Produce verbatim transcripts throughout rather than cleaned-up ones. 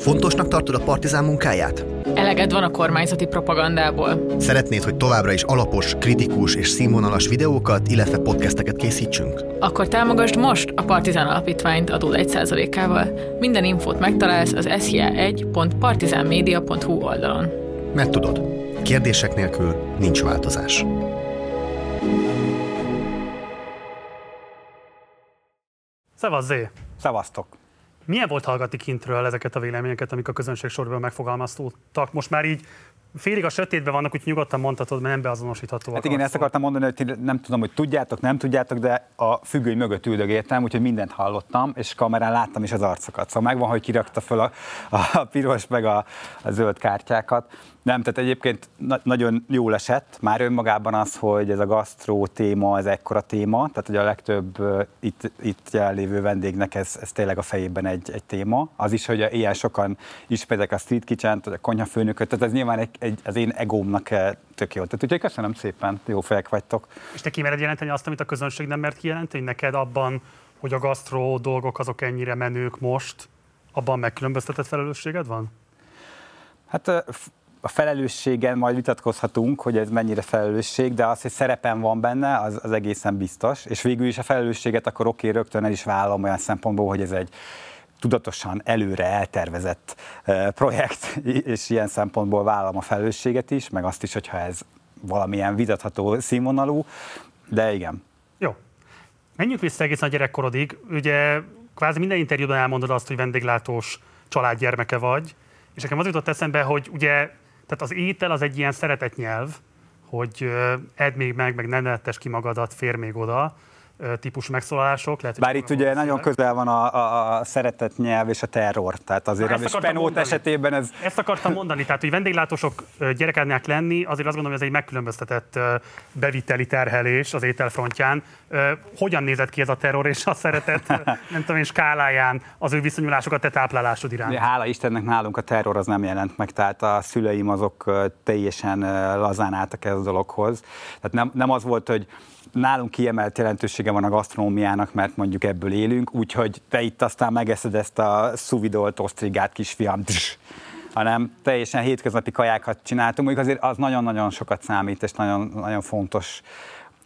Fontosnak tartod a Partizán munkáját? Eleged van a kormányzati propagandából. Szeretnéd, hogy továbbra is alapos, kritikus és színvonalas videókat, illetve podcasteket készítsünk? Akkor támogasd most a Partizán Alapítványt adód egy százalékával. Minden infót megtalálsz az es jé á egy pont partizánmedia pont hú oldalon. Mert tudod, kérdések nélkül nincs változás. Szevasz Zé! Szevasztok! Milyen volt hallgatni kintről ezeket a véleményeket, amik a közönség sorból megfogalmazódtak? Most már így félig a sötétben vannak, úgyhogy nyugodtan mondhatod, mert nem beazonosíthatóak. Hát igen, ezt akartam mondani, hogy nem tudom, hogy tudjátok, nem tudjátok, de a függöny mögött üldögéltem, úgyhogy mindent hallottam, és kamerán láttam is az arcokat. Szóval megvan, hogy kirakta föl a, a piros meg a, a zöld kártyákat. Nem, tehát egyébként na- nagyon jól esett már önmagában az, hogy ez a gasztró téma, ez ekkora téma, tehát ugye a legtöbb uh, itt, itt jelenlévő vendégnek ez, ez tényleg a fejében egy, egy téma. Az is, hogy ilyen sokan ismertek a Street Kitchen-t, a Konyhafőnököt, tehát ez nyilván egy, egy, az én egómnak tök jó. Tehát úgyhogy köszönöm szépen, jó fejek vagytok. És te kimered jelenteni azt, amit a közönség nem mert kijelenteni neked abban, hogy a gasztró dolgok azok ennyire menők most, abban megkülönböztetett felelősséged van? Hát... Uh, A felelősségen majd vitatkozhatunk, hogy ez mennyire felelősség, de az, hogy szerepem van benne, az, az egészen biztos. És végül is a felelősséget akkor oké, okay, rögtön el is vállalom olyan szempontból, hogy ez egy tudatosan előre eltervezett projekt, és ilyen szempontból vállalom a felelősséget is, meg azt is, hogyha ez valamilyen vitatható színvonalú, de igen. Jó. Menjünk vissza egészen a gyerekkorodig. Ugye kvázi minden interjúban elmondod azt, hogy vendéglátós családgyermeke vagy, és nekem az jutott eszembe, hogy ugye tehát az étel az egy ilyen szeretett nyelv, hogy edd még meg, meg ne nevettesd ki magadat, fér még oda, típusú megszólalások. Lehet, bár itt ugye nagyon közel van a, a, a szeretett nyelv és a terror, tehát azért a Spenót esetében ez... Ezt akartam mondani, tehát hogy vendéglátósok gyerekárnyák lenni, azért azt gondolom, hogy ez egy megkülönböztetett beviteli terhelés az ételfrontján. Hogyan nézett ki ez a terror és a szeretet, nem tudom én, skáláján az ő viszonyulásokat, te táplálásod iránt? Hála Istennek nálunk a terror az nem jelent meg, tehát a szüleim azok teljesen lazán álltak ez a dologhoz. Tehát nem, nem az volt, hogy nálunk kiemelt jelentősége van a gasztronómiának, mert mondjuk ebből élünk, úgyhogy te itt aztán megeszed ezt a szuvidolt osztrigát, kisfiam, Dss. hanem teljesen hétköznapi kajákat csináltunk, mondjuk azért az nagyon-nagyon sokat számít, és nagyon, nagyon fontos,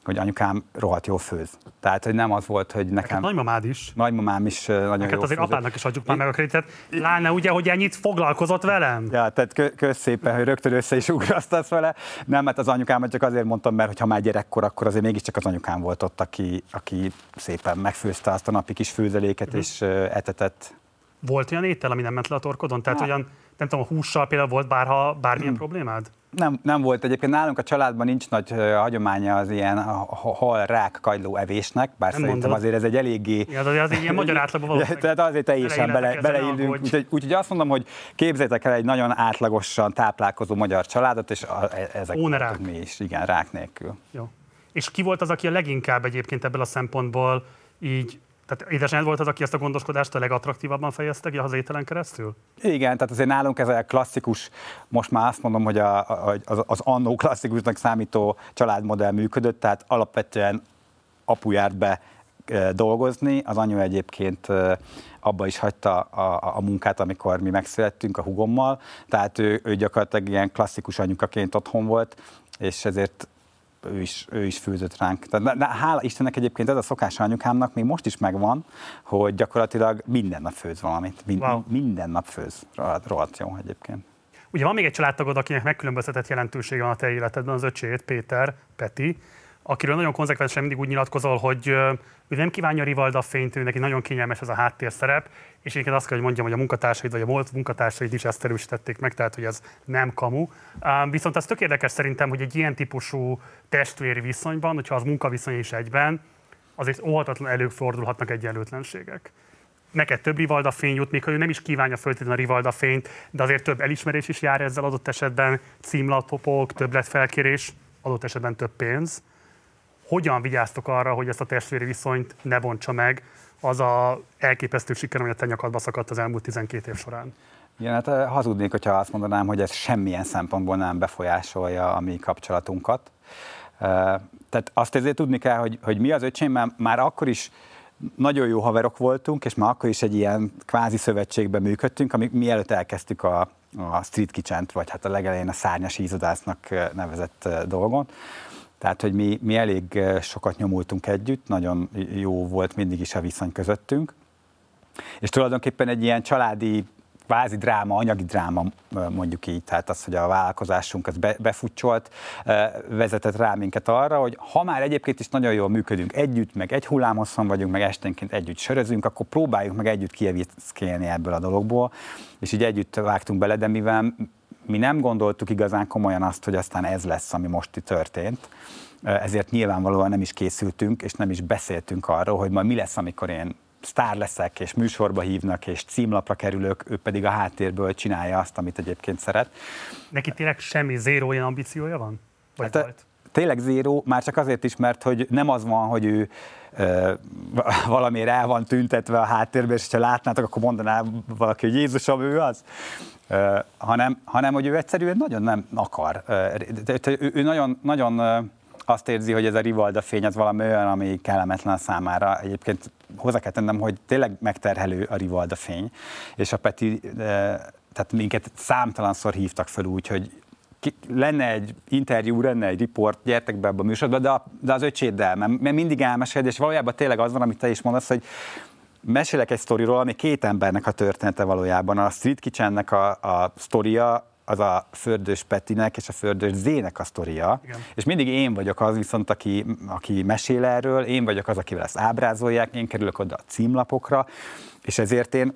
hogy anyukám rohadt jól főz. Tehát, hogy nem az volt, hogy nekem... Hát nagymamád is. Nagymamám is nagyon neked jól főzött. Azért apádnak is adjuk már meg a kreditet. Láne ugye, hogy ennyit foglalkozott velem? Ja, tehát kösz szépen, hogy rögtön össze is ugrasztasz vele. Nem, mert az anyukámat csak azért mondtam, mert ha már gyerekkor, akkor azért mégiscsak az anyukám volt ott, aki, aki szépen megfőzte azt a napi kis főzeléket, uh-huh. és etetett. Volt olyan étel, ami nem ment le a torkodon? Tehát ja. olyan, nem tudom, a hússal például volt bárha, bármilyen problémád? Nem, nem volt egyébként. Nálunk a családban nincs nagy uh, hagyománya az ilyen hal, rák, kagyló evésnek, bár nem szerintem mondod. Azért ez egy eléggé... Ja, azért egy ilyen magyar átlagban valószínűleg. Tehát azért teljesen bele, beleillünk. Ahogy... Úgyhogy úgy, azt mondom, hogy képzeljétek el egy nagyon átlagosan táplálkozó magyar családot, és a, ezek voltak mi is. Igen, rák nélkül. Jó. És ki volt az, aki a leginkább egyébként ebből a szempontból így... Tehát édesanyád volt az, aki ezt a gondoskodást a legatraktívabban fejezte ki az ételen keresztül? Igen, tehát azért nálunk ez a klasszikus, most már azt mondom, hogy a, a, az, az annó klasszikusnak számító családmodell működött, tehát alapvetően apu járt be e, dolgozni, az anyu egyébként e, abba is hagyta a, a munkát, amikor mi megszülettünk a hugommal, tehát ő, ő gyakorlatilag ilyen klasszikus anyukaként otthon volt, és ezért... Ő is, ő is főzött ránk. Tehát, de hála Istennek egyébként ez a szokása anyukámnak még most is megvan, hogy gyakorlatilag minden nap főz valamit. Mind, wow. Minden nap főz. Rohadt jó egyébként. Ugye van még egy családtagod, akinek megkülönböztetett jelentősége van a te életedben, az öcséd, Péter, Peti, akiről nagyon konzekvensen mindig úgy nyilatkozol, hogy ő nem kívánja rivalda a fényt, ő neki nagyon kényelmes ez a háttérszerep, és én azt kell, hogy mondjam, hogy a munkatársaid vagy a volt munkatársaid is ezt erősítették meg, tehát hogy ez nem kamu. Viszont az tök érdekes szerintem, hogy egy ilyen típusú testvéri viszonyban, hogyha az munkaviszony is egyben, azért óhatatlan előfordulhatnak egyenlőtlenségek. Neked több rivalda fény jut, még ha ő nem is kívánja feltétlenül a rivalda fényt, de azért több elismerés is jár ezzel adott esetben, címlapok, többletfelkérés, adott esetben több pénz. Hogyan vigyáztok arra, hogy ezt a testvéri viszonyt ne bontsa meg az a elképesztő siker, ami a te nyakadba szakadt az elmúlt tizenkét év során? Igen, hát hazudnék, hogyha azt mondanám, hogy ez semmilyen szempontból nem befolyásolja a mi kapcsolatunkat. Tehát azt azért tudni kell, hogy, hogy mi az öcsémmel már akkor is nagyon jó haverok voltunk, és már akkor is egy ilyen kvázi szövetségben működtünk, amik mielőtt elkezdtük a, a Street Kitchen-t, vagy hát a legelején a szárnyas ízodásznak nevezett dolgon. Tehát, hogy mi, mi elég sokat nyomultunk együtt, nagyon jó volt mindig is a viszony közöttünk, és tulajdonképpen egy ilyen családi, kvázi dráma, anyagi dráma, mondjuk így, tehát az, hogy a vállalkozásunk az be, befutcsolt, vezetett rá minket arra, hogy ha már egyébként is nagyon jól működünk együtt, meg egy hullámhosszon vagyunk, meg esténként együtt sörözünk, akkor próbáljuk meg együtt kievickélni ebből a dologból, és így együtt vágtunk bele, de mivel mi nem gondoltuk igazán komolyan azt, hogy aztán ez lesz, ami most itt történt, ezért nyilvánvalóan nem is készültünk, és nem is beszéltünk arról, hogy majd mi lesz, amikor én sztár leszek, és műsorba hívnak, és címlapra kerülök, ő pedig a háttérből csinálja azt, amit egyébként szeret. Neki tényleg semmi, zéró ilyen ambíciója van? Vagy hát volt? Tényleg zéró, már csak azért is, mert hogy nem az van, hogy ő valamiért el van tüntetve a háttérben, és ha látnátok, akkor mondaná valaki, hogy Jézusom, ő az, hanem, hanem hogy ő egyszerűen nagyon nem akar. Ő nagyon, nagyon azt érzi, hogy ez a rivalda fény az valami olyan, ami kellemetlen számára. Egyébként hozzá kell tennem, hogy tényleg megterhelő a rivalda fény, és a Peti, tehát minket számtalanszor hívtak fel úgy, hogy lenne egy interjú, lenne egy riport, gyertek be ebbe a műsorba, de, a, de az öcséddel, mert mindig elmeséld, és valójában tényleg az van, amit te is mondasz, hogy mesélek egy sztoriról, ami két embernek a története valójában. A Street Kitchennek a, a sztoria, az a Fördős Petinek és a Fördős Zének a sztoria, igen. És mindig én vagyok az viszont, aki, aki mesél erről, én vagyok az, akivel ezt ábrázolják, én kerülök oda a címlapokra, és ezért én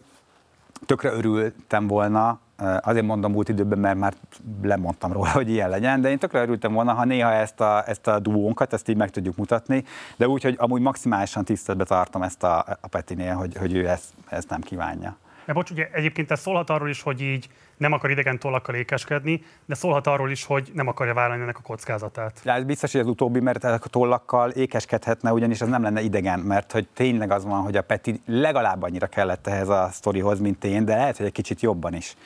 tökre örültem volna, azért mondom múlt időben, mert már lemondtam róla, hogy ilyen legyen, de én tökre örültem volna, ha néha ezt a, ezt a duónkat, ezt így meg tudjuk mutatni, de úgy, hogy amúgy maximálisan tiszteletbe tartom ezt a, a Petinél, hogy, hogy ő ezt, ezt nem kívánja. De bocs, ugye egyébként ez szólhat arról is, hogy így nem akar idegen tollakkal ékeskedni, de szólhat arról is, hogy nem akarja vállalni ennek a kockázatát. Ja, biztos, hogy az utóbbi, mert ezek a tollakkal ékeskedhetne, ugyanis ez nem lenne idegen, mert hogy tényleg az van, hogy a Peti legalább annyira kellett ehhez a sztorihoz, mint én, de lehet, hogy egy kicsit jobban is.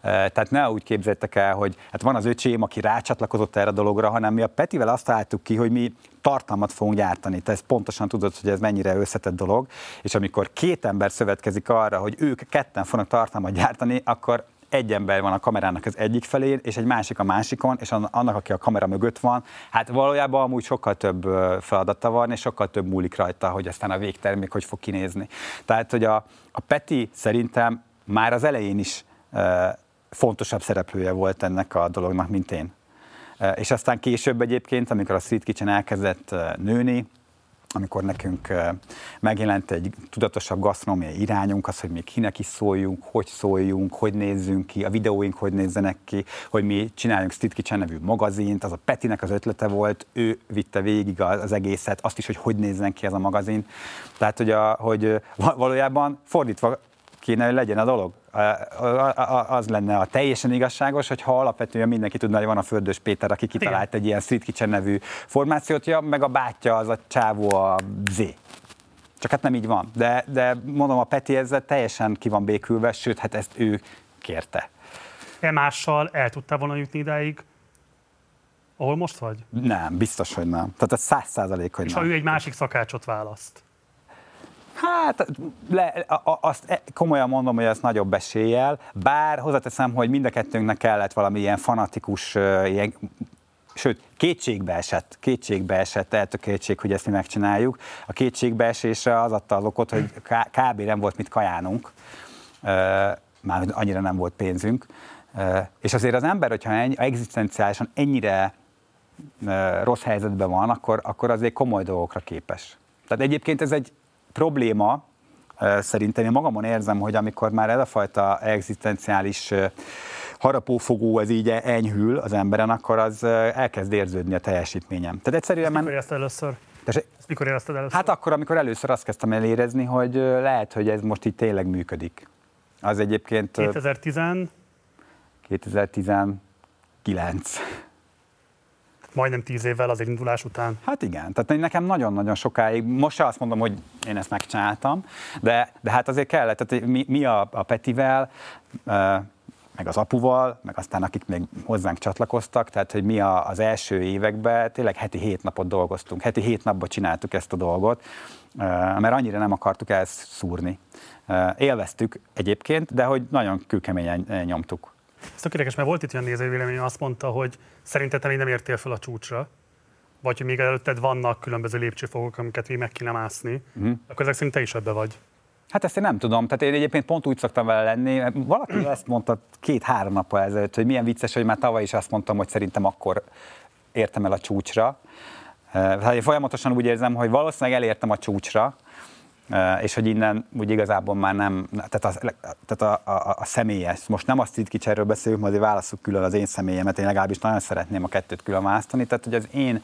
Tehát ne úgy képzeltek el, hogy hát van az öcsém, aki rácsatlakozott erre a dologra, hanem mi a Petivel azt álltuk ki, hogy mi tartalmat fogunk gyártani. Te ezt pontosan tudod, hogy ez mennyire összetett dolog, és amikor két ember szövetkezik arra, hogy ők ketten fognak tartalmat gyártani, akkor egy ember van a kamerának az egyik felén, és egy másik a másikon, és annak, aki a kamera mögött van, hát valójában amúgy sokkal több feladata van, és sokkal több múlik rajta, hogy aztán a végtermék hogy fog kinézni. Tehát, hogy a, a Peti szerintem már az elején is e, fontosabb szereplője volt ennek a dolognak, mint én. E, és aztán később egyébként, amikor a Street Kitchen elkezdett nőni, amikor nekünk megjelent egy tudatosabb gasztronómiai irányunk, az, hogy mi kinek is szóljunk, hogy szóljunk, hogy nézzünk ki, a videóink hogy nézzenek ki, hogy mi csináljunk Street Kitchen nevű magazint, az a Petinek az ötlete volt, ő vitte végig az egészet, azt is, hogy hogy nézzen ki ez a magazin. Tehát, hogy, a, hogy valójában fordítva kéne, hogy legyen a dolog. Az lenne a teljesen igazságos, hogyha alapvetően mindenki tudná, hogy van a Fördős Péter, aki kitalált igen. Egy ilyen Street Kitchen nevű formációt, ja, meg a bátyja, az a csávó, a zé. Csak hát nem így van. De, de mondom, a Peti ezzel teljesen ki van békülve, sőt, hát ezt ő kérte. E mással el tudtál volna jutni idáig, ahol most vagy? Nem, biztos, hogy nem. Tehát száz százalék, hogy és nem. És ha ő egy másik szakácsot választ? Hát le, a, azt komolyan mondom, hogy ez nagyobb eséllyel, bár hozzáteszem, hogy mind a kettőnknek kellett valami ilyen fanatikus, ilyen, sőt, kétségbeesett, kétségbeesett eltökéltség, hogy ezt mi megcsináljuk. A kétségbeesésre az adta az okot, hogy kb. Nem volt mit kajánunk, már annyira nem volt pénzünk, és azért az ember, hogyha ennyi, egzisztenciálisan ennyire rossz helyzetben van, akkor, akkor azért komoly dolgokra képes. Tehát egyébként ez egy probléma, szerintem én magamon érzem, hogy amikor már ez a fajta egzisztenciális harapófogó, ez így enyhül az emberen, akkor az elkezd érződni a teljesítményem. Tehát egyszerűen... Ezt mikor érezted először? Ezt mikor érezted először? Hát akkor, amikor először azt kezdtem el érezni, hogy lehet, hogy ez most így tényleg működik. Az egyébként... kétezer-tíz? kétezer-tizenkilenc. Majdnem tíz évvel az indulás után. Hát igen, tehát nekem nagyon-nagyon sokáig, most se azt mondom, hogy én ezt megcsináltam, de, de hát azért kellett, tehát mi, mi a, a Petivel, meg az apuval, meg aztán akik még hozzánk csatlakoztak, tehát hogy mi az első években tényleg heti hét napot dolgoztunk, heti hét napban csináltuk ezt a dolgot, mert annyira nem akartuk elszúrni. Élveztük egyébként, de hogy nagyon kőkeményen nyomtuk. Ez tök érdekes, mert volt itt olyan nézővélemény, azt mondta, hogy szerinted te még nem értél fel a csúcsra, vagy hogy még előtted vannak különböző lépcsőfokok, amiket még meg kéne mászni, mm. akkor ezek szerint te is ebbe vagy. Hát ezt én nem tudom, tehát én egyébként pont úgy szoktam vele lenni, valaki ezt mondta két-három nappal ezelőtt, hogy milyen vicces, hogy már tavaly is azt mondtam, hogy szerintem akkor értem el a csúcsra. Hát én folyamatosan úgy érzem, hogy valószínűleg elértem a csúcsra, és hogy innen úgy igazából már nem, tehát a, tehát a, a, a személyes, most nem a Street Kitchenről beszélünk, mert azért válasszuk külön az én személyemet, én legalábbis nagyon szeretném a kettőt külön választani, tehát hogy az én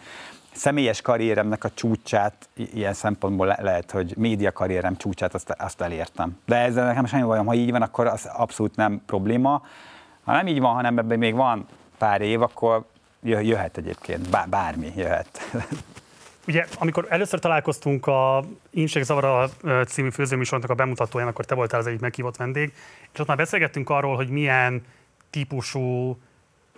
személyes karrieremnek a csúcsát, ilyen szempontból le- lehet, hogy média karrierem csúcsát, azt, azt elértem. De ezzel nekem semmi bajom, ha így van, akkor az abszolút nem probléma. Ha nem így van, hanem ebben még van pár év, akkor jöhet egyébként, bár, bármi jöhet. Ugye, amikor először találkoztunk a Ínség Zavara című főzőműsornak a bemutatóján, akkor te voltál az egyik meghívott vendég, és ott már beszélgettünk arról, hogy milyen típusú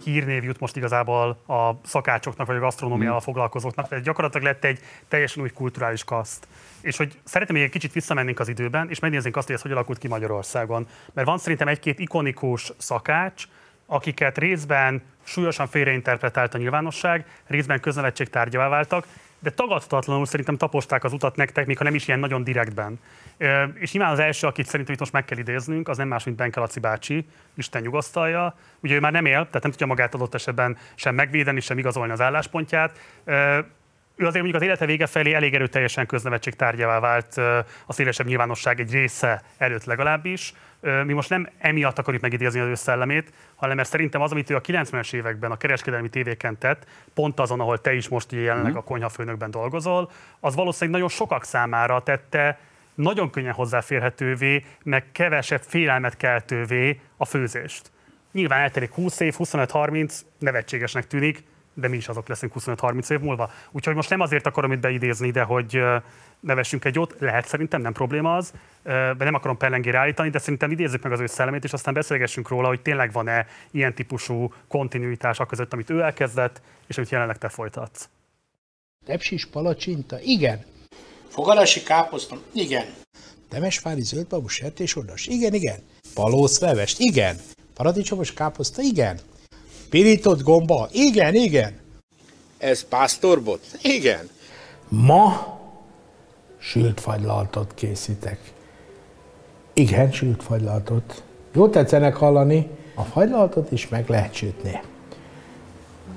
hírnév jut most igazából a szakácsoknak, vagy a gasztronómiával mm. foglalkozóknak, tehát gyakorlatilag lett egy teljesen új kulturális kaszt. És hogy szeretném még egy kicsit visszamennénk az időben, és megnézzünk azt, hogy ez hogy alakult ki Magyarországon. Mert van szerintem egy-két ikonikus szakács, akiket részben súlyosan félreinterpretált a nyilvánosság, részben köznevettség tárgyává váltak, de tagadhatatlanul szerintem taposták az utat nektek, még ha nem is ilyen nagyon direktben. És nyilván az első, akit szerintem itt most meg kell idéznünk, az nem más, mint Benke Laci bácsi, Isten nyugasztalja. Ugye ő már nem él, tehát nem tudja magát adott esetben sem megvédeni, sem igazolni az álláspontját. Ő azért mondjuk az élete vége felé elég erőteljesen köznevetség tárgyává vált a szélesebb nyilvánosság egy része előtt legalábbis. Mi most nem emiatt akarjuk megidézni az ő szellemét, hanem mert szerintem az, amit ő a kilencvenes években a kereskedelmi tévéken tett, pont azon, ahol te is most jelenleg a Konyhafőnökben dolgozol, az valószínűleg nagyon sokak számára tette nagyon könnyen hozzáférhetővé, meg kevesebb félelmet keltővé a főzést. Nyilván eltelik húsz év, huszonöt-harminc, nevetségesnek tűnik, de mi is azok leszünk huszonöt-harminc év múlva. Úgyhogy most nem azért akarom itt beidézni, de hogy nevessünk egy jót, lehet szerintem, nem probléma az, de nem akarom pellengére állítani, de szerintem idézzük meg az ő szellemét, és aztán beszélgessünk róla, hogy tényleg van-e ilyen típusú kontinuitás a között, amit ő elkezdett, és amit jelenleg te folytatsz. Tepsis palacsinta? Igen. Fogarasi káposzta? Igen. Temesvári zöldbabus sertésordas? Igen, igen. Palószlevest? Igen. Paradicsomos káposzta? Igen. Pirított gomba? Igen, igen. Ez pásztorbot? Igen. Ma sült fagylaltot készítek. Igen, sült fagylaltot. Jól tetszenek hallani, a fagylaltot is meg lehet sütni.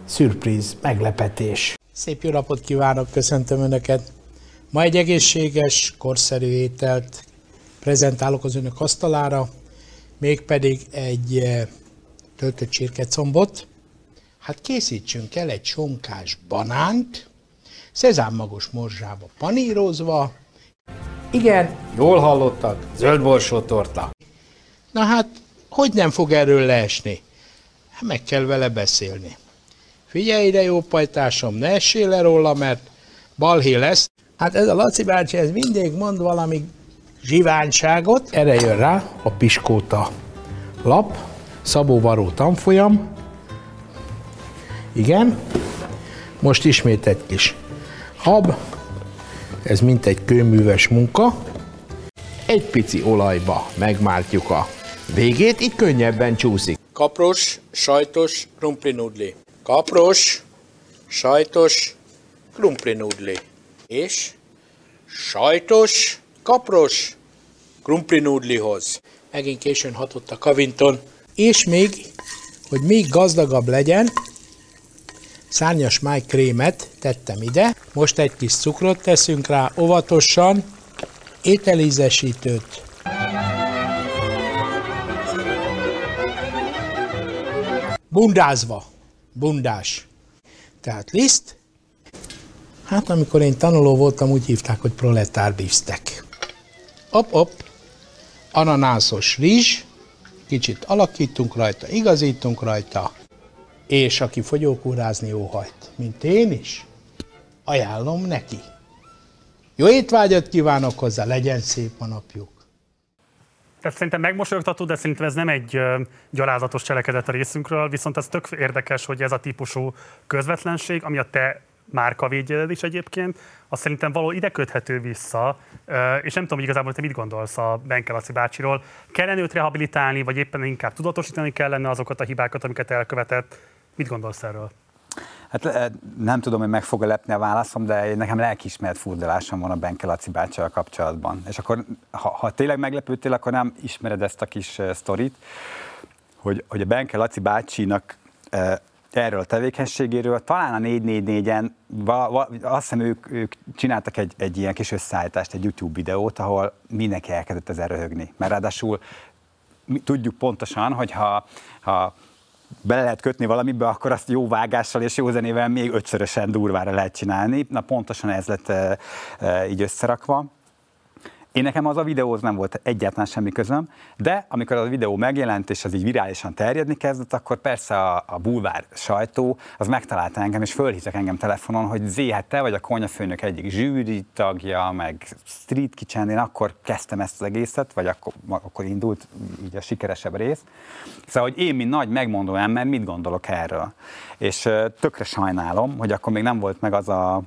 Szürpríz, meglepetés. Szép jó napot kívánok, köszöntöm Önöket. Ma egy egészséges, korszerű ételt prezentálok az Önök asztalára, mégpedig egy töltött csirkecombot. Hát készítsünk el egy sonkás banánt, szezámmagos morzsába panírozva. Igen, jól hallottak, zöldborsó torta. Na hát, hogy nem fog erről leesni? Hát meg kell vele beszélni. Figyelj ide, jó pajtásom, ne essél le róla, mert balhé lesz. Hát ez a Laci bácsi, ez mindig mond valami zsiványságot. Erre jön rá a piskóta lap, szabóvaró tanfolyam. Igen, most ismét egy kis hab, ez mint egy kőműves munka. Egy pici olajba megmártjuk a végét, így könnyebben csúszik. Kapros, sajtos, krumplinudli. Kapros, sajtos, krumplinudli. És sajtos, kapros, krumplinudlihoz. Megint későn hatott a kavinton. És még, hogy még gazdagabb legyen, szárnyas májkrémet tettem ide. Most egy kis cukrot teszünk rá, óvatosan, ételízesítőt. Bundázva, bundás. Tehát liszt. Hát amikor én tanuló voltam, úgy hívták, hogy proletár bifsztek. Op-op, ananászos rizs. Kicsit alakítunk rajta, igazítunk rajta, és aki fogyókúrázni óhajt, mint én is, ajánlom neki. Jó étvágyat kívánok hozzá, legyen szép a napjuk! Tehát szerintem megmosolyogtató, de szerintem ez nem egy gyalázatos cselekedet a részünkről, viszont ez tök érdekes, hogy ez a típusú közvetlenség, ami a te márkavédjél is egyébként, az szerintem való ide köthető vissza, és nem tudom, hogy igazából te mit gondolsz a Benke Laci bácsiról. Kellene őt rehabilitálni, vagy éppen inkább tudatosítani kellene azokat a hibákat, amiket elkövetett? Mit gondolsz erről? Hát nem tudom, hogy meg fog-e lepni a válaszom, de nekem lelkiismeret furdalásom van a Benke Laci báccsal kapcsolatban. És akkor, ha, ha tényleg meglepődtél, akkor nem ismered ezt a kis sztorit, hogy, hogy a Benke Laci bácsinak erről a tevékenységéről, talán a négy négy négyen, val, val, azt hiszem ők, ők csináltak egy, egy ilyen kis összeállítást, egy YouTube videót, ahol mindenki elkezdett ezzel röhögni. Mert ráadásul mi tudjuk pontosan, hogy ha... ha bele lehet kötni valamibe, akkor azt jó vágással és jó zenével még ötszörösen durvára lehet csinálni. Na pontosan ez lett e, e, így összerakva. Én nekem az a videóhoz nem volt egyáltalán semmi közöm, de amikor a videó megjelent és az így virálisan terjedni kezdett, akkor persze a, a bulvár sajtó az megtalálta engem, és fölhívtak engem telefonon, hogy Zé, hát te vagy a Konyhafőnök egyik zsűri tagja, meg Street Kitchen, én akkor kezdtem ezt az egészet, vagy akkor, akkor indult így a sikeresebb rész. Szóval, hogy én, mint nagy megmondó ember, mit gondolok erről? És tökre sajnálom, hogy akkor még nem volt meg az a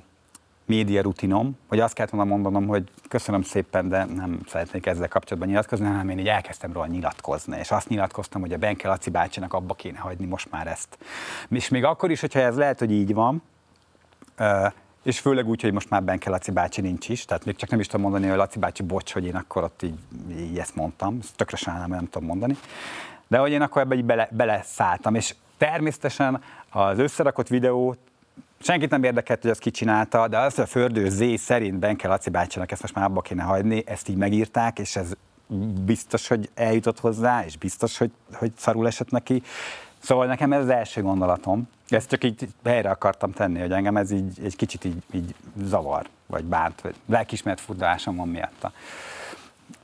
média rutinom, hogy azt kellett volna mondanom, hogy köszönöm szépen, de nem szeretnék ezzel kapcsolatban nyilatkozni, hanem én így elkezdtem róla nyilatkozni, és azt nyilatkoztam, hogy a Benke Laci bácsinak abba kéne hagyni most már ezt. És még akkor is, hogyha ez lehet, hogy így van, és főleg úgy, hogy most már Benke Laci bácsi nincs is, tehát még csak nem is tudom mondani, hogy Laci bácsi, bocs, hogy én akkor ott így, így ezt mondtam, ezt tökre sajnálom, nem tudom mondani, de hogy én akkor ebbe így bele, beleszálltam, és természetesen az összerakott videót senkit nem érdekelt, hogy azt kicsinálta, de azt, a Fördős Zé szerint Benke Laci bácsinak ezt most már abba kéne hagyni, ezt így megírták, és ez biztos, hogy eljutott hozzá, és biztos, hogy, hogy szarul esett neki. Szóval nekem ez az első gondolatom. Ezt csak így helyre akartam tenni, hogy engem ez így egy kicsit így, így zavar, vagy bánt, vagy lelkiismeret furdalásom van miatta.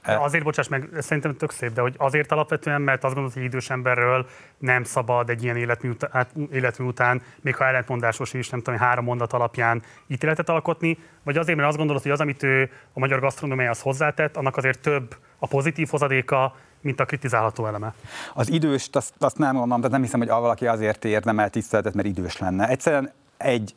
De azért, bocsáss meg, szerintem tök szép, de hogy azért alapvetően, mert azt gondolod, hogy idős emberről nem szabad egy ilyen életmű után, életmű után, még ha ellentmondásos is, nem tudom, három mondat alapján ítéletet alkotni, vagy azért, mert azt gondolod, hogy az, amit ő a magyar gasztronómiához hozzátett, annak azért több a pozitív hozadéka, mint a kritizálható eleme. Az időst, azt, azt nem mondom, tehát nem hiszem, hogy valaki azért érdemel tiszteletet, mert idős lenne. Egyszerűen egy...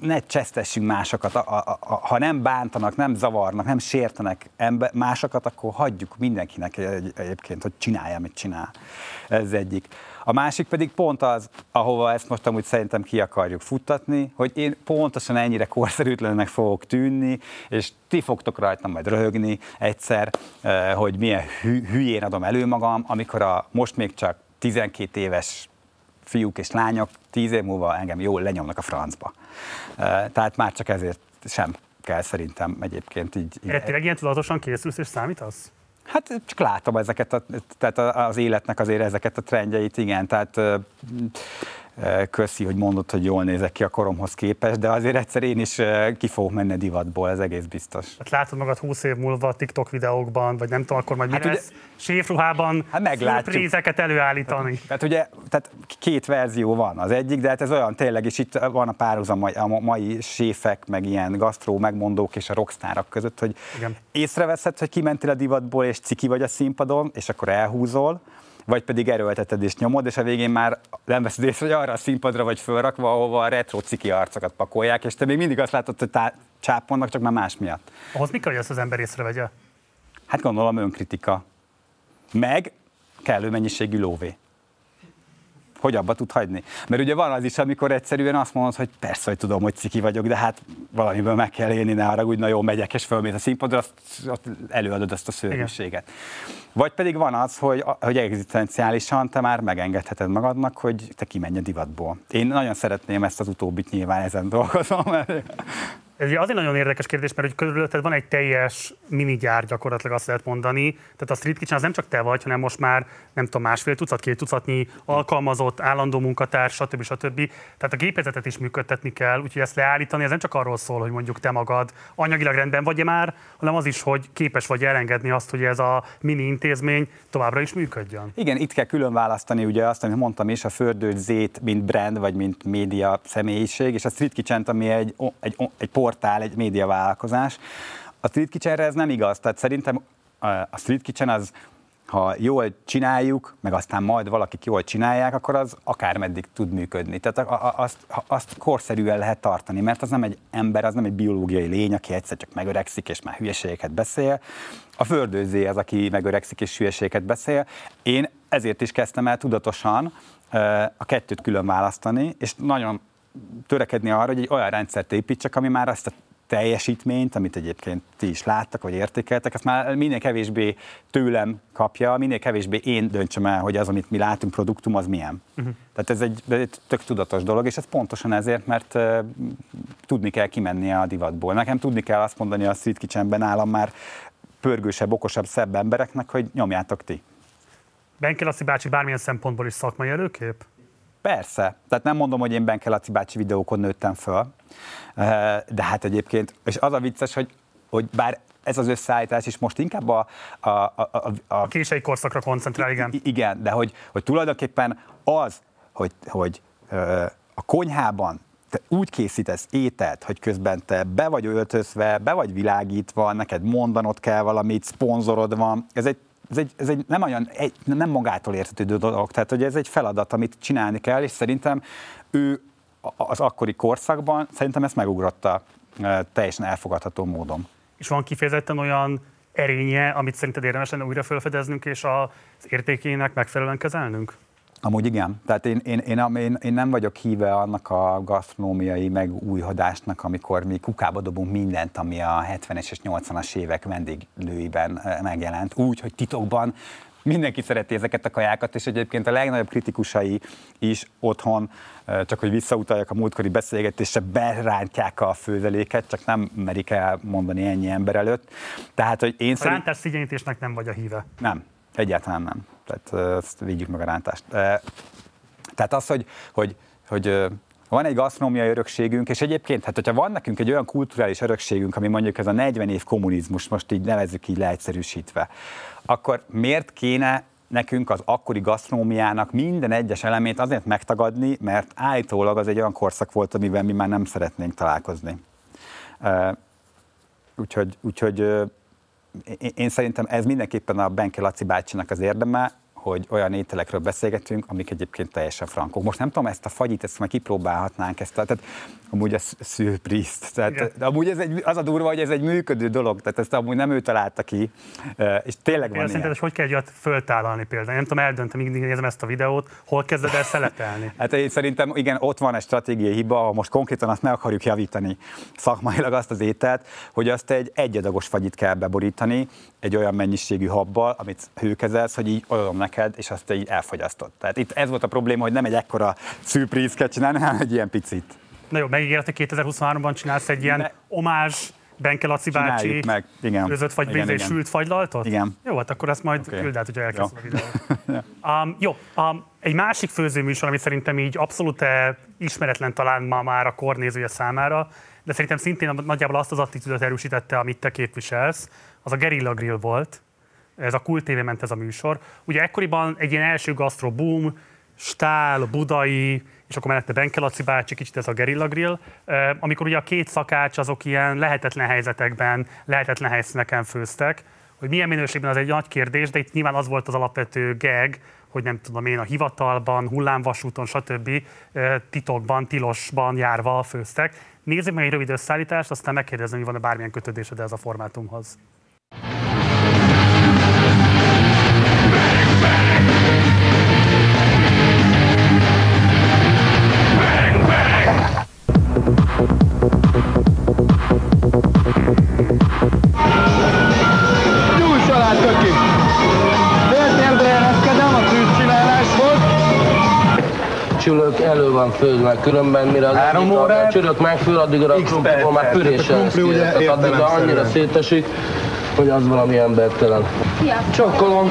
ne csesztessünk másokat, a, a, a, ha nem bántanak, nem zavarnak, nem sértenek ember, másokat, akkor hagyjuk mindenkinek egy, egyébként, hogy csinálja, amit csinál. Ez egyik. A másik pedig pont az, ahova ezt most amúgy szerintem ki akarjuk futtatni, hogy én pontosan ennyire korszerűtlennek fogok tűnni, és ti fogtok rajtam majd röhögni egyszer, hogy milyen hülyén adom elő magam, amikor a most még csak tizenkét éves fiúk és lányok tíz év múlva engem jól lenyomnak a francba. Tehát már csak ezért sem kell szerintem egyébként így... Erre tényleg ilyen tudatosan készülsz és számítasz? Hát csak látom ezeket, a, tehát az életnek azért ezeket a trendjeit, igen, tehát köszi, hogy mondod, hogy jól nézek ki a koromhoz képest, de azért egyszer én is ki fogok menni divatból, ez egész biztos. Hát látod magad húsz év múlva a TikTok videókban, vagy nem tudom, akkor majd mi hát lesz, séfruhában hát szürprízeket előállítani. Tehát ugye tehát két verzió van, az egyik, de hát ez olyan tényleg, és itt van a párhuzam a mai séfek, meg ilyen gasztró megmondók és a rockstárak között, hogy igen, észreveszed, hogy kimentél a divatból, és ciki vagy a színpadon, és akkor elhúzol, vagy pedig erőlteted és nyomod, és a végén már nem veszed észre, hogy arra a színpadra vagy fölrakva, ahova a retro ciki arcokat pakolják, és te még mindig azt látod, hogy tá- csápolnak, csak már más miatt. Ahhoz mikor jössz az ember észrevegye? Hát gondolom önkritika. Meg kellő mennyiségű lóvé. Hogy abba tud hagyni? Mert ugye van az is, amikor egyszerűen azt mondod, hogy persze, hogy tudom, hogy ciki vagyok, de hát valamiből meg kell élni, ne haragudj, na jó, megyek és fölmész a színpadra, azt, azt előadod azt a szörnyűséget. Vagy pedig van az, hogy, hogy egzisztenciálisan te már megengedheted magadnak, hogy te kimenj a divatból. Én nagyon szeretném ezt az utóbbit, nyilván ezen dolgozom. Ez azért nagyon érdekes kérdés, mert hogy körülötted van egy teljes minigyár, gyakorlatilag azt lehet mondani. Tehát a Street Kitchen az nem csak te vagy, hanem most már nem tudom, másfél tucat, két tucatnyi alkalmazott, állandó munkatárs, stb. stb. Tehát a gépezetet is működtetni kell, úgyhogy ezt leállítani, ez nem csak arról szól, hogy mondjuk te magad anyagilag rendben vagy-e már, hanem az is, hogy képes vagy elengedni azt, hogy ez a mini intézmény továbbra is működjön. Igen, itt kell külön választani ugye azt, amit mondtam is, a Fördős Zét, mint brand, vagy mint média személyiség, és a Street Kitchen, ami egy, egy, egy por portál, egy médiavállalkozás. A Street Kitchenre ez nem igaz, tehát szerintem a Street Kitchen az ha jól csináljuk, meg aztán majd valakik jól csinálják, akkor az akármeddig tud működni. Tehát azt, azt korszerűen lehet tartani, mert az nem egy ember, az nem egy biológiai lény, aki egyszer csak megöregszik és már hülyeségeket beszél. A Fördőzé az, aki megöregszik és hülyeségeket beszél. Én ezért is kezdtem el tudatosan a kettőt külön választani, és nagyon törekedni arra, hogy egy olyan rendszert építsek, ami már azt a teljesítményt, amit egyébként ti is láttak, vagy értékeltek, ezt már minél kevésbé tőlem kapja, minél kevésbé én döntsem el, hogy az, amit mi látunk, produktum, az milyen. Uh-huh. Tehát ez egy, egy tök tudatos dolog, és ez pontosan ezért, mert uh, tudni kell kimennie a divatból. Nekem tudni kell azt mondani a Street Kitchenben állam már pörgősebb, okosabb, szebb embereknek, hogy nyomjátok ti. Benke Laci bácsi bármilyen szempontból is szakmai előkép? Persze. Tehát nem mondom, hogy én Benke Laci bácsi videókon nőttem föl, de hát egyébként, és az a vicces, hogy, hogy bár ez az összeállítás is most inkább a... A, a, a, a késői korszakra koncentrál, igen. Igen, de hogy, hogy tulajdonképpen az, hogy, hogy a konyhában te úgy készítesz ételt, hogy közben te be vagy öltözve, be vagy világítva, neked mondanod kell valamit, szponzorod van, ez egy Ez egy, ez egy nem olyan, egy, nem magától értetődő dolog, tehát hogy ez egy feladat, amit csinálni kell, és szerintem ő az akkori korszakban szerintem ezt megugrotta teljesen elfogadható módon. És van kifejezetten olyan erénye, amit szerinted érdemes lenne újra felfedeznünk, és az értékének megfelelően kezelnünk? Amúgy igen. Tehát én, én, én, én, én nem vagyok híve annak a gasztronómiai megújhodásnak, amikor mi kukába dobunk mindent, ami a hetvenes és nyolcvanas évek vendéglőiben megjelent. Úgy, hogy titokban mindenki szereti ezeket a kajákat, és egyébként a legnagyobb kritikusai is otthon, csak hogy visszautaljak a múltkori beszélgetésre, berántják a főzeléket, csak nem merik el mondani ennyi ember előtt. Tehát, hogy én a szerint... rántás szigyenítésnek nem vagy a híve? Nem. Egyáltalán nem. Tehát ezt vigyük meg a rántást. Tehát az, hogy, hogy, hogy van egy gasztronómiai örökségünk, és egyébként, hát hogyha van nekünk egy olyan kulturális örökségünk, ami mondjuk ez a negyven év kommunizmus, most így nevezzük így leegyszerűsítve, akkor miért kéne nekünk az akkori gasztronómiának minden egyes elemét azért megtagadni, mert állítólag az egy olyan korszak volt, amivel mi már nem szeretnénk találkozni. Úgyhogy... úgyhogy én szerintem ez mindenképpen a Benke Laci bácsinak az érdeme, hogy olyan ételekről beszélgetünk, amik egyébként teljesen frankok. Most nem tudom, ezt a fagyit, ezt már kipróbálhatnánk, ezt a, tehát amúgy a szürprízt. Tehát, amúgy ez egy, az a durva, hogy ez egy működő dolog, tehát ezt amúgy nem ő találta ki, és tényleg van. Szerinted, hogy kell egy olyat föltállalni például? Nem tudom, eldöntöm, mindig nézem ezt a videót, hol kezded el szeletelni? Hát én szerintem igen, ott van egy stratégiai hiba, ha most konkrétan azt meg akarjuk javítani szakmailag azt az ételt, hogy azt egy egyadagos fagyit kell beborítani, egy olyan mennyiségű habbal, amit hőkezelsz, hogy így adom neked, és azt így elfogyasztod. Tehát itt ez volt a probléma, hogy nem egy ekkora szürprízt kell csinálni, hanem egy ilyen picit. Na jó, megígérte, kétezer-huszonháromban csinálsz egy ilyen ne... omázs Benke Laci bácsi őzött fagybrizé és sült fagylaltot? Igen. Jó, hát akkor ezt majd okay. Küld át, hogyha elkezdem a videót. um, jó, um, egy másik főzőműsor, amit szerintem így abszolút ismeretlen talán ma már a kor nézője számára, de szerintem szintén nagyjából azt az attitűdöt erősítette, amit te képviselsz, az a Gerilla Grill volt. Ez a Kult té vé ment ez a műsor. Ugye ekkoriban egy ilyen első gasztro boom, Stál, Budai, és akkor mellette Benke Laci bácsi, kicsit ez a Gerilla Grill, amikor ugye a két szakács azok ilyen lehetetlen helyzetekben, lehetetlen helyszíneken főztek, hogy milyen minőségben az egy nagy kérdés, de itt nyilván az volt az alapvető geg, hogy nem tudom én, a hivatalban, hullámvasúton, stb. Titokban, tilosban járva főztek. Nézzük meg egy rövid összeállítást, aztán megkérdezem, hogy van-e bármilyen kötődésed ez a formátumhoz. Csülök elő van főzve, különben mire az egyik a csülök megfőr, addigra a krumpliból már püréssel lesz kész. Addigra annyira szétesik, hogy az valami embertelen. Csokkolom.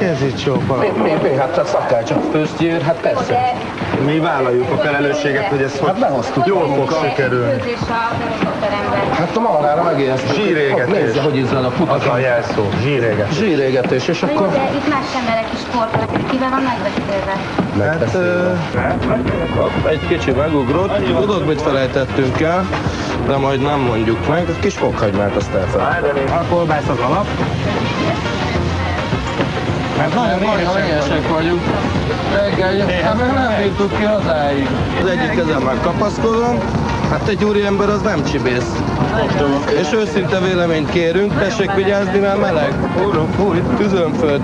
Ez itt csókolom. Mi, mi, mi? Hát a szakács a főztjér, hát persze. Mi vállaljuk a felelősséget, hogy ezt hogy hát behoztuk. Jól fog sikerülni. Hát a marára megéheztük. Zsírégetés. Nézze, hogy izzel a futatán. Az a jelszó. Zsírégetés. Zsírégetés, és akkor... De itt más sem vele kis sportolok. Kivel van megbeszélve? Megbeszélve. Hát, egy kicsi megugrott. Tudod, mit felejtettünk el, de majd nem mondjuk meg. Kis fokhagymát azt elfelejtettük. A kolbász az alap. Mert nagyon éhesek vagyunk. Reggel, hát meg nem bírtuk ki hazáig. Az egyik kezemmel kapaszkodom, hát egy úriember az nem csibész. És őszinte véleményt kérünk, tessék vigyázni, mert meleg. Húrok, húj, tüzönföld.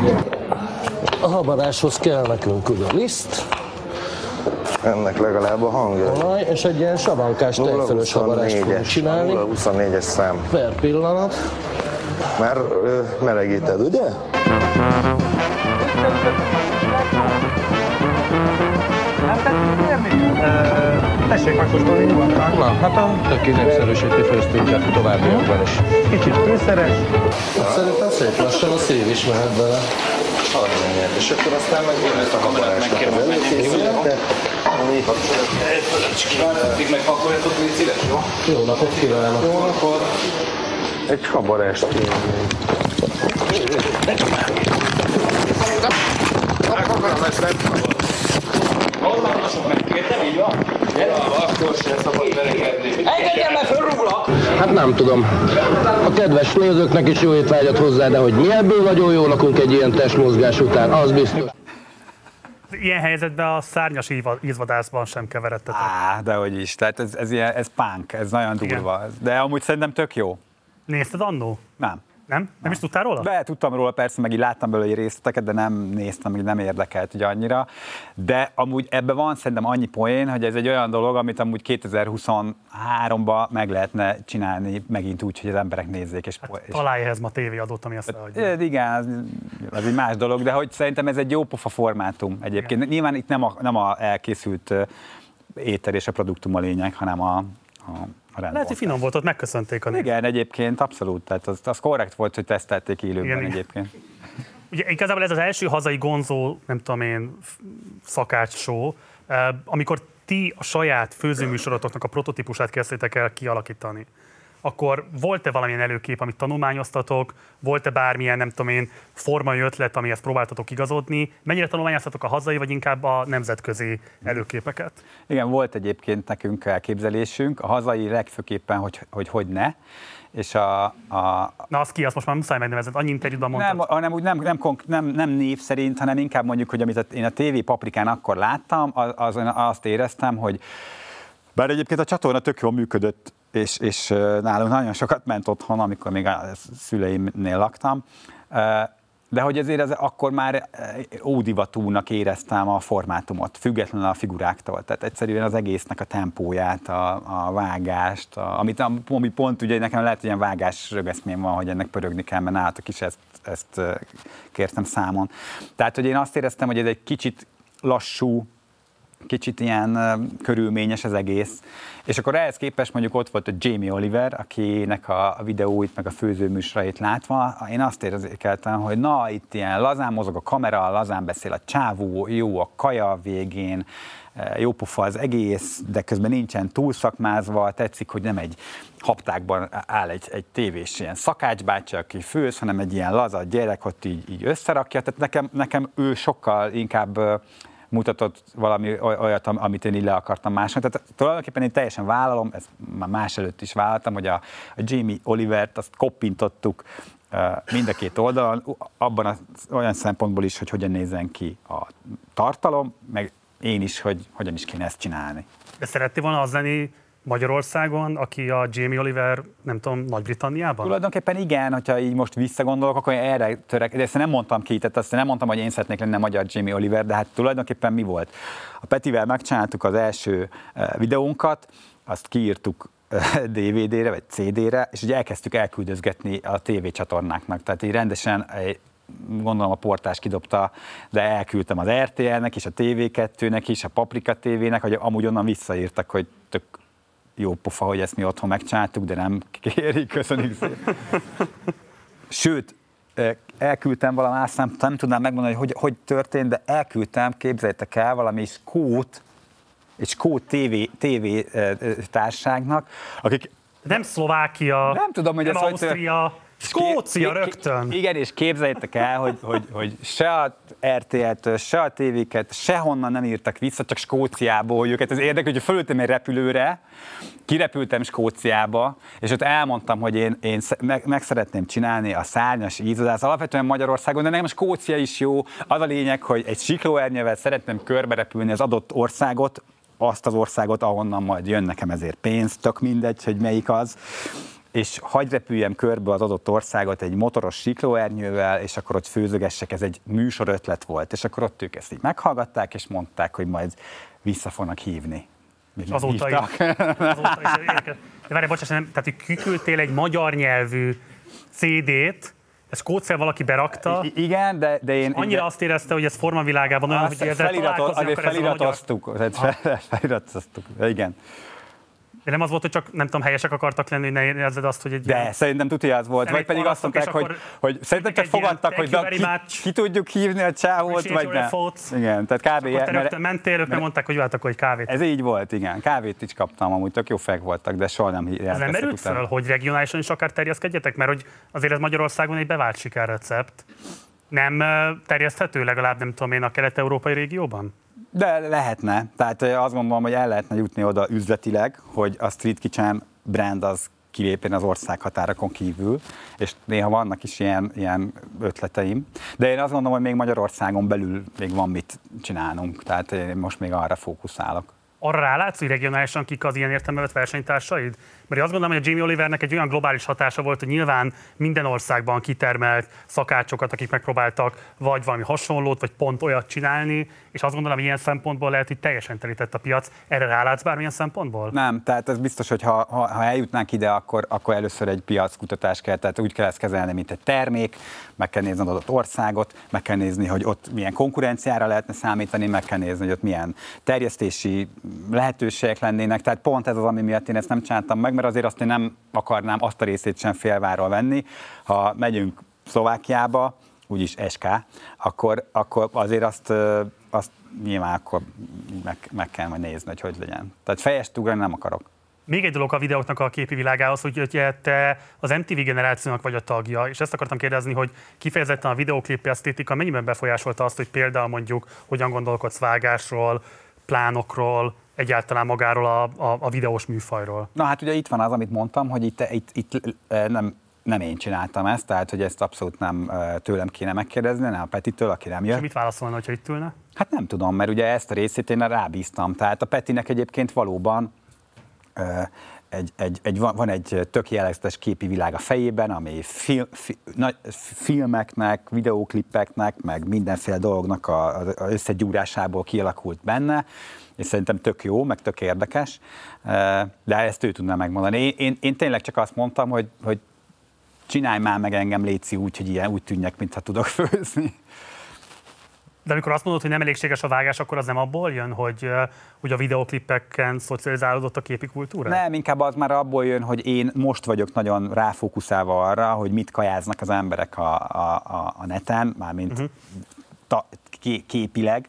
A habaráshoz kell nekünk ugye liszt. Ennek legalább a hangja. Olaj, és egy ilyen savankás tejfölös habarást fogunk csinálni. nulla huszonnégyes szám. Per pillanat. Már ö, melegíted, ugye? Tessék megkóstolni nyugodtan. Na, hát a töké népszerűsítő főztünket továbbiakban is. Kicsit főszeres. Szerintem szép lassan a szív is mehet bele. harmincnégy. És akkor aztán megjelent a kamerát, megkérem, hogy menjünk szívete. Négy kapcsolat. Még megpakoljatok, légy szíves, jó? Jó napot kívánok. Jó napot. Egy kabarást kérnénk. Hollandosok megkértem, így van? Akkor sem szabad verekedni. Engedjen meg, fölrúglak! Hát nem tudom. A kedves nézőknek is jó étvágyat hozzá, de hogy mi ebből nagyon jó lakunk egy ilyen testmozgás után, az biztos. Ilyen helyzetben a szárnyas ízvadászban sem keveredtetek. Á, dehogy is. Tehát ez, ez, ilyen, ez punk, ez nagyon durva. Igen. De amúgy szerintem tök jó. Nézted annó? Nem. Nem? Nem, nem is tudtál róla? Be, tudtam róla persze, meg így láttam belőle részleteket, de nem néztem, így nem érdekelt ugye annyira. De amúgy ebben van szerintem annyi poén, hogy ez egy olyan dolog, amit amúgy kétezer-huszonháromban meg lehetne csinálni megint úgy, hogy az emberek nézzék. És hát, és... találj ehhez ma tévéadót, ami azt adja. Igen, az, az egy más dolog, de hogy szerintem ez egy jó pofa formátum egyébként. Igen. Nyilván itt nem a, nem a elkészült étel és a produktum a lényeg, hanem a... a Lehet, hogy finom volt, ott megköszönték a nép. Igen, egyébként abszolút, tehát az, az korrekt volt, hogy tesztelték élőben. Igen, egyébként. Ugye igazából ez az első hazai gonzó, nem tudom én, szakács show, amikor ti a saját főzőműsorotoknak a prototípusát kezdtétek el kialakítani, akkor volt-e valamilyen előkép, amit tanulmányoztatok, volt-e bármilyen, nem tudom én, formai ötlet, amihez próbáltatok igazodni? Mennyire tanulmányoztatok a hazai, vagy inkább a nemzetközi előképeket? Igen, volt egyébként nekünk elképzelésünk, a hazai legfőképpen, hogy hogy, hogy ne. És a, a... Na az ki, azt most már muszáj megnevezni, annyi interjúban mondtad. Nem, hanem úgy nem, nem, nem, nem név szerint, hanem inkább mondjuk, hogy amit a, én a té vé Paprikán akkor láttam, az, az, azt éreztem, hogy bár egyébként a csatorna tök jól működött, És, és nálunk nagyon sokat ment otthon, amikor még a szüleimnél laktam, de hogy azért ez, akkor már ódivatúnak éreztem a formátumot, függetlenül a figuráktól, tehát egyszerűen az egésznek a tempóját, a, a vágást, a, amit ami pont ugye nekem lehet, hogy ilyen vágás rögeszmém van, hogy ennek pörögni kell, mert nálatok is ezt, ezt kértem számon. Tehát, hogy én azt éreztem, hogy ez egy kicsit lassú, kicsit ilyen körülményes az egész. És akkor ehhez képest mondjuk ott volt a Jamie Oliver, akinek a videóit, meg a főzőműsorait látva, én azt érzékeltem, hogy na, itt ilyen lazán mozog a kamera, lazán beszél a csávó, jó a kaja végén, jó pofa az egész, de közben nincsen túlszakmázva, tetszik, hogy nem egy haptákban áll egy, egy tévés ilyen szakácsbácsi, aki főz, hanem egy ilyen laza gyerek ott így, így összerakja, tehát nekem, nekem ő sokkal inkább mutatott valami olyat, amit én így le akartam másnak. Tehát tulajdonképpen én teljesen vállalom, ezt már más előtt is vállaltam, hogy a, a Jamie Olivert azt koppintottuk mind a két oldalon, abban az, olyan szempontból is, hogy hogyan nézzen ki a tartalom, meg én is, hogy hogyan is kéne ezt csinálni. De szerettél volna az lenni Magyarországon, aki a Jamie Oliver, nem tudom, Nagy-Britanniában? Tulajdonképpen igen, hogyha így most visszagondolok, akkor erre törek, de ezt nem mondtam ki, tehát azt nem mondtam, hogy én szeretnék lenni a magyar Jamie Oliver, de hát tulajdonképpen mi volt? A Petivel megcsináltuk az első videónkat, azt kiírtuk dé vé dére vagy cé dére, és ugye elkezdtük elküldözgetni a tévécsatornáknak, tehát így rendesen, gondolom a portás kidobta, de elküldtem az er té elnek és a té vé kettőnek is, a Paprika té vének, hogy amúgy onnan visszaírtak, hogy tök jó pofa, hogy ezt mi otthon megcsináltuk, de nem kérik, köszönjük szépen. Sőt, elküldtem valami, aztán nem tudnám megmondani, hogy, hogy történt, de elküldtem, képzeljétek el, valami skót, egy skót té vé, té vé társágnak, akik... Nem Szlovákia, nem, tudom, hogy nem Ausztria... Hogy Skócia rögtön! Igen, és képzeljétek el, hogy, hogy, hogy se a er té el-től, se a té vé kettőtől, sehonnan nem írtak vissza, csak Skóciából, hogy őket. Ez érdekes, hogy fölültem egy repülőre, kirepültem Skóciába, és ott elmondtam, hogy én, én meg, meg szeretném csinálni a szárnyas ízodát, alapvetően Magyarországon, de nekem Skócia is jó. Az a lényeg, hogy egy siklóernyővel szeretném körberepülni az adott országot, azt az országot, ahonnan majd jön nekem ezért pénz, tök mindegy, hogy melyik az, és hagy repüljem körbe az adott országot egy motoros siklóernyővel, és akkor ott főzögessek, ez egy műsor ötlet volt, és akkor ott ők ezt így meghallgatták, és mondták, hogy majd vissza fognak hívni. Még azóta hívtak. Is. Azóta is érkezett. De várj, bocsás, nem, tehát hogy kiküldtél egy magyar nyelvű cé dét, ezt kódszer valaki berakta. I- igen, de, de én... Annyira igen, azt érezte, hogy ez formavilágában olyan, hogy ezzel találkozni, akkor feliratoztuk, ez a magyar... Feliratoztuk, igen. De nem az volt, hogy csak, nem tudom, helyesek akartak lenni, hogy ne érezzed azt, hogy egy... De, ilyen... szerintem tudja, az volt. Vagy pedig azt mondták, hogy, hogy szerintem csak fogadtak, hogy ki, ki tudjuk hívni a csávót, vagy ne. Igen, tehát kávé... Akkor te rögtön mentél, ők nem mondták, hogy váltak, hogy kávét. Ez így volt, igen. Kávét is kaptam, amúgy tök jó fek voltak, de soha nem hívják. Ez nem merült föl, hogy regionálisan is akár terjeszkedjetek? Mert hogy azért ez Magyarországon egy bevált sikerrecept. Nem terjeszthető, legalább nem tudom én, a kelet-európai régióban? De lehetne. Tehát azt gondolom, hogy el lehetne jutni oda üzletileg, hogy a Street Kitchen brand az kilépjen az ország határokon kívül, és néha vannak is ilyen, ilyen ötleteim. De én azt gondolom, hogy még Magyarországon belül még van mit csinálnunk, tehát én most még arra fókuszálok. Arra rálátsz, hogy regionálisan kik az ilyen értelemben vett versenytársaid? Mert azt gondolom, hogy a Jamie Olivernek egy olyan globális hatása volt, hogy nyilván minden országban kitermelt szakácsokat, akik megpróbáltak vagy valami hasonlót, vagy pont olyat csinálni, és azt gondolom, hogy ilyen szempontból lehet, hogy teljesen telített a piac. Erre rálátsz bármilyen szempontból? Nem, tehát ez biztos, hogy ha, ha, ha eljutnánk ide, akkor, akkor először egy piackutatást kell, tehát úgy kell ezt kezelni, mint egy termék, meg kell nézni az adott országot, meg kell nézni, hogy ott milyen konkurenciára lehetne számítani, meg kell nézni, hogy ott milyen terjesztési lehetőségek lennének, tehát pont ez az, ami miatt én ezt nem csináltam meg, mert azért azt én nem akarnám azt a részét sem félváról venni. Ha megyünk Szlovákiába, úgyis es ká, akkor, akkor azért azt, azt nyilván akkor meg, meg kell majd nézni, hogy hogy legyen. Tehát fejest ugrani nem akarok. Még egy dolog a videóknak a képi világához, hogy te az em té vé generációnak vagy a tagja, és ezt akartam kérdezni, hogy kifejezetten a videóklip esztétika mennyiben befolyásolta azt, hogy például mondjuk hogyan gondolkodsz vágásról, plánokról, egyáltalán magáról a, a, a videós műfajról. Na hát ugye itt van az, amit mondtam, hogy itt, itt, itt nem, nem én csináltam ezt, tehát hogy ezt abszolút nem tőlem kéne megkérdezni, nem a Petitől, aki nem jött. És mit válaszolna, hogyha itt ülne? Hát nem tudom, mert ugye ezt a részét én rábíztam. Tehát a Petinek egyébként valóban egy, egy, egy, van egy tök jellegzetes képi világ a fejében, ami fil, fi, na, filmeknek, videóklippeknek, meg mindenféle dolognak az összegyúrásából kialakult benne, és szerintem tök jó, meg tök érdekes, de ezt ő tudná megmondani. Én, én, én tényleg csak azt mondtam, hogy, hogy csinálj már meg engem, léci, úgy, hogy ilyen, úgy tűnjek, mintha tudok főzni. De amikor azt mondod, hogy nem elégséges a vágás, akkor az nem abból jön, hogy, hogy a videoklippeken szocializálódott a képi kultúra? Nem, inkább az már abból jön, hogy én most vagyok nagyon ráfókuszálva arra, hogy mit kajáznak az emberek a, a, a, a neten, mármint uh-huh. ta, ké, képileg.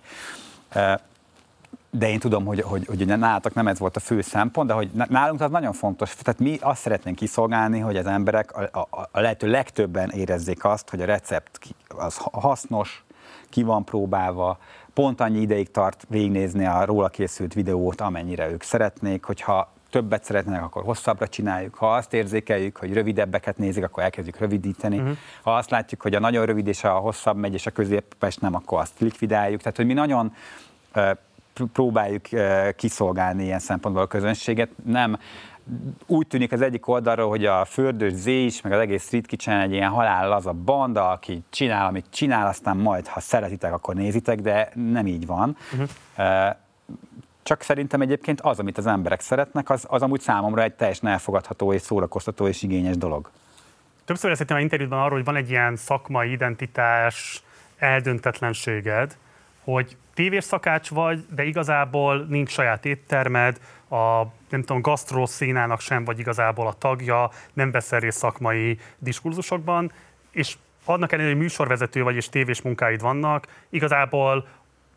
De én tudom, hogy, hogy, hogy nálatok nem ez volt a fő szempont, de hogy nálunk az nagyon fontos. Tehát mi azt szeretnénk kiszolgálni, hogy az emberek a, a, a lehető legtöbben érezzék azt, hogy a recept az hasznos, ki van próbálva, pont annyi ideig tart végignézni a róla készült videót, amennyire ők szeretnék, hogyha többet szeretnének, akkor hosszabbra csináljuk, ha azt érzékeljük, hogy rövidebbeket nézik, akkor elkezdjük rövidíteni, uh-huh. ha azt látjuk, hogy a nagyon rövid és a hosszabb megy, és a középes nem, akkor azt likvidáljuk. Tehát, hogy mi nagyon próbáljuk kiszolgálni ilyen szempontból a közönséget. Nem, úgy tűnik az egyik oldalról, hogy a Fördős Z is, meg az egész Street Kitchen egy ilyen halállaza banda, aki csinál, amit csinál, aztán majd, ha szeretitek, akkor nézitek, de nem így van. Uh-huh. Csak szerintem egyébként az, amit az emberek szeretnek, az, az amúgy számomra egy teljesen elfogadható és szórakoztató és igényes dolog. Többször beszéltem a interjúban arról, hogy van egy ilyen szakmai identitás eldöntetlenséged, hogy tévés szakács vagy, de igazából nincs saját éttermed, a nem tudom, gasztró színának sem vagy igazából a tagja, nem veszel részt szakmai diskurzusokban, és annak ellenére, hogy műsorvezető vagy és tévés munkáid vannak, igazából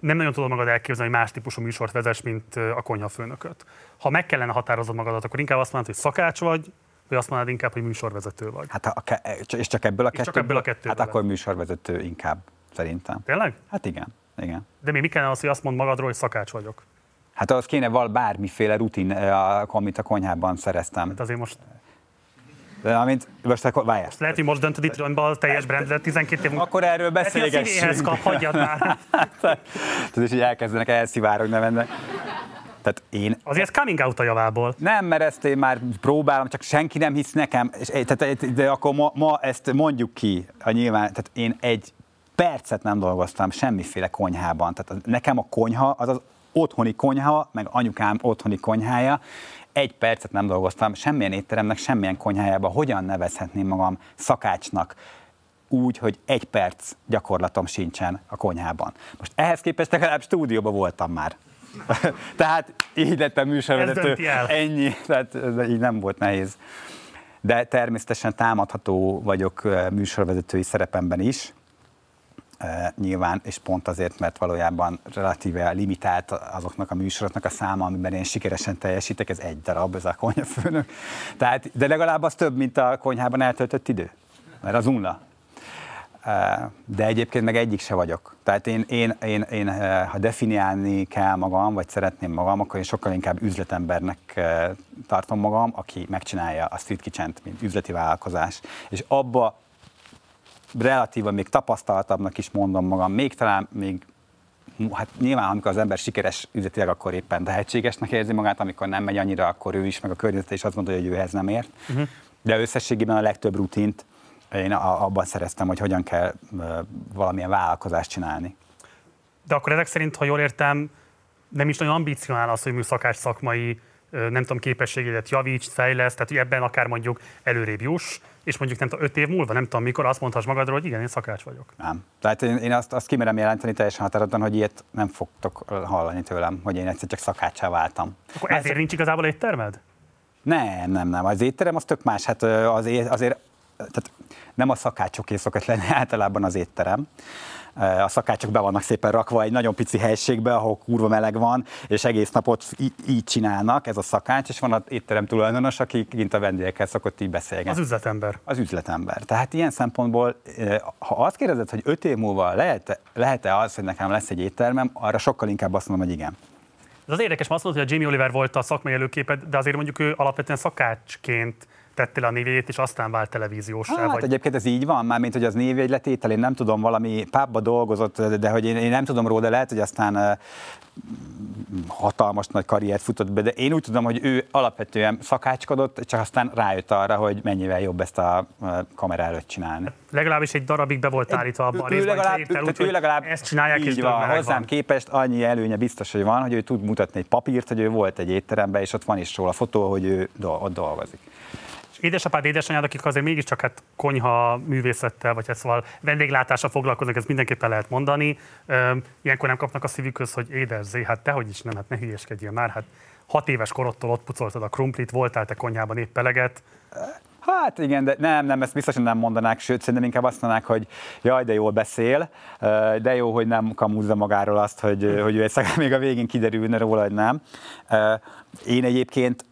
nem nagyon tudod magad elképzelni, hogy más típusú műsort vezess, mint a Konyhafőnököt. Ha meg kellene határozod magadat, akkor inkább azt mondod, hogy szakács vagy, Vagy azt mondanád inkább, hogy műsorvezető vagy. Hát a ke- és csak ebből a kettőből? Csak ebből a kettőből. Hát akkor műsorvezető inkább, szerintem. Tényleg? Hát igen, igen. De mi, mi kellene az, hogy azt mondd magadról, hogy szakács vagyok? Hát az kéne val bármiféle rutin, amit a konyhában szereztem. Hát azért most... De amint, most akkor várjál. Most lehet, hogy most döntöd itt a teljes brandre, tizenkét év múlva. Akkor erről beszélgessünk. Hát a szívéhez kap, hagyjad már. Tudod, hogy elkezdenek elszivárogni ennek. Tehát én... Azért ez coming out a javából. Nem, mert ezt én már próbálom, csak senki nem hisz nekem. És, tehát, de akkor ma, ma ezt mondjuk ki a nyilván. Tehát én egy percet nem dolgoztam semmiféle konyhában. Tehát nekem a konyha, az az otthoni konyha, meg anyukám otthoni konyhája. Egy percet nem dolgoztam semmilyen étteremnek, semmilyen konyhájában. Hogyan nevezhetném magam szakácsnak? Úgy, hogy egy perc gyakorlatom sincsen a konyhában. Most ehhez képest legalább stúdióban voltam már. Tehát így lettem műsorvezető, ennyi, tehát így nem volt nehéz. De természetesen támadható vagyok műsorvezetői szerepemben is, nyilván, és pont azért, mert valójában relatíve limitált azoknak a műsoroknak a száma, amiben én sikeresen teljesítek, ez egy darab, ez a konyhafőnök. Tehát, de legalább az több, mint a konyhában eltöltött idő, mert az unna. De egyébként meg egyik se vagyok. Tehát én, én, én, én, ha definiálni kell magam, vagy szeretném magam, akkor én sokkal inkább üzletembernek tartom magam, aki megcsinálja a Street Kitchen-t, mint üzleti vállalkozás. És abba relatíva még tapasztaltabbnak is mondom magam, még talán még, hát nyilván amikor az ember sikeres üzletileg, akkor éppen tehetségesnek érzi magát, amikor nem megy annyira, akkor ő is, meg a környezete is azt mondja, hogy őhez nem ért. Uh-huh. De összességében a legtöbb rutint én abban szereztem, hogy hogyan kell valamilyen vállalkozást csinálni. De akkor ezek szerint, ha jól értem, nem is nagyon ambicionál az, hogy műszakács szakmai, nem tudom, képességedet javíts, fejlesz, tehát hogy ebben akár mondjuk előrébb juss, és mondjuk nem tudom, öt év múlva, nem tudom mikor, azt mondhass magadról, hogy igen, én szakács vagyok. Nem. Tehát én, én azt, azt kimerem jelenteni teljesen határozottan, hogy ilyet nem fogtok hallani tőlem, hogy én egyszer csak szakáccsá váltam. Akkor ezért Már... nincs igazából éttermed? Nem, nem, nem. Az étterem az tök más. Hát azért, azért tehát nem a szakácsoké szokott lenni általában az étterem. A szakácsok be vannak szépen rakva egy nagyon pici helységbe, ahol kurva meleg van, és egész napot í- így csinálnak, ez a szakács, és van az étterem tulajdonos, aki kint a vendégekkel szokott így beszélgetni. Az üzletember. Az üzletember. Tehát ilyen szempontból, ha azt kérdezed, hogy öt év múlva lehet-e, lehet-e az, hogy nekem lesz egy éttermem, arra sokkal inkább azt mondom, hogy igen. Ez az érdekes, mert azt mondod, hogy a Jamie Oliver volt a szakmai előképed, de azért mondjuk ő alapvetően szakácsként tettél a névjegyét, és aztán vált televíziósra. Hát vagy... egyébként ez így van, mármint hogy az névjegy letétel, én nem tudom, valami pubba dolgozott, de hogy én, én nem tudom róla, de lehet, hogy aztán uh, hatalmas nagy karriert futott be, de én úgy tudom, hogy ő alapvetően szakácskodott, csak aztán rájött arra, hogy mennyivel jobb ezt a kamera előtt csinálni. Legalábbis egy darabig be volt állítva abban a részben, hogy ő legalább ezt csinálják, és van, hozzám van. Képest annyi előnye biztos, hogy van, hogy ő tud mutatni egy papírt, hogy ő volt egy étteremben, és ott van is róla fotó, hogy ő ott dolgozik. Édesapád, édesanyád, akik azért mégiscsak hát konyha művészettel, vagy hát szóval vendéglátással foglalkoznak, ezt mindenképpen lehet mondani. Ilyenkor nem kapnak a szívükhöz, hogy édezzé, hát tehogy is nem, hát ne hülyéskedjél már, hát hat éves korodtól ott pucoltad a krumplit, voltál te konyhában épp eleget. Hát igen, de nem, nem, ezt biztosan nem mondanák, sőt, szerintem inkább azt mondanák, hogy jaj, de jól beszél, de jó, hogy nem kamúzza magáról azt, hogy, hogy ő egyszer még a végén kiderülne róla, hogy nem. Én egyébként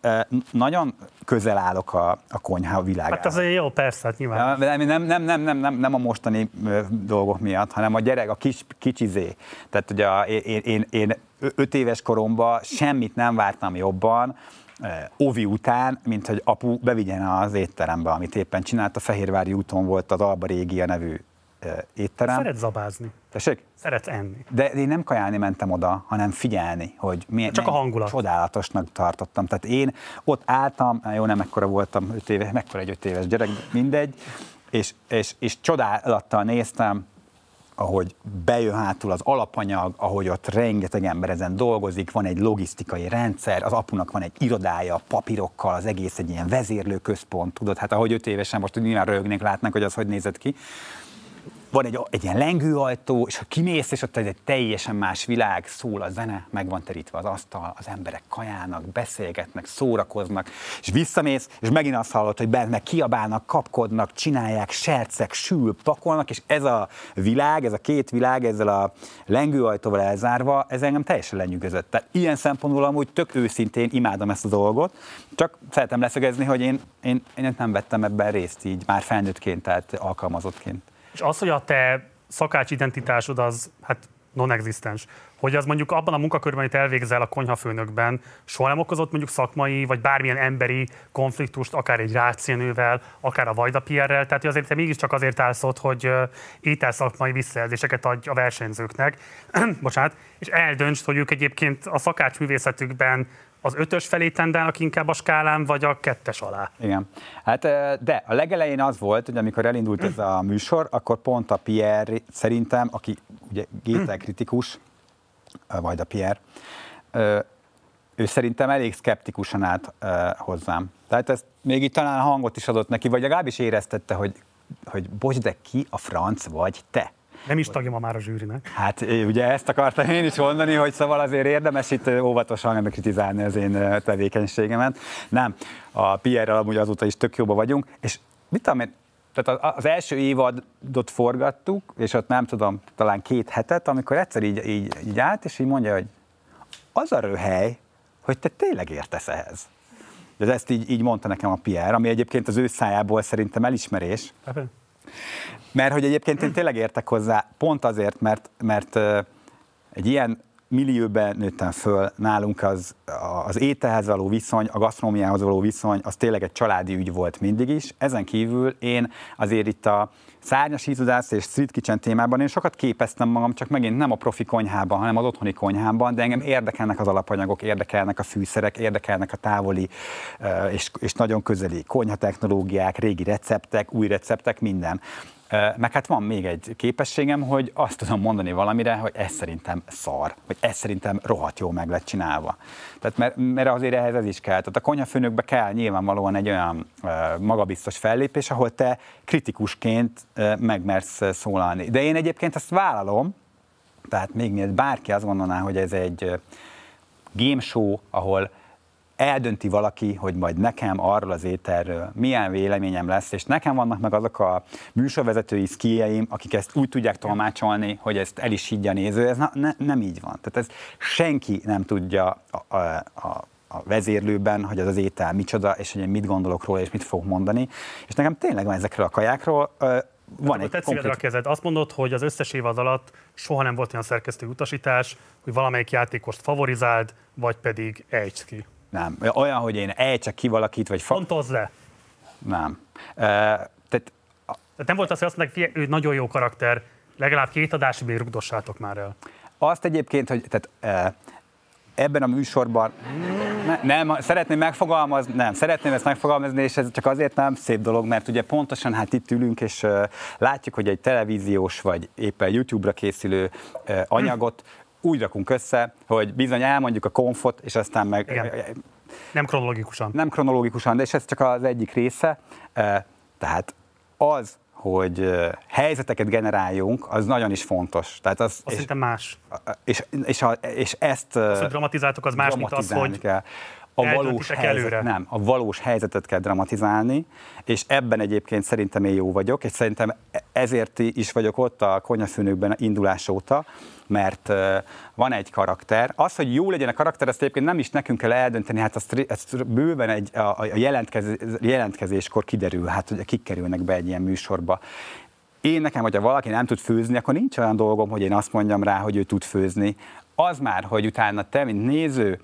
nagyon közel állok a, a konyha világához. Hát azért jó, persze, hát nyilván. Nem, nem, nem, nem, nem, nem a mostani dolgok miatt, hanem a gyerek, a kis, kicsizé. Tehát ugye a, én, én, én öt éves koromban semmit nem vártam jobban, óvi után, mint hogy apu bevigyen az étterembe, amit éppen csinált. A Fehérvári úton volt az Alba Régia nevű étterem. Szeretsz zabázni. Tessék? Szeretsz enni. De én nem kajálni mentem oda, hanem figyelni, hogy milyen, csak a hangulat. Csodálatosnak tartottam. Tehát én ott álltam, jó, nem ekkora voltam, öt éves, mekkora egy öt éves gyerek, mindegy, és, és, és csodálattal néztem, ahogy bejön hátul az alapanyag, ahogy ott rengeteg ember ezen dolgozik, van egy logisztikai rendszer, az apunak van egy irodája papírokkal, az egész egy ilyen vezérlőközpont, tudod, hát ahogy öt évesen most nyilván röhögnénk, látnánk, hogy az hogy nézett ki. van egy, egy ilyen lengőajtó, és ha kimész, és ott egy teljesen más világ, szól a zene, meg van terítve az asztal, az emberek kajálnak, beszélgetnek, szórakoznak, és visszamész, és megint azt hallod, hogy benne kiabálnak, kapkodnak, csinálják, sercek, sül, pakolnak, és ez a világ, ez a két világ, ezzel a lengőajtóval elzárva, ez engem teljesen lenyűgözött. Tehát ilyen szempontból amúgy tök őszintén imádom ezt a dolgot, csak szeretem leszögezni, hogy én, én, én nem vettem ebben részt így már felnőttként, tehát alkalmazottként. És az, hogy a te szakács identitásod az hát non-existens, hogy az mondjuk abban a munkakörben, amit elvégzel a konyhafőnökben, soha nem okozott mondjuk szakmai, vagy bármilyen emberi konfliktust, akár egy Rácz Jenővel, akár a Vajda Pierrel, tehát azért te mégiscsak azért állsz ott, hogy ételszakmai visszajelzéseket adj a versenyzőknek, bocsánat, és eldöntsd, hogy ők egyébként a szakácsművészetükben az ötös felé tendálnak inkább a skálán, vagy a kettes alá? Igen. Hát de a legelején az volt, hogy amikor elindult ez a műsor, akkor pont a Pierre szerintem, aki ugye ételkritikus, vagy a Pierre, ő szerintem elég szkeptikusan állt hozzám. Tehát ez még így talán hangot is adott neki, vagy legalábbis éreztette, hogy, hogy bocs, de ki a franc vagy te? Nem is tagja ma már a zsűrinek. Hát ugye ezt akartam én is mondani, hogy szóval azért érdemes itt óvatosan kritizálni az én tevékenységemet. Nem, a Pierre-rel amúgy azóta is tök jóba vagyunk, és mit tudom én, tehát az első évadot forgattuk, és ott nem tudom, talán két hetet, amikor egyszer így, így, így állt, és így mondja, hogy az a röhely, hogy te tényleg értesz ehhez. És ezt így, így mondta nekem a Pierre, ami egyébként az ő szájából szerintem elismerés. Efe. Mert hogy egyébként én tényleg értek hozzá, pont azért, mert, mert egy ilyen millióben nőttem föl, nálunk az, az ételhez való viszony, a gasztronómiához való viszony, az tényleg egy családi ügy volt mindig is. Ezen kívül én azért itt a szárnyas ízudász és street kitchen témában én sokat képeztem magam, csak megint nem a profi konyhában, hanem az otthoni konyhámban, de engem érdekelnek az alapanyagok, érdekelnek a fűszerek, érdekelnek a távoli és, és nagyon közeli konyhatechnológiák, régi receptek, új receptek, minden. Meg hát van még egy képességem, hogy azt tudom mondani valamire, hogy ez szerintem szar, vagy ez szerintem rohadt jó meg lett csinálva. Tehát mert, mert azért ehhez ez is kell. Tehát a konyhafőnökbe kell nyilvánvalóan egy olyan magabiztos fellépés, ahol te kritikusként megmersz szólalni. De én egyébként ezt vállalom, tehát még mielőtt bárki azt gondolná, hogy ez egy game show, ahol eldönti valaki, hogy majd nekem arról az ételről milyen véleményem lesz, és nekem vannak meg azok a műsorvezetői szkíjeim, akik ezt úgy tudják tolmácsolni, hogy ezt el is higgye a néző. Ez na, ne, nem így van. Tehát ez senki nem tudja a, a, a, a vezérlőben, hogy az az étel micsoda, és hogy én mit gondolok róla, és mit fogok mondani. És nekem tényleg van ezekről a kajákról, van egy tetszik konkrét... a kezed. Azt mondod, hogy az összes évad alatt soha nem volt olyan szerkesztő utasítás, hogy valamelyik játékost favorizáld, vagy pedig ejtsd ki. Nem. Olyan, hogy én ejtsek ki valakit, vagy... Fa... Fontozz le! Nem. Uh, tehát... tehát nem volt az, hogy azt mondják, hogy ő nagyon jó karakter, legalább két adásban rugdossátok már el. Azt egyébként, hogy tehát, uh, ebben a műsorban... Ne, nem, szeretném megfogalmazni, nem, szeretném ezt megfogalmazni, és ez csak azért nem szép dolog, mert ugye pontosan hát itt ülünk, és uh, látjuk, hogy egy televíziós, vagy éppen YouTube-ra készülő uh, anyagot, úgy rakunk össze, hogy bizony elmondjuk a konfot, és aztán meg... Igen. Nem kronológikusan. Nem kronológikusan, de és ez csak az egyik része. Tehát az, hogy helyzeteket generáljunk, az nagyon is fontos. Tehát az, az és, szinte más. És, és, és ezt... Azt, hogy dramatizáltok, az más, mint az, hogy... Kell. A valós, helyzet, nem, a valós helyzetet kell dramatizálni, és ebben egyébként szerintem én jó vagyok, és szerintem ezért is vagyok ott a konyhafőnökben indulás óta, mert van egy karakter. Az, hogy jó legyen a karakter, azt egyébként nem is nekünk kell eldönteni, hát azt, azt bőven egy, a, a jelentkez, jelentkezéskor kiderül, hát hogy kik kerülnek be egy ilyen műsorba. Én nekem, hogyha valaki nem tud főzni, akkor nincs olyan dolgom, hogy én azt mondjam rá, hogy ő tud főzni. Az már, hogy utána te, mint néző,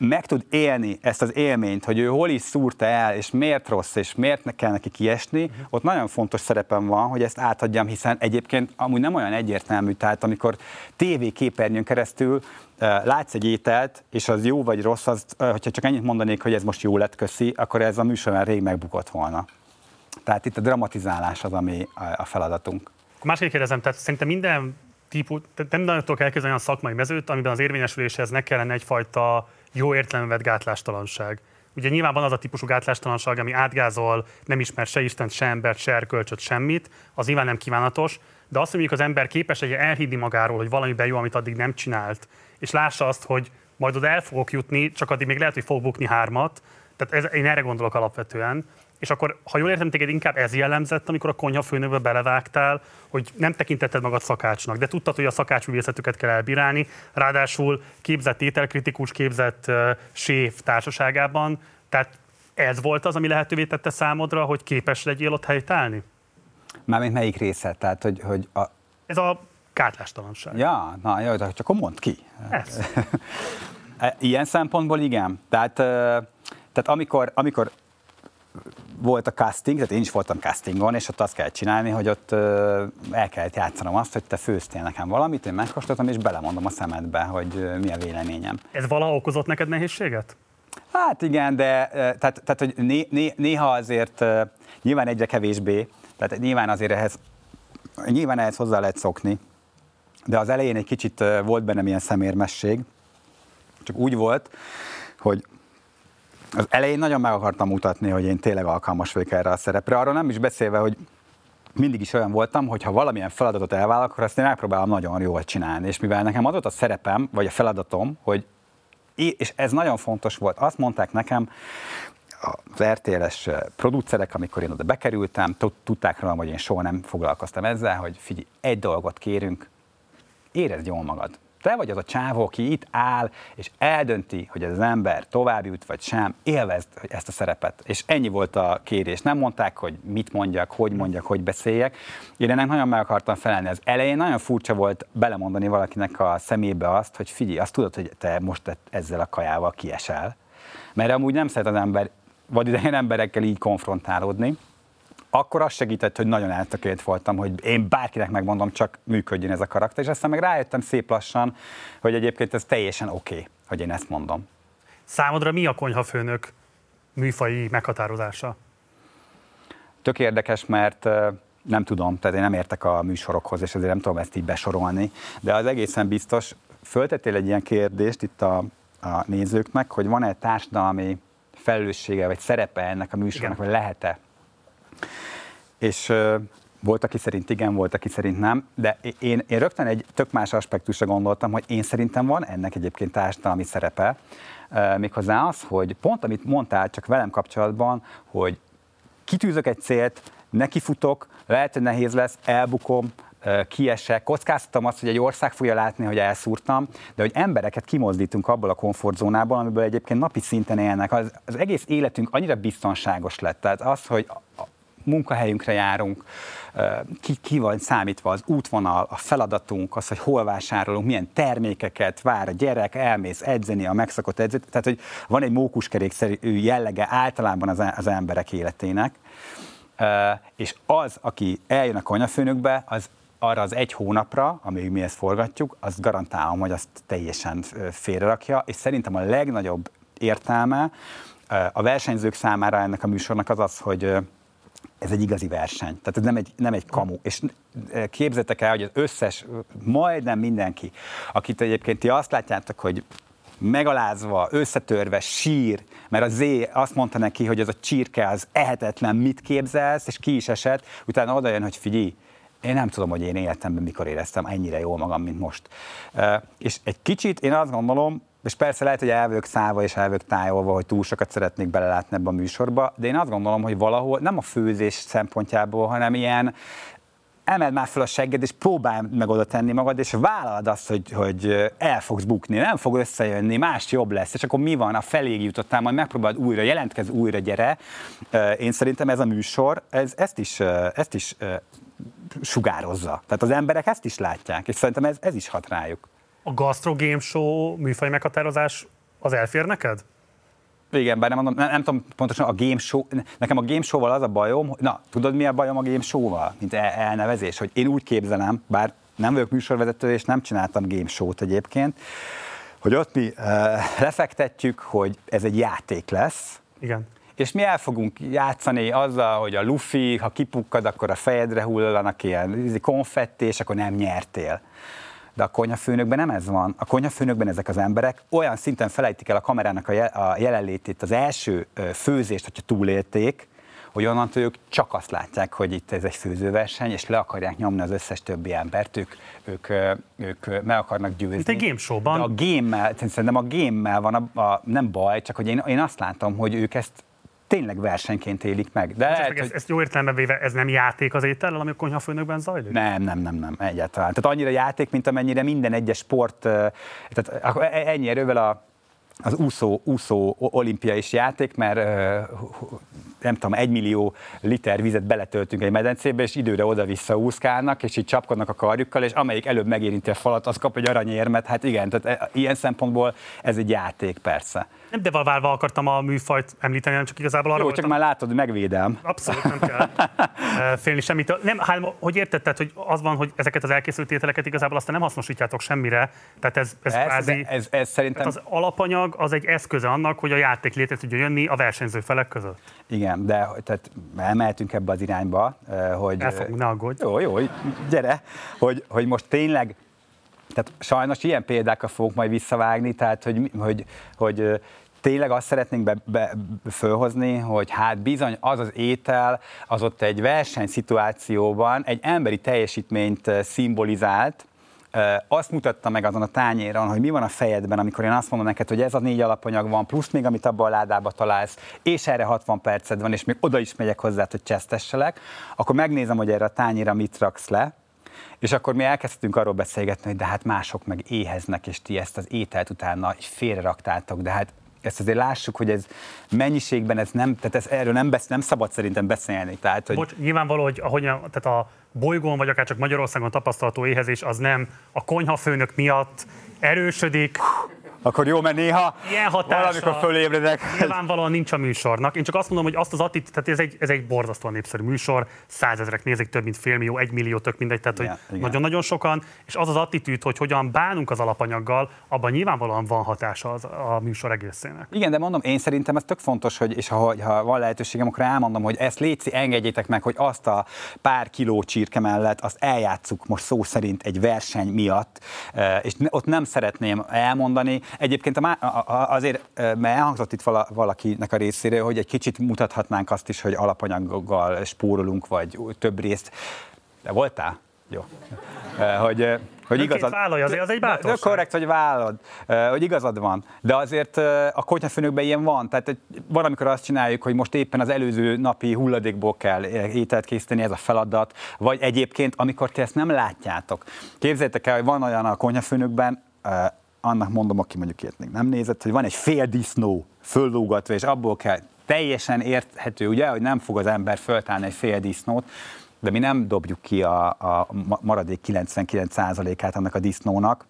meg tud élni ezt az élményt, hogy ő hol is szúrta el, és miért rossz, és miért kell neki kiesni, uh-huh. Ott nagyon fontos szerepem van, hogy ezt átadjam, hiszen egyébként amúgy nem olyan egyértelmű, tehát amikor tévéképernyőn keresztül uh, látsz egy ételt, és az jó vagy rossz, az, uh, hogyha csak ennyit mondanék, hogy ez most jó lett, köszi, akkor ez a műsorban rég megbukott volna. Tehát itt a dramatizálás az, ami a feladatunk. Másképp kérdezem, tehát szerintem minden típus, nem nagyon tudok elképzelni olyan szakmai mezőt, amiben az érvényesüléshez ne kellene egyfajta jó értelemben vett gátlástalanság. Ugye nyilván van az a típusú gátlástalanság, ami átgázol, nem ismer se Istent, se embert, se erkölcsöt, semmit, az nyilván nem kívánatos, De azt, hogy mondjuk az ember képes elhinni magáról, hogy valamiben jó, amit addig nem csinált, és lássa azt, hogy majd oda el fogok jutni, csak addig még lehet, hogy fogok bukni hármat. Tehát ez, én erre gondolok alapvetően. És akkor, ha jól értem, téged inkább ez jellemzett, amikor a konyhafőnökbe belevágtál, hogy nem tekintetted magad szakácsnak, de tudtad, hogy a szakácsművészetüket kell elbírálni, ráadásul képzett ételkritikus, képzett uh, séf társaságában. Tehát ez volt az, ami lehetővé tette számodra, hogy képes legyél ott helytállni? Mármint melyik része? Tehát, hogy, hogy a... Ez a gátlástalanság. Ja, na jó, csak akkor mondd ki. Ez. Ilyen szempontból igen. Tehát, tehát amikor, amikor volt a casting, tehát én is voltam castingon, és ott azt kellett csinálni, hogy ott el kellett játszanom azt, hogy te főztél nekem valamit, én megkóstoltam, és belemondom a szemedbe, hogy mi a véleményem. Ez valaha okozott neked nehézséget? Hát igen, de tehát, tehát hogy né, né, néha azért nyilván egyre kevésbé, tehát nyilván azért ehhez, nyilván ehhez hozzá lehet szokni, de az elején egy kicsit volt bennem ilyen szemérmesség, csak úgy volt, hogy az elején nagyon meg akartam mutatni, hogy én tényleg alkalmas vagyok erre a szerepre, arról nem is beszélve, hogy mindig is olyan voltam, hogy ha valamilyen feladatot elvállalok, akkor azt én megpróbálom nagyon jól csinálni, és mivel nekem adott a szerepem, vagy a feladatom, hogy és ez nagyon fontos volt, azt mondták nekem az er té el-es producerek, amikor én oda bekerültem, tudták rólam, hogy én soha nem foglalkoztam ezzel, hogy figyelj, egy dolgot kérünk, érezd jól magad. Te vagy az a csávó, aki itt áll, és eldönti, hogy ez az ember tovább jut, vagy sem, élvezd ezt a szerepet. És ennyi volt a kérés. Nem mondták, hogy mit mondjak, hogy mondjak, hogy beszéljek. Én ennek nagyon meg akartam felelni. Az elején nagyon furcsa volt belemondani valakinek a szemébe azt, hogy figyelj, azt tudod, hogy te most ezzel a kajával kiesel. Mert amúgy nem szeret az ember, vagy idegen emberekkel így konfrontálódni. Akkor azt segített, hogy nagyon eltökélt voltam, hogy én bárkinek megmondom, csak működjön ez a karakter, és aztán meg rájöttem szép lassan, hogy egyébként ez teljesen oké, okay, hogy én ezt mondom. Számodra mi a konyhafőnök műfaji meghatározása? Tök érdekes, mert nem tudom, tehát én nem értek a műsorokhoz, és azért nem tudom ezt így besorolni, de az egészen biztos, föltettél egy ilyen kérdést itt a, a nézőknek, hogy van-e társadalmi felelőssége, vagy szerepe ennek a műsornak, igen, vagy lehet-e? És uh, volt, aki szerint igen, volt, aki szerint nem, de én, én rögtön egy tök más aspektusra gondoltam, hogy én szerintem van ennek egyébként társadalmi szerepe, uh, méghozzá az, hogy pont amit mondtál csak velem kapcsolatban, hogy kitűzök egy célt, nekifutok, lehet, hogy nehéz lesz, elbukom, uh, kiesek, kockáztatom azt, hogy egy ország fogja látni, hogy elszúrtam, de hogy embereket kimozdítunk abból a komfortzónából, amiből egyébként napi szinten élnek. Az, az egész életünk annyira biztonságos lett, tehát az, hogy a, munkahelyünkre járunk, ki, ki van számítva az útvonal, a feladatunk, az, hogy hol vásárolunk, milyen termékeket vár a gyerek, elmész edzeni, a megszokott edzőt, tehát hogy van egy mókuskerékszerű jellege általában az, az emberek életének, és az, aki eljön a konyhafőnökbe, az arra az egy hónapra, amíg mi ezt forgatjuk, azt garantálom, hogy azt teljesen félrerakja, és szerintem a legnagyobb értelme a versenyzők számára ennek a műsornak az az, hogy ez egy igazi verseny, tehát ez nem egy, nem egy kamu. És képzeltek el, hogy az összes, majdnem mindenki, akit egyébként ti azt látjátok, hogy megalázva, összetörve sír, mert a Z azt mondta neki, hogy ez a csirke az ehetetlen, mit képzelsz, és ki is esett, utána oda jön, hogy figyelj, én nem tudom, hogy én életemben mikor éreztem ennyire jól magam, mint most. És egy kicsit én azt gondolom, és persze lehet, hogy elvők szállva és elvők tájolva, hogy túl sokat szeretnék belelátni ebbe a műsorba, de én azt gondolom, hogy valahol nem a főzés szempontjából, hanem ilyen emeld már fel a segged, és próbálj meg oda tenni magad, és vállalad azt, hogy, hogy el fogsz bukni, nem fog összejönni, más jobb lesz, és akkor mi van, a feléig jutottál, majd megpróbáld újra, jelentkezz újra, gyere. Én szerintem ez a műsor, ez, ezt is, ezt is sugározza. Tehát az emberek ezt is látják, és szerintem ez, ez is hat rájuk. A gastro game show műfaj meghatározás az elfér neked? Igen, bár nem, mondom, nem, nem tudom pontosan a game show, nekem a game show-val az a bajom, na tudod mi a bajom a game show-val, mint elnevezés, hogy én úgy képzelem, bár nem vagyok műsorvezető és nem csináltam game show-t egyébként, hogy ott mi uh, lefektetjük, hogy ez egy játék lesz. Igen. És mi el fogunk játszani azzal, hogy a lufi, ha kipukkad, akkor a fejedre hullanak ilyen konfetti, és akkor nem nyertél. De a konyhafőnökben nem ez van. A konyhafőnökben ezek az emberek olyan szinten felejtik el a kamerának a jelenlétét, az első főzést, hogyha túlélték, hogy onnantól ők csak azt látják, hogy itt ez egy főzőverseny, és le akarják nyomni az összes többi embert, ők, ők, ők meg akarnak győzni. Mint egy game showban. A game-mel, szerintem a game-mel van a, a, nem baj, csak hogy én, én azt látom, hogy ők ezt tényleg versenyként élik meg. De lehet, meg ezt, hogy... ezt jó értelembe véve, ez nem játék az étellel, ami a konyhafőnökben zajlik? Nem, nem, nem, nem, egyáltalán. Tehát annyira játék, mint amennyire minden egyes sport, tehát ennyi erővel a az úszó, úszó olimpia is játék, mert nem tudom, egy millió liter vizet beletöltünk egy medencébe, és időre oda-vissza úszkálnak, és így csapkodnak a karjukkal, és amelyik előbb megérinti a falat, az kap egy aranyérmet. Hát igen, tehát ilyen szempontból ez egy játék, persze. Nem devalválva akartam a műfajt említeni, hanem csak igazából arra. Jó, voltam. Csak már látod, megvédem. Abszolút nem kell félni semmitől. Nem, hát, hogy érted, hogy az van, hogy ezeket az elkészült ételeket igazából aztán nem hasznosítjátok semmire. Tehát ez, ez, ez, kvázi, ez, ez, ez szerintem... tehát az alapanyag az egy eszköze annak, hogy a játék létre tudjon jönni a versenyző felek között. Igen, de tehát elmehetünk ebbe az irányba, hogy... Elfogunk, ne aggódj. Jó, jó, gyere, hogy, hogy most tényleg... Tehát sajnos ilyen példákkal fogok majd visszavágni, tehát hogy, hogy, hogy tényleg azt szeretnénk be, be, fölhozni, hogy hát bizony az az étel, az ott egy versenyszituációban egy emberi teljesítményt szimbolizált, azt mutatta meg azon a tányéron, hogy mi van a fejedben, amikor én azt mondom neked, hogy ez a négy alapanyag van, plusz még amit abban a ládába találsz, és erre hatvan perced van, és még oda is megyek hozzá, hogy csesztesselek, akkor megnézem, hogy erre a tányéra mit raksz le, és akkor mi elkezdtünk arról beszélgetni, hogy de hát mások meg éheznek, és ti ezt az ételt utána félre raktátok, de hát ezt azért lássuk, hogy ez mennyiségben, ez nem, tehát ez, erről nem, besz, nem szabad szerintem beszélni. Tehát, hogy... Bocs, nyilvánvaló, hogy ahogyan, tehát a bolygón, vagy akár csak Magyarországon tapasztalható éhezés, az nem a konyhafőnök miatt erősödik. Akkor jó, mert néha valamikor fölébredek. Nyilvánvalóan nincs a műsornak. Én csak azt mondom, hogy azt az attitűd, tehát ez egy, ez egy borzasztóan népszerű műsor, százezrek nézik, több mint félmillió, egymillió, tök mindegy, tehát igen, hogy nagyon-nagyon sokan, és az az attitűd, hogy hogyan bánunk az alapanyaggal, abban nyilvánvalóan van hatása az, a műsor egészének. Igen, de mondom, én szerintem ez tök fontos, hogy, és ha, ha van lehetőségem, akkor elmondom, hogy ezt léci, engedjétek meg, hogy azt a pár kiló csirke mellett azt eljátsszuk most szó szerint egy verseny miatt, és ott nem szeretném elmondani. Egyébként azért, mert elhangzott itt valakinek a részéről, hogy egy kicsit mutathatnánk azt is, hogy alapanyaggal spórolunk, vagy több részt. De voltál? Jó. Hogy... hogy igazad, vállalj, azért az egy bátorság. Korrekt, hogy vállod, hogy igazad van. De azért a konyhafőnökben ilyen van. Tehát van, amikor azt csináljuk, hogy most éppen az előző napi hulladékból kell ételt készíteni, ez a feladat, vagy egyébként, amikor ti ezt nem látjátok. Képzeljétek el, hogy van olyan a konyhafőnökben, annak mondom, aki mondjuk ilyet még nem nézett, hogy van egy fél disznó föllúgatva, és abból kell, teljesen érthető, ugye, hogy nem fog az ember föltálni egy fél disznót, de mi nem dobjuk ki a, a maradék kilencvenkilenc százalékát annak a disznónak,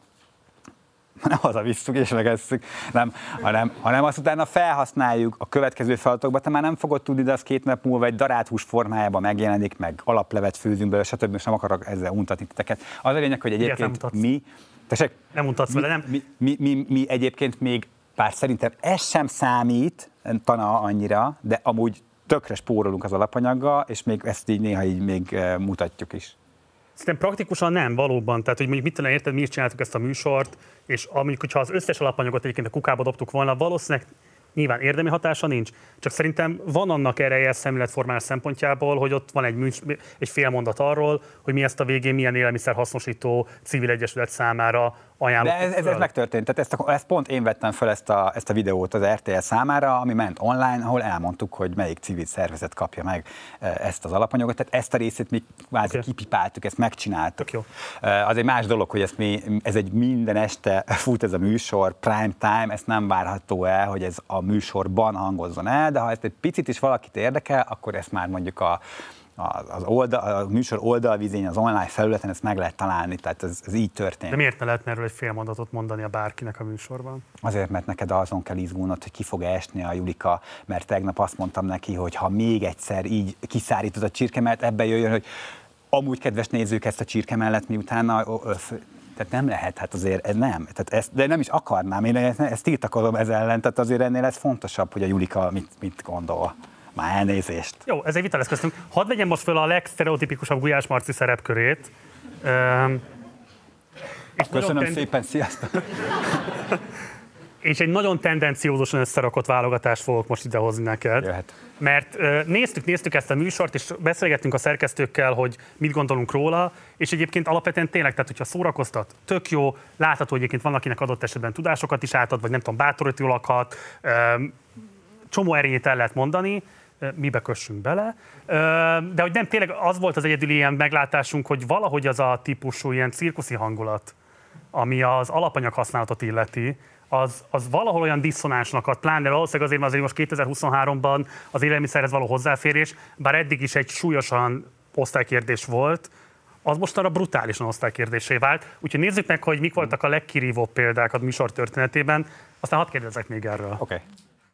nem hazavisszük és megesszük, nem, hanem, hanem azt utána felhasználjuk a következő feladatokba, te már nem fogod tudni, de az két nap múlva egy daráthús formájában megjelenik, meg alaplevet főzünk belőle, stb. Most nem akarok ezzel untatni titeket. Az a lényeg, hogy egyébként mi... Tessék, nem mutatsz vele, nem? Mi, mi, mi, mi egyébként még, bár szerintem ez sem számít, tana annyira, de amúgy tökre spórolunk az alapanyaggal, és még ezt így néha így még mutatjuk is. Szerintem praktikusan nem, valóban. Tehát, hogy mondjuk mit tudom, érted, mi is csináltuk ezt a műsort, és mondjuk, hogyha az összes alapanyagot egyébként a kukába dobtuk volna, valószínűleg nyilván érdemi hatása nincs. Csak szerintem van annak ereje szemléletformálás szempontjából, hogy ott van egy, műs, egy fél mondat arról, hogy mi ezt a végén milyen élelmiszerhasznosító civil egyesület számára ajánlott. De ez, ez, ez megtörtént. Tehát ezt, a, ezt pont én vettem fel ezt a, ezt a videót az er té el számára, ami ment online, ahol elmondtuk, hogy melyik civil szervezet kapja meg ezt az alapanyagot. Tehát ezt a részét mi kvázi okay. kipipáltuk, ezt megcsináltuk. Jó. Az egy más dolog, hogy ezt mi, ez egy minden este fut ez a műsor, prime time, ezt nem várható el, hogy ez a műsorban hangozzon el, de ha ezt egy picit is valakit érdekel, akkor ezt már mondjuk a, a, az oldal, a műsor oldalvizén, az online felületen ezt meg lehet találni, tehát ez, ez így történik. De miért ne lehetne erről egy fél mondatot mondani a bárkinek a műsorban? Azért, mert neked azon kell izgulnod, hogy ki fog esni a Julika, mert tegnap azt mondtam neki, hogy ha még egyszer így kiszárítod a csirke, mert ebben jöjjön, hogy amúgy kedves nézők ezt a csirke mellett, miután a... Tehát nem lehet, hát azért ez nem. Tehát ezt, de nem is akarnám, én ezt, ezt tiltakozom ez ellen, tehát azért ennél ez fontosabb, hogy a Julika mit, mit gondol. Már elnézést. Jó, ez egy vita lesz köztünk. Hadd vegyem most föl a legsztereotipikusabb Gulyás Marci szerepkörét. Üm, Köszönöm szépen, szépen, sziasztok! és egy nagyon tendenciózusan összerakott válogatást fogok most idehozni neked. Jöhet. Mert néztük, néztük ezt a műsort, és beszélgettünk a szerkesztőkkel, hogy mit gondolunk róla, és egyébként alapvetően tényleg, tehát hogyha szórakoztat, tök jó, látható egyébként van, akinek adott esetben tudásokat is átad, vagy nem tudom, bátorítólakat, csomó erényét el lehet mondani, mibe kössünk bele, de hogy nem tényleg az volt az egyedül ilyen meglátásunk, hogy valahogy az a típusú ilyen cirkuszi hangulat, ami az alapanyag használatot illeti, az, az valahol olyan diszonánsnak ad, pláne valószínűleg azért, mert azért most kétezer-huszonháromban az élelmiszerhez való hozzáférés, bár eddig is egy súlyosan osztálykérdés volt, az mostanra brutálisan osztálykérdésé vált. Úgyhogy nézzük meg, hogy mik voltak a legkirívóbb példák a műsor történetében, aztán hadd kérdezzek még erről. Okay.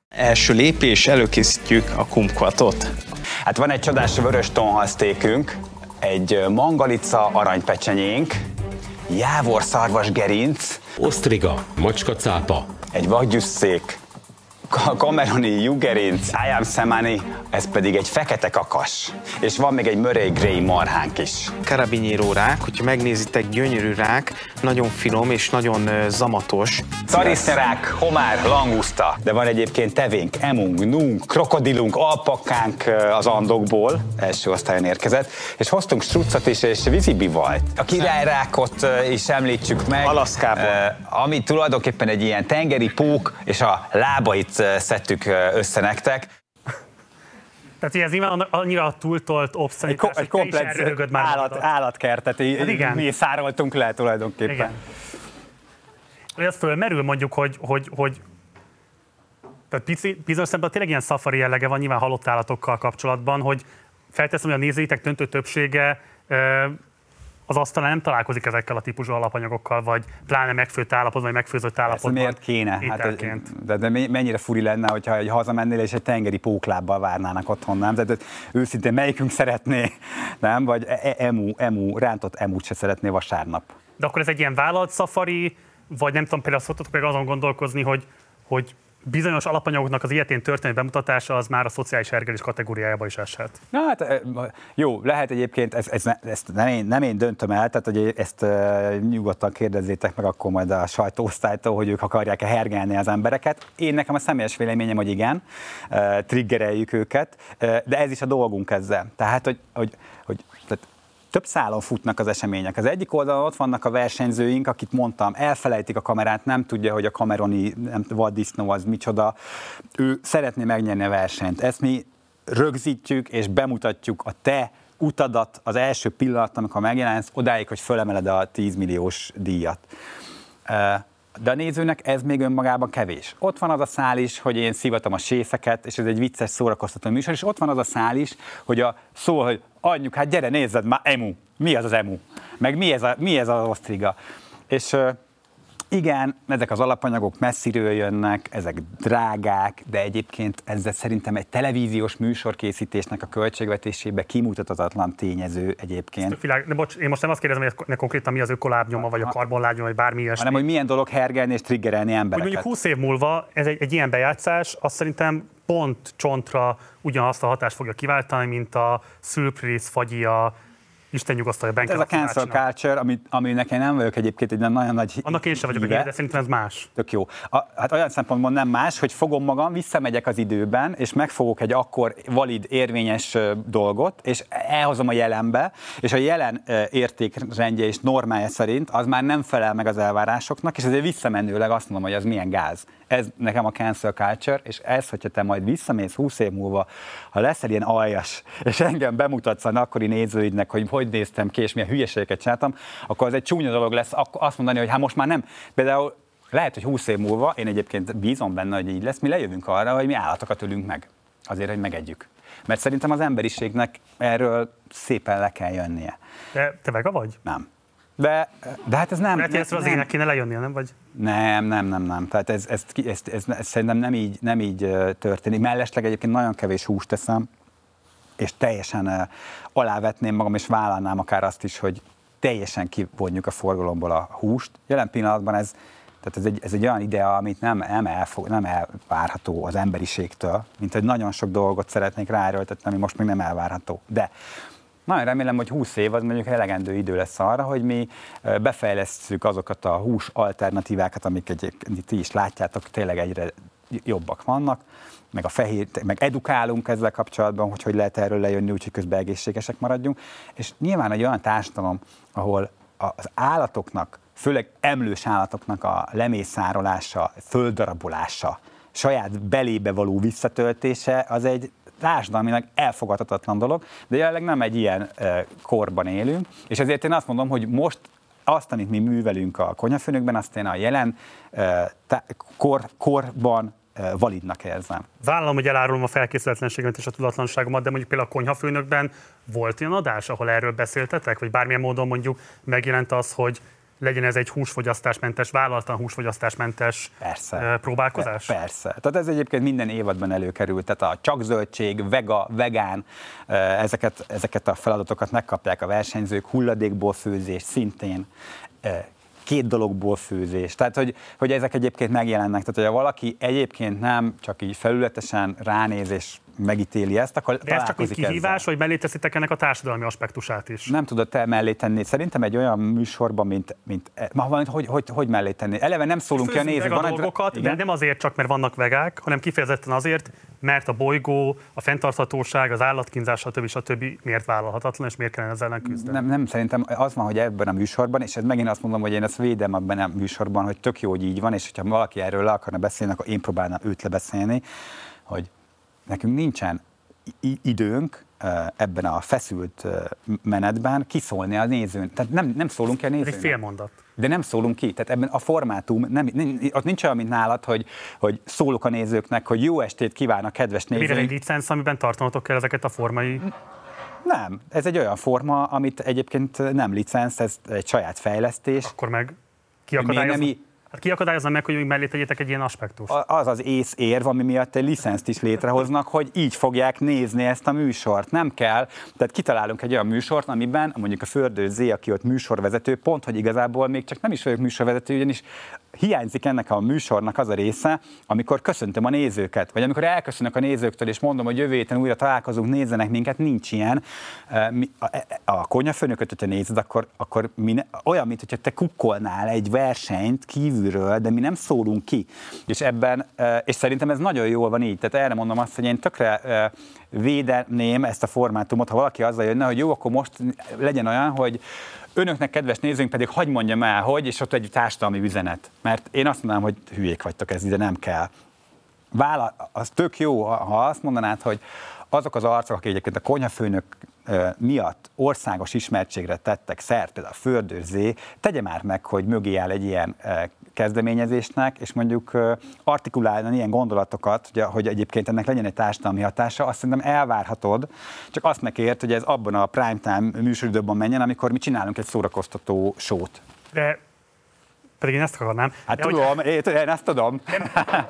Első lépés, előkészítjük a kumkvatot. Hát van egy csodás vörös tonhalsztékünk, egy mangalica aranypecsenyénk, jávor szarvas gerinc, osztriga, macska cápa, egy vakgyüsszék, kameroni jugerinc, ájám szemáni, ez pedig egy fekete kakas. És van még egy Murray Grey marhánk is. Karabiníró rák, hogyha megnézitek, gyönyörű rák, nagyon finom és nagyon zamatos. Szariszerák, homár, languszta. De van egyébként tevénk, emunk, nunk, krokodilunk, alpakánk az Andokból, első osztályon érkezett, és hoztunk struccot is, és vízibivajt. A királyrákot is említsük meg. Alaszkából. Ami tulajdonképpen egy ilyen tengeri pók, és a lábait szedtük össze nektek. Tehát ugye ez nyilván annyira túltolt obszanítás, egy, ko- egy hogy te is már állat, állatkertet, hát mi szároltunk le tulajdonképpen. Igen. Ezt fölmerül mondjuk, hogy, hogy, hogy tehát bizonyos szemben tényleg ilyen szafari jellege van nyilván halott állatokkal kapcsolatban, hogy felteszem, hogy a nézőitek döntő többsége az asztalán nem találkozik ezekkel a típusú alapanyagokkal, vagy pláne megfőtt állapotban, vagy megfőzött állapotban. Ez miért kéne? Hát, de, de mennyire furi lenne, hogyha egy hazamennél és egy tengeri póklábbal várnának otthon, nem? De, de, őszintén melyikünk szeretné, nem? Vagy emu, emu, rántott emút se szeretné vasárnap. De akkor ez egy ilyen vállalt szafari, vagy nem tudom, például szoktatok meg azon gondolkozni, hogy, hogy bizonyos alapanyagoknak az ilyetén történő bemutatása az már a szociális hergelés kategóriájába is eshet. Na hát jó, lehet egyébként, ez, ez, ezt nem én, nem én döntöm el, tehát hogy ezt e, nyugodtan kérdezzétek meg akkor majd a sajtóosztálytól, hogy ők akarják-e hergelni az embereket. Én nekem a személyes véleményem, hogy igen, e, triggereljük őket, e, de ez is a dolgunk ezzel. Tehát, hogy... hogy, hogy tehát, több szálon futnak az események. Az egyik oldalon ott vannak a versenyzőink, akit mondtam, elfelejtik a kamerát, nem tudja, hogy a kameroni vaddisznó az micsoda. Ő szeretné megnyerni a versenyt. Ezt mi rögzítjük és bemutatjuk a te utadat az első pillanat, amikor megjelensz, odáig, hogy fölemeled a tíz milliós díjat. De a nézőnek ez még önmagában kevés. Ott van az a szál is, hogy én szivatom a sészeket, és ez egy vicces szórakoztató műsor, és ott van az a szál is, hogy a szó, hogy anyjuk, hát gyere, nézzed már, emu, mi az az emu, meg mi ez, a, mi ez az osztriga. És igen, ezek az alapanyagok messziről jönnek, ezek drágák, de egyébként ezzel szerintem egy televíziós műsorkészítésnek a költségvetésébe kimutathatatlan tényező egyébként. Világ, de bocs, én most nem azt kérdezem, hogy ne konkrétan mi az ökolábnyoma, vagy a karbonlábnyoma, vagy bármi ilyesmi. Hanem, hogy milyen dolog hergelni és triggerelni embereket. Hogy mondjuk húsz év múlva ez egy, egy ilyen bejátszás, azt szerintem pont csontra ugyanazt a hatást fogja kiváltani, mint a szülprész fagyia, Isten nyugasztalja Benke László. Ez a cancel culture, ami, ami nekem nem vagyok egyébként egy nagyon nagy híve. Annak én sem vagyok, de szerintem ez más. Tök jó. A, hát olyan szempontból nem más, hogy fogom magam, visszamegyek az időben, és megfogok egy akkor valid, érvényes dolgot, és elhozom a jelenbe, és a jelen értékrendje és normája szerint az már nem felel meg az elvárásoknak, és ezért visszamenőleg azt mondom, hogy az milyen gáz. Ez nekem a cancel culture, és ez, hogyha te majd visszamész húsz év múlva, ha leszel ilyen aljas, és engem bemutatsz az akkori nézőidnek, hogy hogy néztem ki, és milyen hülyeségeket csináltam, akkor az egy csúnya dolog lesz azt mondani, hogy hát most már nem. Például lehet, hogy húsz év múlva, én egyébként bízom benne, hogy így lesz, mi lejövünk arra, hogy mi állatokat ölünk meg. Azért, hogy megedjük. Mert szerintem az emberiségnek erről szépen le kell jönnie. De te vega vagy? Nem. De, de hát ez nem... Hát ezt az ének kéne lejönnie, nem vagy? Nem, nem, nem, nem. Tehát ez, ez, ez, ez, ez szerintem nem így, nem így történik. Mellesleg egyébként nagyon kevés húst teszem, és teljesen uh, alávetném magam, és vállalnám akár azt is, hogy teljesen kivonjuk a forgalomból a húst. Jelen pillanatban ez, tehát ez, egy, ez egy olyan idea, amit nem, nem, elfog, nem elvárható az emberiségtől, mint hogy nagyon sok dolgot szeretnék ráerőltetni, ami most még nem elvárható. De Nagyon remélem, hogy húsz év az mondjuk elegendő idő lesz arra, hogy mi befejlesztjük azokat a hús alternatívákat, amik egyébként ti is látjátok, tényleg egyre jobbak vannak, meg a fehér, meg edukálunk ezzel kapcsolatban, hogy hogy lehet erről lejönni, úgyhogy közben egészségesek maradjunk. És nyilván egy olyan társadalom, ahol az állatoknak, főleg emlős állatoknak a lemészárolása, földdarabolása, saját belébe való visszatöltése, az egy társadalmilag elfogadhatatlan dolog, de jelenleg nem egy ilyen e, korban élünk, és ezért én azt mondom, hogy most azt, amit mi művelünk a Konyhafőnökben, azt én a jelen e, tá, kor, korban e, validnak érzem. Vállalom, hogy elárulom a felkészületlenségemet és a tudatlanságomat, de mondjuk például a Konyhafőnökben volt ilyen adás, ahol erről beszéltetek, vagy bármilyen módon mondjuk megjelent az, hogy legyen ez egy húsfogyasztásmentes, vállaltan húsfogyasztásmentes persze. próbálkozás? Persze. Tehát ez egyébként minden évadban előkerült. Tehát a csak zöldség, vega, vegán, ezeket, ezeket a feladatokat megkapták a versenyzők, hulladékból főzés szintén, két dologból főzés. Tehát, hogy, hogy ezek egyébként megjelennek. Tehát, hogyha valaki egyébként nem csak így felületesen ránéz és megítéli ezt, akkor de ez csak egy kihívás, ezzel. Hogy mellé teszitek ennek a társadalmi aspektusát is? Nem tudod te mellé tenni. Szerintem egy olyan műsorban, mint... mint hogy, hogy, hogy, hogy mellé tenni? Eleve nem szólunk ki a nézők. Főzünk meg a dolgokat, de nem azért csak, mert vannak vegák, hanem kifejezetten azért, mert a bolygó, a fenntarthatóság, az állatkínzás, stb. Stb. Miért vállalhatatlan, és miért kellene ezzel ellen küzdeni? Nem, nem, szerintem az van, hogy ebben a műsorban, és ez megint azt mondom, hogy én ezt védem ebben a műsorban, hogy tök jó, hogy így van, és hogyha valaki erről le akarna beszélni, akkor én próbálnám őt lebeszélni, hogy nekünk nincsen időnk ebben a feszült menetben kiszólni a nézőn. Tehát nem, nem szólunk ki a nézőn. Egy fél mondat. De nem szólunk ki. Tehát ebben a formátum, nem, ott nincs olyan, mint nálad, hogy, hogy szólok a nézőknek, hogy jó estét kívánok, kedves nézőink. Mire egy licenc, amiben tartanatok kell ezeket a formai... Nem, ez egy olyan forma, amit egyébként nem licenc, ez egy saját fejlesztés. Akkor meg kiakadályoznak. Hát ki akadályozna meg, hogy még mellé tegyétek egy ilyen aspektust? Az az észérv, ami miatt egy licenszt is létrehoznak, hogy így fogják nézni ezt a műsort. Nem kell, tehát kitalálunk egy olyan műsort, amiben mondjuk a Fördős Z, aki ott műsorvezető, pont, hogy igazából még csak nem is vagyok műsorvezető, ugyanis hiányzik ennek a műsornak az a része, amikor köszöntöm a nézőket, vagy amikor elköszönök a nézőktől, és mondom, hogy jövő héten újra találkozunk, nézzenek minket, nincs ilyen. A Konyhafőnököt, hogyha nézed, akkor, akkor mi, olyan, mint hogyha te kukkolnál egy versenyt kívülről, de mi nem szólunk ki. És ebben, és szerintem ez nagyon jól van így, tehát erre mondom azt, hogy én tökre védeném ezt a formátumot, ha valaki azzal jönne, hogy jó, akkor most legyen olyan, hogy önöknek, kedves nézőink, pedig hadd mondjam el, hogy, és ott egy társadalmi üzenet. Mert én azt mondanám, hogy hülyék vagytok, ez ide nem kell. Vála, az tök jó, ha azt mondanád, hogy azok az arcok, akik egyébként a Konyhafőnök miatt országos ismertségre tettek szert, a Fördős Z, tegye már meg, hogy mögé áll egy ilyen kezdeményezésnek, és mondjuk artikulálni ilyen gondolatokat, hogy egyébként ennek legyen egy társadalmi hatása, azt szerintem elvárhatod, csak azt megért, hogy ez abban a primetime műsoridőben menjen, amikor mi csinálunk egy szórakoztató sót. De pedig én ezt akarnám. Hát de, tudom, hogy... én ezt tudom.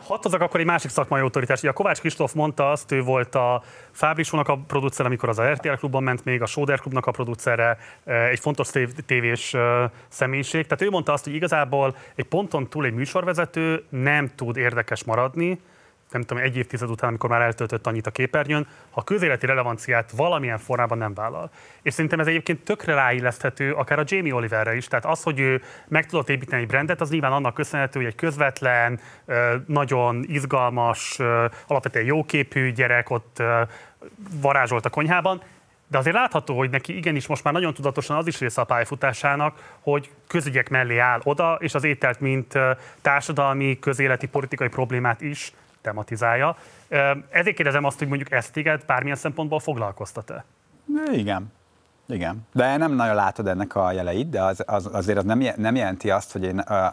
Hadd hozzak akkor egy másik szakmai autoritást. A Kovács Kristóf mondta azt, ő volt a Fábrisónak a producere, amikor az a er té el Klubban ment még, a Showder Klubnak a producere, egy fontos tévés személyiség. Tehát ő mondta azt, hogy igazából egy ponton túl egy műsorvezető nem tud érdekes maradni, nem tudom, egy évtized után, amikor már eltöltött annyit a képernyőn, ha a közéleti relevanciát valamilyen formában nem vállal. És szerintem ez egyébként tökre ráilleszthető akár a Jamie Oliverre is. Tehát az, hogy ő meg tudott építeni egy brandet, az nyilván annak köszönhető, hogy egy közvetlen, nagyon izgalmas, alapvetően jóképű gyerek ott varázsolt a konyhában. De azért látható, hogy neki igenis most már nagyon tudatosan az is része a pályafutásának, hogy közügyek mellé áll oda, és az ételt, mint társadalmi, közéleti, politikai problémát is tematizálja. Ezért kérdezem azt, hogy mondjuk ezt téged bármilyen szempontból foglalkoztat-e? Igen. Igen. De nem nagyon látod ennek a jeleit, de az, az, azért az nem, nem jelenti azt, hogy én a,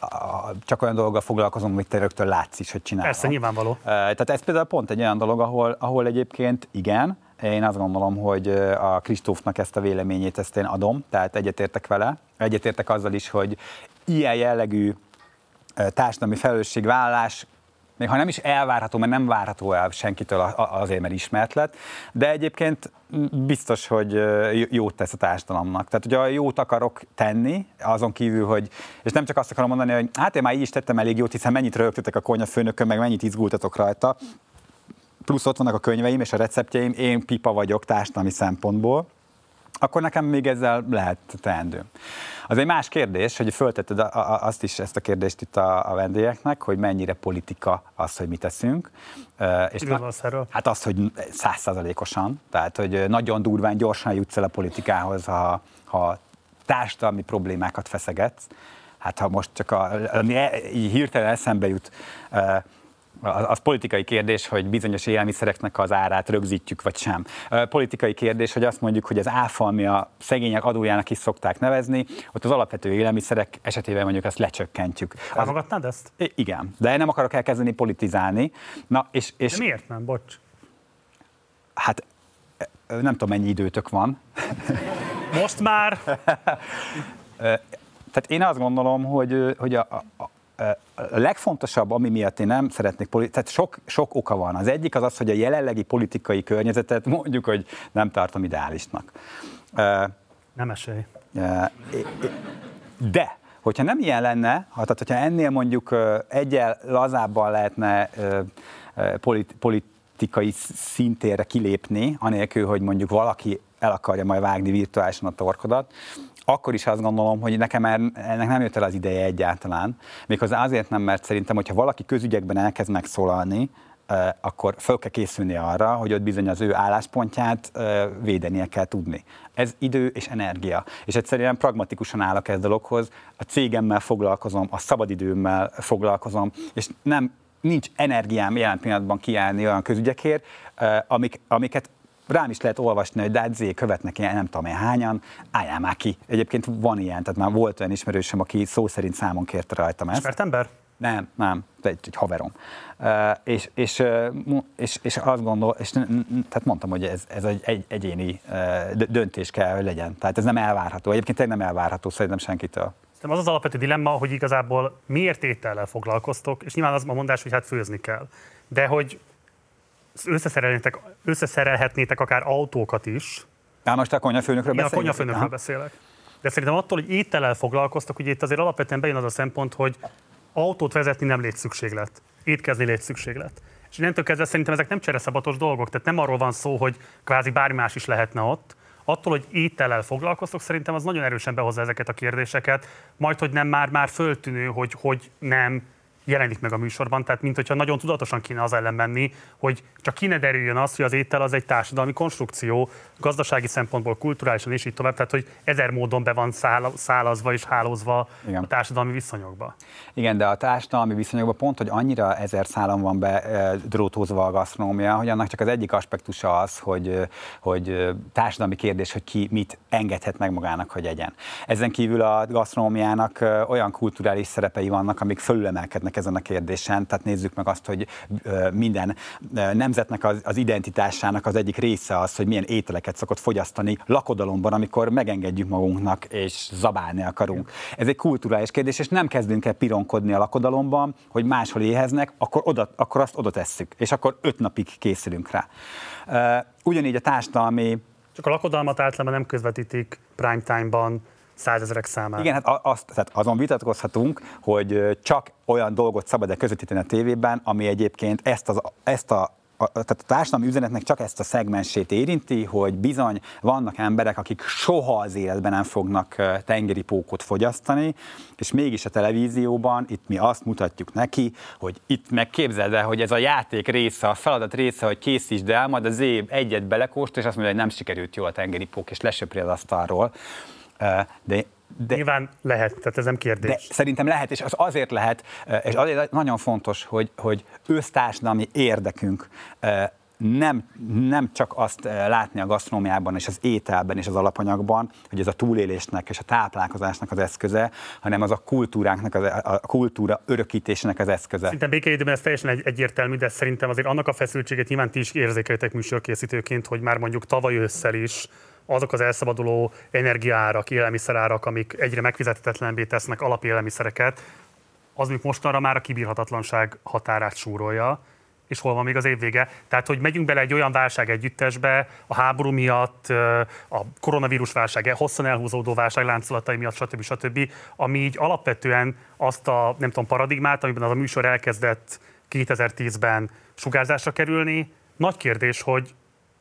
a, csak olyan dologgal foglalkozom, amit te rögtön látsz is, hogy csinálom. Persze, nyilvánvaló. Tehát ez például pont egy olyan dolog, ahol, ahol egyébként igen, én azt gondolom, hogy a Kristófnak ezt a véleményét ezt én adom, tehát egyetértek vele. Egyetértek azzal is, hogy ilyen jellegű társadalmi felelősségvállalás még ha nem is elvárható, mert nem várható el senkitől azért, mert ismert lett, de egyébként biztos, hogy jót tesz a társadalomnak. Tehát, hogyha jót akarok tenni, azon kívül, hogy, és nem csak azt akarom mondani, hogy hát én már így is tettem elég jót, hiszen mennyit röhögtetek a Konyhafőnökön, meg mennyit izgultatok rajta, plusz ott vannak a könyveim és a receptjeim, én pipa vagyok társadalmi szempontból, akkor nekem még ezzel lehet teendő. Az egy más kérdés, hogy föltetted azt is, ezt a kérdést itt a, a vendégeknek, hogy mennyire politika az, hogy mit teszünk. És na, hát az, hogy száz százalékosan, tehát hogy nagyon durván, gyorsan jutsz el a politikához, ha, ha társadalmi problémákat feszegetsz. Hát ha most csak a, ami hirtelen eszembe jut, az politikai kérdés, hogy bizonyos élelmiszereknek az árát rögzítjük, vagy sem. Politikai kérdés, hogy azt mondjuk, hogy az áfa, ami a szegények adójának is szokták nevezni, ott az alapvető élelmiszerek esetében mondjuk ezt lecsökkentjük. Elmagadnád ezt? Igen, de én nem akarok elkezdeni politizálni. Na, és, és... De miért nem? Bocs. Hát nem tudom, mennyi időtök van. Most már? Tehát én azt gondolom, hogy, hogy a... a A legfontosabb, ami miatt én nem szeretnék, tehát sok, sok oka van. Az egyik az az, hogy a jelenlegi politikai környezetet mondjuk, hogy nem tartom ideálisnak. Nem esély. De, hogyha nem ilyen lenne, tehát hogyha ennél mondjuk egyel lazábban lehetne politikai szintérre kilépni, anélkül, hogy mondjuk valaki el akarja majd vágni virtuálisan a torkodat, akkor is azt gondolom, hogy nekem ennek nem jött el az ideje egyáltalán. Méghozzá azért nem, mert szerintem, hogyha valaki közügyekben elkezd megszólalni, akkor föl kell készülni arra, hogy ott bizony az ő álláspontját védenie kell tudni. Ez idő és energia. És egyszerűen pragmatikusan állok ez dologhoz, a cégemmel foglalkozom, a szabadidőmmel foglalkozom, és nem, nincs energiám jelen pillanatban kiállni olyan közügyekért, amik, amiket rám is lehet olvasni, hogy de hát zé, követnek ilyen, nem tudom én hányan, álljál már ki. Egyébként van ilyen, tehát már volt olyan ismerősöm, aki szó szerint számon kérte rajtam ezt. Ismert ember? Nem, nem, egy, egy haverom. Uh, és, és, és, és azt gondol, és tehát mondtam, hogy ez, ez egy, egy egyéni döntés kell, hogy legyen. Tehát ez nem elvárható. Egyébként nem elvárható szerintem senkitől. Az az alapvető dilemma, hogy igazából miért étellel foglalkoztok, és nyilván az a mondás, hogy hát főzni kell. De hogy Összeszerelnétek, összeszerelhetnétek akár autókat is. Már most a konyhafőnökről beszélek. A konyhafőnökről beszélek. De szerintem attól, hogy étellel foglalkoztak, ugye itt azért alapvetően bejön az a szempont, hogy autót vezetni nem létszükséglet, étkezni létszükséglet. És innentől kezdve szerintem ezek nem csereszabatos dolgok, tehát nem arról van szó, hogy kvázi bármi más is lehetne ott. Attól, hogy étellel foglalkoztok, szerintem az nagyon erősen behozza ezeket a kérdéseket, majd hogy nem már, már föltűnő, hogy, hogy nem jelenik meg a műsorban, tehát mint hogyha nagyon tudatosan kéne az ellen menni, hogy csak ki ne derüljön az, hogy az étel az egy társadalmi konstrukció, gazdasági szempontból, kulturálisan és így tovább, tehát hogy ezer módon be van szálazva és hálózva igen. A társadalmi viszonyokba. Igen, de a társadalmi viszonyokban pont, hogy annyira ezer szálon van bedrótózva a gasztronómia, hogy annak csak az egyik aspektusa az, hogy, hogy társadalmi kérdés, hogy ki mit engedhet meg magának, hogy egyen. Ezen kívül a gasztronómiának olyan kulturális szerepei vannak, amik fölülemelkednek ezen a kérdésen, tehát nézzük meg azt, hogy minden nemzetnek az, az identitásának az egyik része az, hogy milyen ételeket szokott fogyasztani lakodalomban, amikor megengedjük magunknak és zabálni akarunk. Ez egy kulturális kérdés, és nem kezdünk el pironkodni a lakodalomban, hogy máshol éheznek, akkor, oda, akkor azt oda tesszük, és akkor öt napig készülünk rá. Ugyanígy a társadalmi... Csak a lakodalmat általában nem közvetítik primetime-ban, százezerek számára. Igen, hát azt, tehát azon vitatkozhatunk, hogy csak olyan dolgot szabad-e közvetíteni a tévében, ami egyébként ezt, az, ezt a, a, tehát a társadalmi üzenetnek csak ezt a szegmensét érinti, hogy bizony vannak emberek, akik soha az életben nem fognak tengeri pókot fogyasztani, és mégis a televízióban itt mi azt mutatjuk neki, hogy itt megképzeld el, hogy ez a játék része, a feladat része, hogy készítsd el, majd az év egyet belekóst, és azt mondja, hogy nem sikerült jól a tengeri pók, és lesöpri az asztalról. De, de, Nyilván lehet, tehát ez nem kérdés. De szerintem lehet, és az azért lehet, és azért nagyon fontos, hogy, hogy össztársadalmi érdekünk nem, nem csak azt látni a gasztronómiában és az ételben és az alapanyagban, hogy ez a túlélésnek és a táplálkozásnak az eszköze, hanem az a kultúránknak, az, a kultúra örökítésének az eszköze. Szerintem békeidőben ez teljesen egy, egyértelmű, de szerintem azért annak a feszültséget nyilván ti is érzékelitek műsorkészítőként, hogy már mondjuk tavaly ősszel is azok az elszabaduló energiaárak, élelmiszerárak, amik egyre megfizethetetlenbé tesznek alapélelmiszereket, az még mostanra már a kibírhatatlanság határát súrolja, és hol van még az év vége. Tehát, hogy megyünk bele egy olyan válság együttesbe, a háború miatt, a koronavírus válság, hosszan elhúzódó válság láncolatai miatt, stb. stb., ami így alapvetően azt a, nem tudom, paradigmát, amiben az a műsor elkezdett kétezer-tízben sugárzásra kerülni, Nagy kérdés, hogy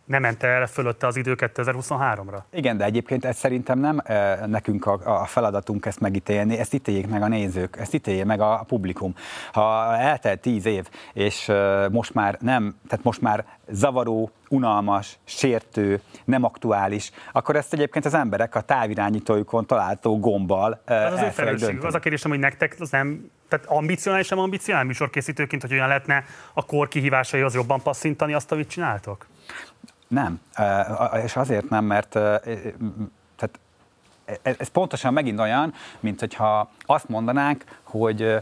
nem mente el fölötte az idő kétezer-huszonháromra? Igen, de egyébként ez szerintem nem nekünk a feladatunk ezt megítélni, ezt ítéljék meg a nézők, ezt ítélje meg a publikum. Ha eltelt tíz év, és most már nem, tehát most már zavaró, unalmas, sértő, nem aktuális, akkor ezt egyébként az emberek a távirányítójukon található gombbal elfelejt döntenek. Ez az ő felelősség. Az a kérdésem, hogy nektek az nem, tehát ambicionális, sem ambicionál műsorkészítőként, hogy olyan lehetne a kor kihívásaihoz jobban passzintani azt, amit csináltok? Nem, és azért nem, mert tehát ez pontosan megint olyan, mint hogyha azt mondanánk, hogy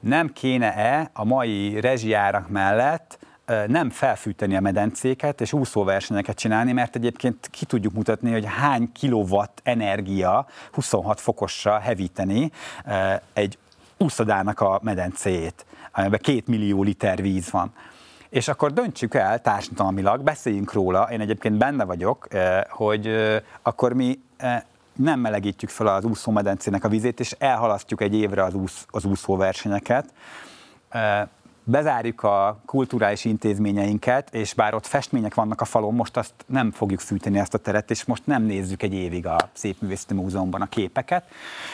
nem kéne-e a mai rezsijárak mellett nem felfűteni a medencéket és úszóversenyeket csinálni, mert egyébként ki tudjuk mutatni, hogy hány kilowatt energia huszonhat fokosra hevíteni egy úszodának a medencéjét, amiben két millió liter víz van. És akkor döntsük el társadalmilag, beszéljünk róla, én egyébként benne vagyok, hogy akkor mi nem melegítjük fel az úszómedencének a vízét, és elhalasztjuk egy évre az, úsz, az úszóversenyeket. Bezárjuk a kulturális intézményeinket, és bár ott festmények vannak a falon, most azt nem fogjuk fűteni, ezt a teret, és most nem nézzük egy évig a Szépművészeti Múzeumban a képeket,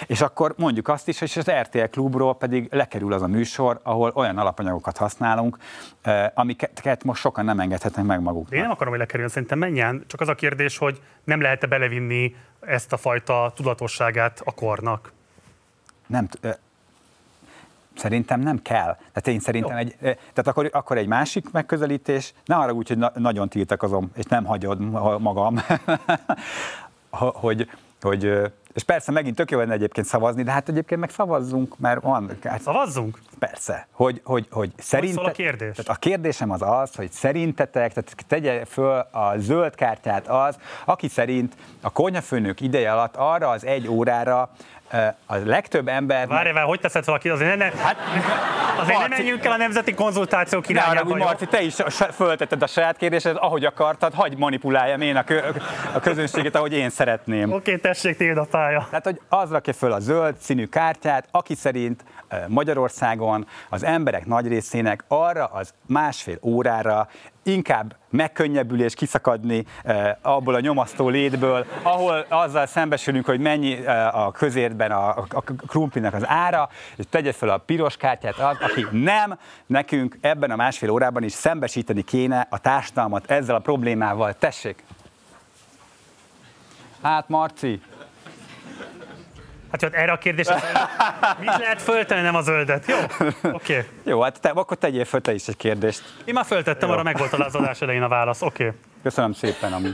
és akkor mondjuk azt is, hogy az er té el Klubról pedig lekerül az a műsor, ahol olyan alapanyagokat használunk, amiket most sokan nem engedhetnek meg maguknak. De én nem akarom, hogy lekerüljön, szerintem menjen, csak az a kérdés, hogy nem lehet-e belevinni ezt a fajta tudatosságát a kornak? Nem t- Szerintem nem kell. Tehát én szerintem egy, tehát akkor, akkor egy másik megközelítés, ne haragudj, hogy na, nagyon tiltakozom, és nem hagyod magam, hogy, hogy, és persze megint tök jó lenne egyébként szavazni, de hát egyébként meg szavazzunk, mert van. Hát, szavazzunk? Persze. Hogy, hogy, hogy szerinte, szól a kérdés? Tehát a kérdésem az az, hogy szerintetek, tehát tegye föl a zöld kártyát az, aki szerint a konyhafőnök ideje alatt arra az egy órára a legtöbb ember... Várj, várj, hogy teszed valaki? Azért ne, ne, hát, azért Marci, ne menjünk el a nemzeti konzultáció irányába. Ne arra, hogy Marci, te is föltetted a saját kérdésed, ahogy akartad, hagyj manipuláljam én a, kö, a közönséget, ahogy én szeretném. Oké, okay, tessék, tiéd a pálya. Tehát, hogy az rakja föl a zöld színű kártyát, aki szerint Magyarországon az emberek nagy részének arra az másfél órára inkább megkönnyebbülés, kiszakadni eh, abból a nyomasztó létből, ahol azzal szembesülünk, hogy mennyi eh, a közértben a, a krumplinak az ára, és tegye fel a piros kártyát az, aki nem, nekünk ebben a másfél órában is szembesíteni kéne a társadalmat ezzel a problémával. Tessék! Hát, Marci! Hát erre a kérdésre mit lehet föltenni, nem a zöldet? Jó? Oké. Okay. Jó, hát te, akkor tegyél föl te is egy kérdést. Én már föltettem, arra megvolt az adás elején a válasz. Oké. Okay. Köszönöm szépen, ami...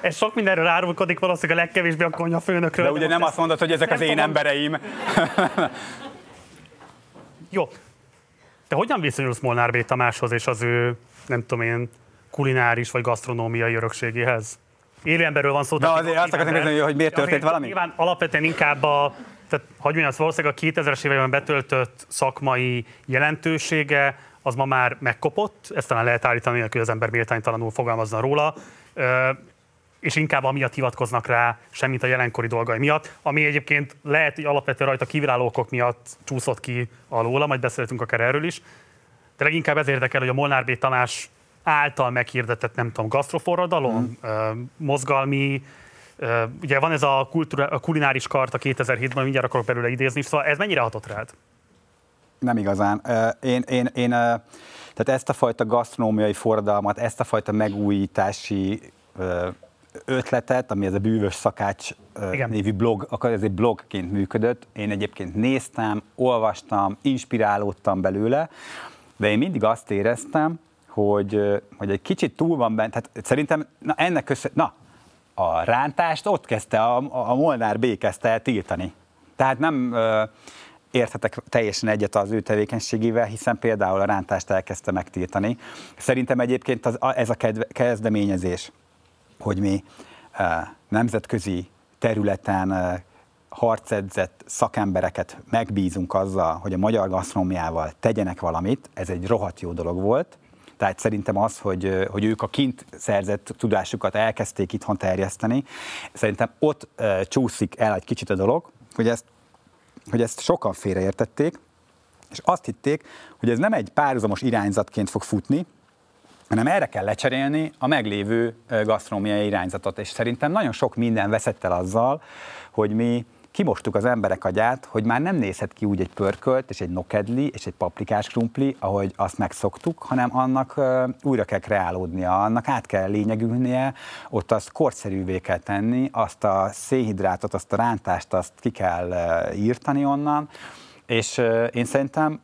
Ez sok mindenről árulkodik, valószínűleg a legkevésbé a konyhafőnökről. De ugye nem azt mondod, hogy ezek az én embereim. Jó. Te hogyan viszonyulsz Molnár B. Tamáshoz és az ő, nem tudom én, kulináris vagy gasztronómiai örökségéhez? Élő emberről van szó. De azért azt akartam kérdezni, hogy miért történt valami? Nyilván alapvetően inkább a, tehát hagyj mondjam, valószínűleg a kétezres években betöltött szakmai jelentősége, az ma már megkopott, ezt talán lehet állítani, hogy az ember méltánytalanul fogalmazna róla, és inkább amiatt hivatkoznak rá, semmint a jelenkori dolgai miatt, ami egyébként lehet, hogy alapvetően rajta kívülálló okok miatt csúszott ki alóla, majd beszéltünk akár erről is, de leginkább ez érdekel, hogy a Molnár B. Tamás által meghirdetett, nem tudom, gasztroforradalom, hmm. mozgalmi, ugye van ez a, kultúra, a kulináris karta kétezer-hétben, mindjárt akarok belőle idézni, szóval ez mennyire hatott rád? Nem igazán. Én, én, én tehát ezt a fajta gasztronómiai forradalmat, ezt a fajta megújítási ötletet, ami ez a Bűvös Szakács Igen. névű blog, akkor ez egy blogként működött, én egyébként néztem, olvastam, inspirálódtam belőle, de én mindig azt éreztem, Hogy, hogy egy kicsit túl van benne, tehát szerintem na, ennek köszönhetően, na, a rántást ott kezdte, a, a Molnár B. kezdte el tiltani. Tehát nem ö, érthetek teljesen egyet az ő tevékenységével, hiszen például a rántást elkezdte megtiltani. Szerintem egyébként az, ez a kedve, kezdeményezés, hogy mi ö, nemzetközi területen ö, harcedzett szakembereket megbízunk azzal, hogy a magyar gasztronómiával tegyenek valamit, ez egy rohadt jó dolog volt. Tehát szerintem az, hogy, hogy ők a kint szerzett tudásukat elkezdték itthon terjeszteni, szerintem ott e, csúszik el egy kicsit a dolog, hogy ezt, hogy ezt sokan félreértették, és azt hitték, hogy ez nem egy párhuzamos irányzatként fog futni, hanem erre kell lecserélni a meglévő gasztronómiai irányzatot, és szerintem nagyon sok minden veszett el azzal, hogy mi kimostuk az emberek agyát, hogy már nem nézhet ki úgy egy pörkölt, és egy nokedli, és egy paprikás krumpli, ahogy azt megszoktuk, hanem annak újra kell kreálódnia, annak át kell lényegülnie, ott azt korszerűvé kell tenni, azt a szénhidrátot, azt a rántást, azt ki kell írtani onnan, és én szerintem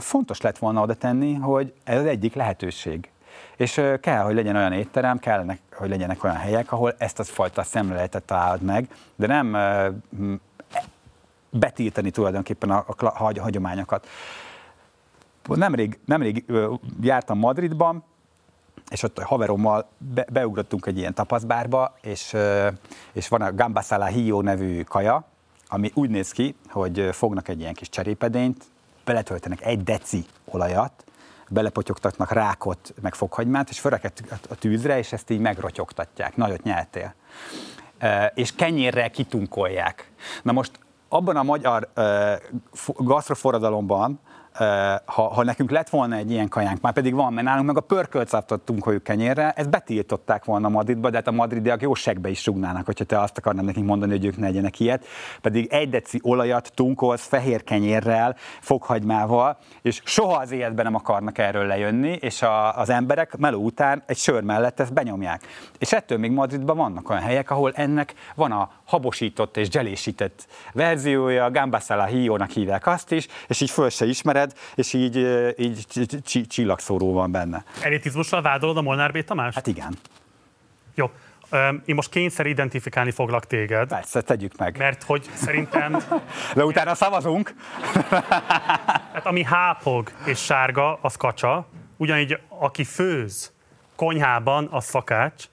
fontos lett volna oda tenni, hogy ez az egyik lehetőség. És kell, hogy legyen olyan étterem, kell, hogy legyenek olyan helyek, ahol ezt a fajta szemléletet találd meg, de nem betiltani tulajdonképpen a, a, a hagyományokat. Nemrég, nemrég jártam Madridban, és ott a haverommal be, beugrottunk egy ilyen tapaszbárba, és, és van a Gambasala Híó nevű kaja, ami úgy néz ki, hogy fognak egy ilyen kis cserépedényt, beletöltenek egy deci olajat, belepotyogtatnak rákot, meg fokhagymát, és fölrekedt a tűzre, és ezt így megrotyogtatják. Nagyot nyeltél. E, és kenyérrel kitunkolják. Na most abban a magyar e, gasztroforradalomban, e, ha, ha nekünk lett volna egy ilyen kajánk, már pedig van, mert nálunk meg a pörkölt szaptot tunkoljuk kenyérrel, ezt betiltották volna Madridba, de hát a madridiak jó segbe is rúgnának, hogyha te azt akarnám nekik mondani, hogy ők ne egyenek ilyet. Pedig egy deci olajat tunkolsz fehér kenyérrel, fokhagymával, és soha az életben nem akarnak erről lejönni, és a, az emberek meló után egy sör mellett ezt benyomják. És ettől még Madridban vannak olyan helyek, ahol ennek van a habosított és zselésített verziója, Gambasala Híónak hívják azt is, és így föl se ismered, és így, így csillagszóró van benne. Elitizmussal vádolod a Molnár B. Tamás? Hát igen. Jó. Én most kényszer identifikálni foglak téged. Persze, tegyük meg. Mert hogy szerintem... De utána szavazunk. Hát ami hápog és sárga, az kacsa. Ugyanígy aki főz konyhában, az szakács.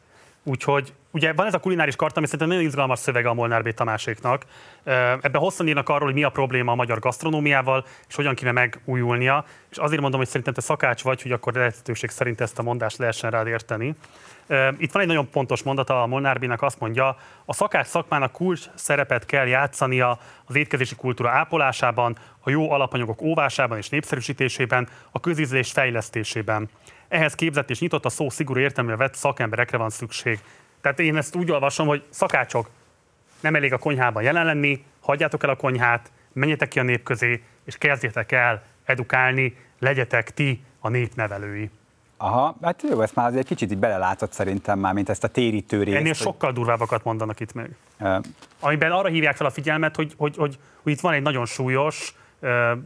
Úgyhogy ugye van ez a kulináris karta, ami szerintem nagyon izgalmas szövege a Molnár B. Tamáséknak. Ebben hosszan írnak arról, hogy mi a probléma a magyar gasztronómiával, és hogyan kéne megújulnia. És azért mondom, hogy szerintem te szakács vagy, hogy akkor lehetőség szerint ezt a mondást lehessen rád érteni. Itt van egy nagyon pontos mondata a Molnár B-nek, azt mondja, a szakács szakmának kulcs szerepet kell játszania az étkezési kultúra ápolásában, a jó alapanyagok óvásában és népszerűsítésében, a közízlés fejlesztésében. Ehhez képzett és nyitott, a szó szigorú értelműen vett szakemberekre van szükség. Tehát én ezt úgy olvasom, hogy szakácsok, nem elég a konyhában jelen lenni, hagyjátok el a konyhát, menjetek ki a nép közé, és kezdjétek el edukálni, legyetek ti a népnevelői. Aha, hát jó, ezt már azért kicsit így belelátott szerintem már, mint ezt a térítő részt. Ennél sokkal durvábbakat mondanak itt még. Ö... Amiben arra hívják fel a figyelmet, hogy, hogy, hogy, hogy itt van egy nagyon súlyos,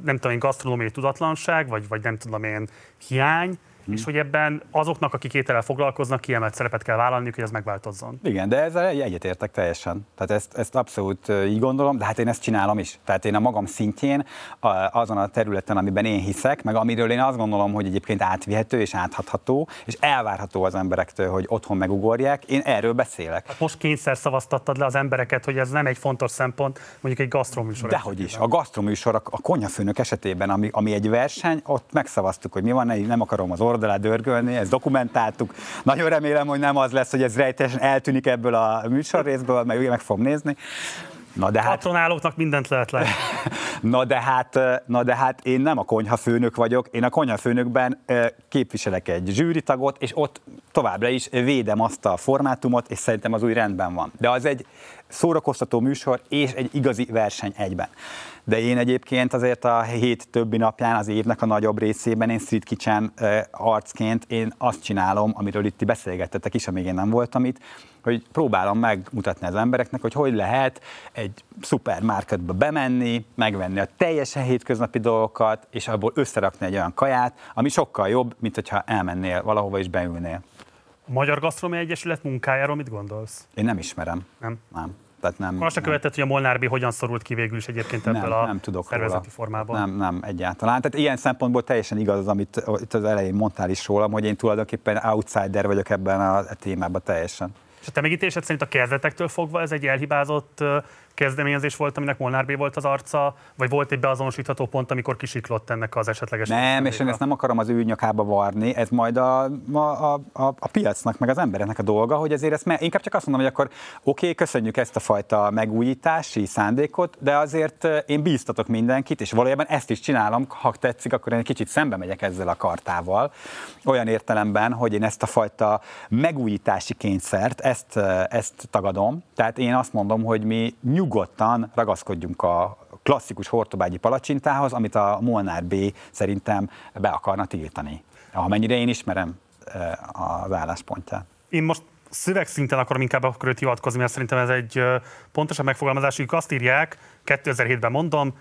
nem tudom én, gasztronómiai tudatlanság, vagy, vagy nem tudom én, hiány, Hmm. és hogy ebben azoknak, akik étellel foglalkoznak, kiemelt szerepet kell vállalniuk, hogy ez megváltozzon. Igen, de ezzel egyetértek teljesen. Tehát ezt, ezt abszolút így gondolom, de hát én ezt csinálom is. Tehát én a magam szintjén, azon a területen, amiben én hiszek, meg amiről én azt gondolom, hogy egyébként átvihető és áthatható, és elvárható az emberektől, hogy otthon megugorják, én erről beszélek. Hát most kényszer szavaztattad le az embereket, hogy ez nem egy fontos szempont, mondjuk egy gasztroműsor. Dehogy is. A gasztroműsor, a konyhafőnök esetében, ami, ami egy verseny, ott megszavaztuk, hogy mi van, nem akarom az oldalát dörgölni, ezt dokumentáltuk. Nagyon remélem, hogy nem az lesz, hogy ez rejtélyesen eltűnik ebből a műsorrészből, mert ugye meg fogom nézni. Na de hát... Patronálóknak mindent lehet le. na, de hát, na de hát én nem a konyhafőnök vagyok, én a konyhafőnökben képviselek egy zsűritagot, és ott továbbra is védem azt a formátumot, és szerintem az új rendben van. De az egy szórakoztató műsor és egy igazi verseny egyben. De én egyébként azért a hét többi napján, az évnek a nagyobb részében én Street Kitchen arcként én azt csinálom, amiről itt ti beszélgettetek is, amíg én nem voltam itt, hogy próbálom megmutatni az embereknek, hogy hogy lehet egy szupermarketbe bemenni, megvenni a teljesen hétköznapi dolgokat, és abból összerakni egy olyan kaját, ami sokkal jobb, mint hogyha elmennél valahova és beülnél. A Magyar Gasztronómiai Egyesület munkájáról mit gondolsz? Én nem ismerem. Nem? Nem. Tehát nem, akkor azt nem. Követett, hogy a Molnár B. hogyan szorult ki végül is egyébként ebből nem, a nem tudok szervezeti róla. Formában? Nem, nem, egyáltalán. Tehát ilyen szempontból teljesen igaz az, amit itt az elején mondtál is rólam, hogy én tulajdonképpen outsider vagyok ebben a témában teljesen. És a te megítélésed szerint a kezdetektől fogva ez egy elhibázott kezdeményezés volt, aminek Molnár B. volt az arca, vagy volt egy beazonosítható pont, amikor kisiklott ennek az esetleges... Nem, és én ezt nem akarom az ő nyakába varni, ez majd a, a, a, a piacnak, meg az embereknek a dolga, hogy ezért ezt me- inkább csak azt mondom, hogy akkor oké, okay, köszönjük ezt a fajta megújítási szándékot, de azért én bíztatok mindenkit, és valójában ezt is csinálom, ha tetszik, akkor én egy kicsit szembe megyek ezzel a kartával, olyan értelemben, hogy én ezt a fajta megújítási kényszert, ezt, ezt tagadom, tehát én azt mondom, hogy mi nyugodtan ragaszkodjunk a klasszikus hortobágyi palacsintához, amit a Molnár B. szerintem be akarna tiltani, amennyire én ismerem az álláspontját. Én most szövegszinten akarom inkább a körül hivatkozni, mert szerintem ez egy pontosabb megfogalmazás, hogy azt írják, kétezer-hétben mondom,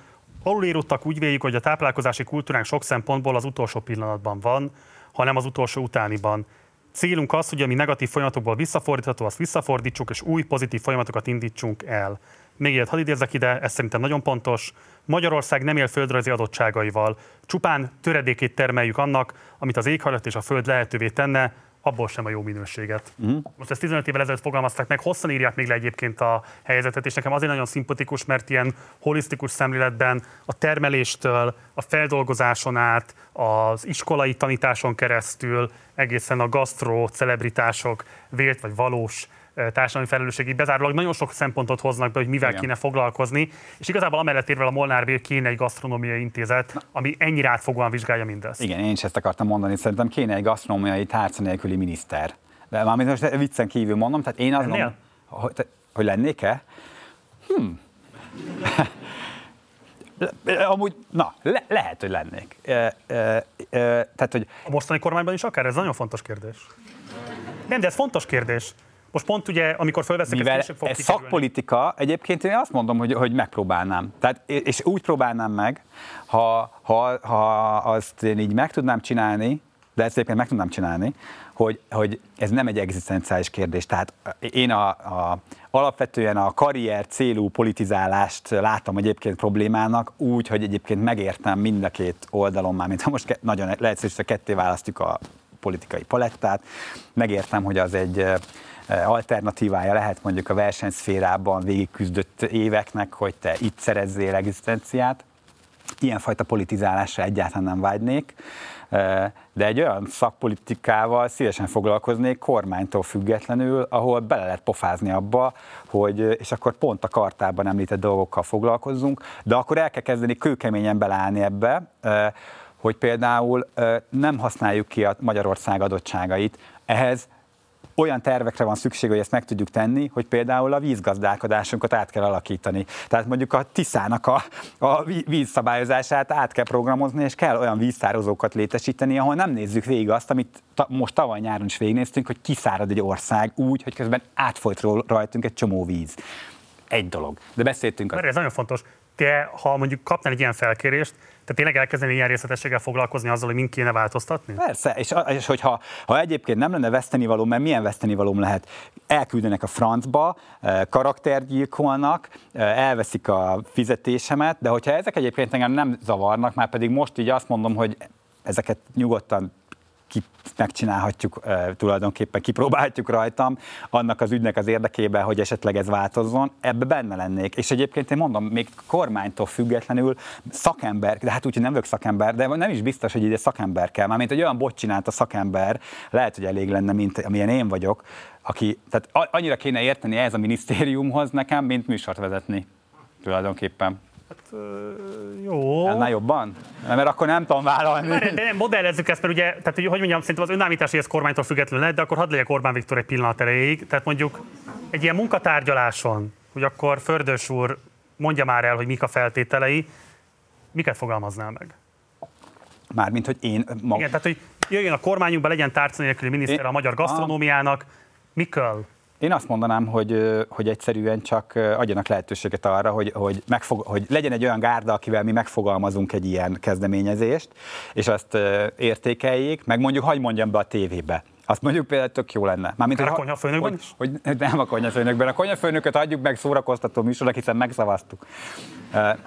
alulírottak úgy véljük, hogy a táplálkozási kultúránk sok szempontból az utolsó pillanatban van, hanem az utolsó utániban. Célunk az, hogy ami negatív folyamatokból visszafordítható, azt visszafordítsuk, és új pozitív folyamatokat indítsunk el. Még ilyet hadd idézzek ide, ez szerintem nagyon pontos. Magyarország nem él földrajzi adottságaival. Csupán töredékét termeljük annak, amit az éghajlat és a föld lehetővé tenne, abból sem a jó minőséget. Mm. Most ezt tizenöt évvel ezelőtt fogalmazták meg, hosszan írják még le egyébként a helyzetet, és nekem azért nagyon szimpatikus, mert ilyen holisztikus szemléletben a termeléstől, a feldolgozáson át, az iskolai tanításon keresztül, egészen a gasztró, celebritások, vélt vagy valós társadalmi felelősségig bezárólag nagyon sok szempontot hoznak be, hogy mivel Igen. kéne foglalkozni, és igazából amellett érvel a Molnár B. kéne egy gasztronómiai intézet, ami ennyire átfogóan vizsgálja mindezt. Igen, én is ezt akartam mondani, szerintem kéne egy gasztronómiai tárca nélküli miniszter. De mármint most viccen kívül mondom, tehát én azt mondom, hogy, hogy lennék-e? Hm. Amúgy, na, le, lehet, hogy lennék. E, e, e, tehát, hogy... A mostani kormányban is akár? Ez nagyon fontos kérdés. Nem, de ez fontos kérdés. Most pont ugye, amikor fölveszik, mivel ezt fog ez kikerülni. Szakpolitika, egyébként én azt mondom, hogy, hogy megpróbálnám. Tehát, és úgy próbálnám meg, ha, ha, ha azt én így meg tudnám csinálni, de ezt egyébként meg tudnám csinálni, hogy, hogy ez nem egy egzisztenciális kérdés. Tehát én a, a, alapvetően a karrier célú politizálást látom egyébként problémának, úgy, hogy egyébként megértem mind a két oldalon már, mint ha most nagyon leegyszerűsítve ketté választjuk a politikai palettát, megértem, hogy az egy alternatívája lehet mondjuk a versenyszférában végigküzdött éveknek, hogy te itt szerezzél egzisztenciát. Ilyenfajta politizálásra egyáltalán nem vágynék, de egy olyan szakpolitikával szívesen foglalkoznék kormánytól függetlenül, ahol bele lehet pofázni abba, hogy, és akkor pont a kartában említett dolgokkal foglalkozzunk, de akkor el kell kezdeni kőkeményen beleállni ebbe, hogy például nem használjuk ki a Magyarország adottságait. Ehhez olyan tervekre van szükség, hogy ezt meg tudjuk tenni, hogy például a vízgazdálkodásunkat át kell alakítani. Tehát mondjuk a Tiszának a, a vízszabályozását át kell programozni, és kell olyan víztározókat létesíteni, ahol nem nézzük végig azt, amit ta, most tavaly nyáron is végignéztünk, hogy kiszárad egy ország úgy, hogy közben átfolyt rajtunk egy csomó víz. Egy dolog. De beszéltünk... Mert ez nagyon fontos. Te, ha mondjuk kapnál egy ilyen felkérést, tehát tényleg elkezdeni ilyen részletességgel foglalkozni azzal, hogy mind kéne változtatni? Persze, és, és hogyha ha egyébként nem lenne vesztenivalóm, mert milyen vesztenivalóm lehet? Elküldenek a francba, karaktergyilkolnak, elveszik a fizetésemet, de hogyha ezek egyébként engem nem zavarnak, már pedig most így azt mondom, hogy ezeket nyugodtan ki, megcsinálhatjuk, tulajdonképpen kipróbálhatjuk rajtam, annak az ügynek az érdekében, hogy esetleg ez változzon, ebbe benne lennék. És egyébként én mondom, még kormánytól függetlenül szakember, de hát úgy, hogy nem vagyok szakember, de nem is biztos, hogy ide szakember kell. Mármint egy olyan bot csinált a szakember, lehet, hogy elég lenne, mint amilyen én vagyok, aki, tehát annyira kéne érteni ez a minisztériumhoz nekem, mint műsort vezetni tulajdonképpen. Hát, jó. Ennél jobban? Mert akkor nem tudom vállalni. Már, de nem modellezzük ezt, mert ugye, tehát, hogy mondjam, szerintem az önállítási ez kormánytól függetlenül lehet, de akkor hadd legyek Orbán Viktor egy pillanat erejéig. Tehát mondjuk egy ilyen munkatárgyaláson, hogy akkor Fördős úr mondja már el, hogy mik a feltételei, miket fogalmaznál meg? Mármint, hogy én magam. Igen, tehát, hogy jöjjön a kormányunkba, legyen tárca nélküli miniszter a magyar gasztronómiának, mikől? Én azt mondanám, hogy, hogy egyszerűen csak adjanak lehetőséget arra, hogy, hogy, megfog, hogy legyen egy olyan gárda, akivel mi megfogalmazunk egy ilyen kezdeményezést, és azt értékeljék, meg mondjuk hagy mondjam be a tévébe. Azt mondjuk például tök jó lenne. Mármint, hogy, a Konyhafőnökben is? Hogy, hogy nem a Konyhafőnökben. A Konyhafőnököt adjuk meg szórakoztató műsornak, hiszen megszavaztuk. Tehát,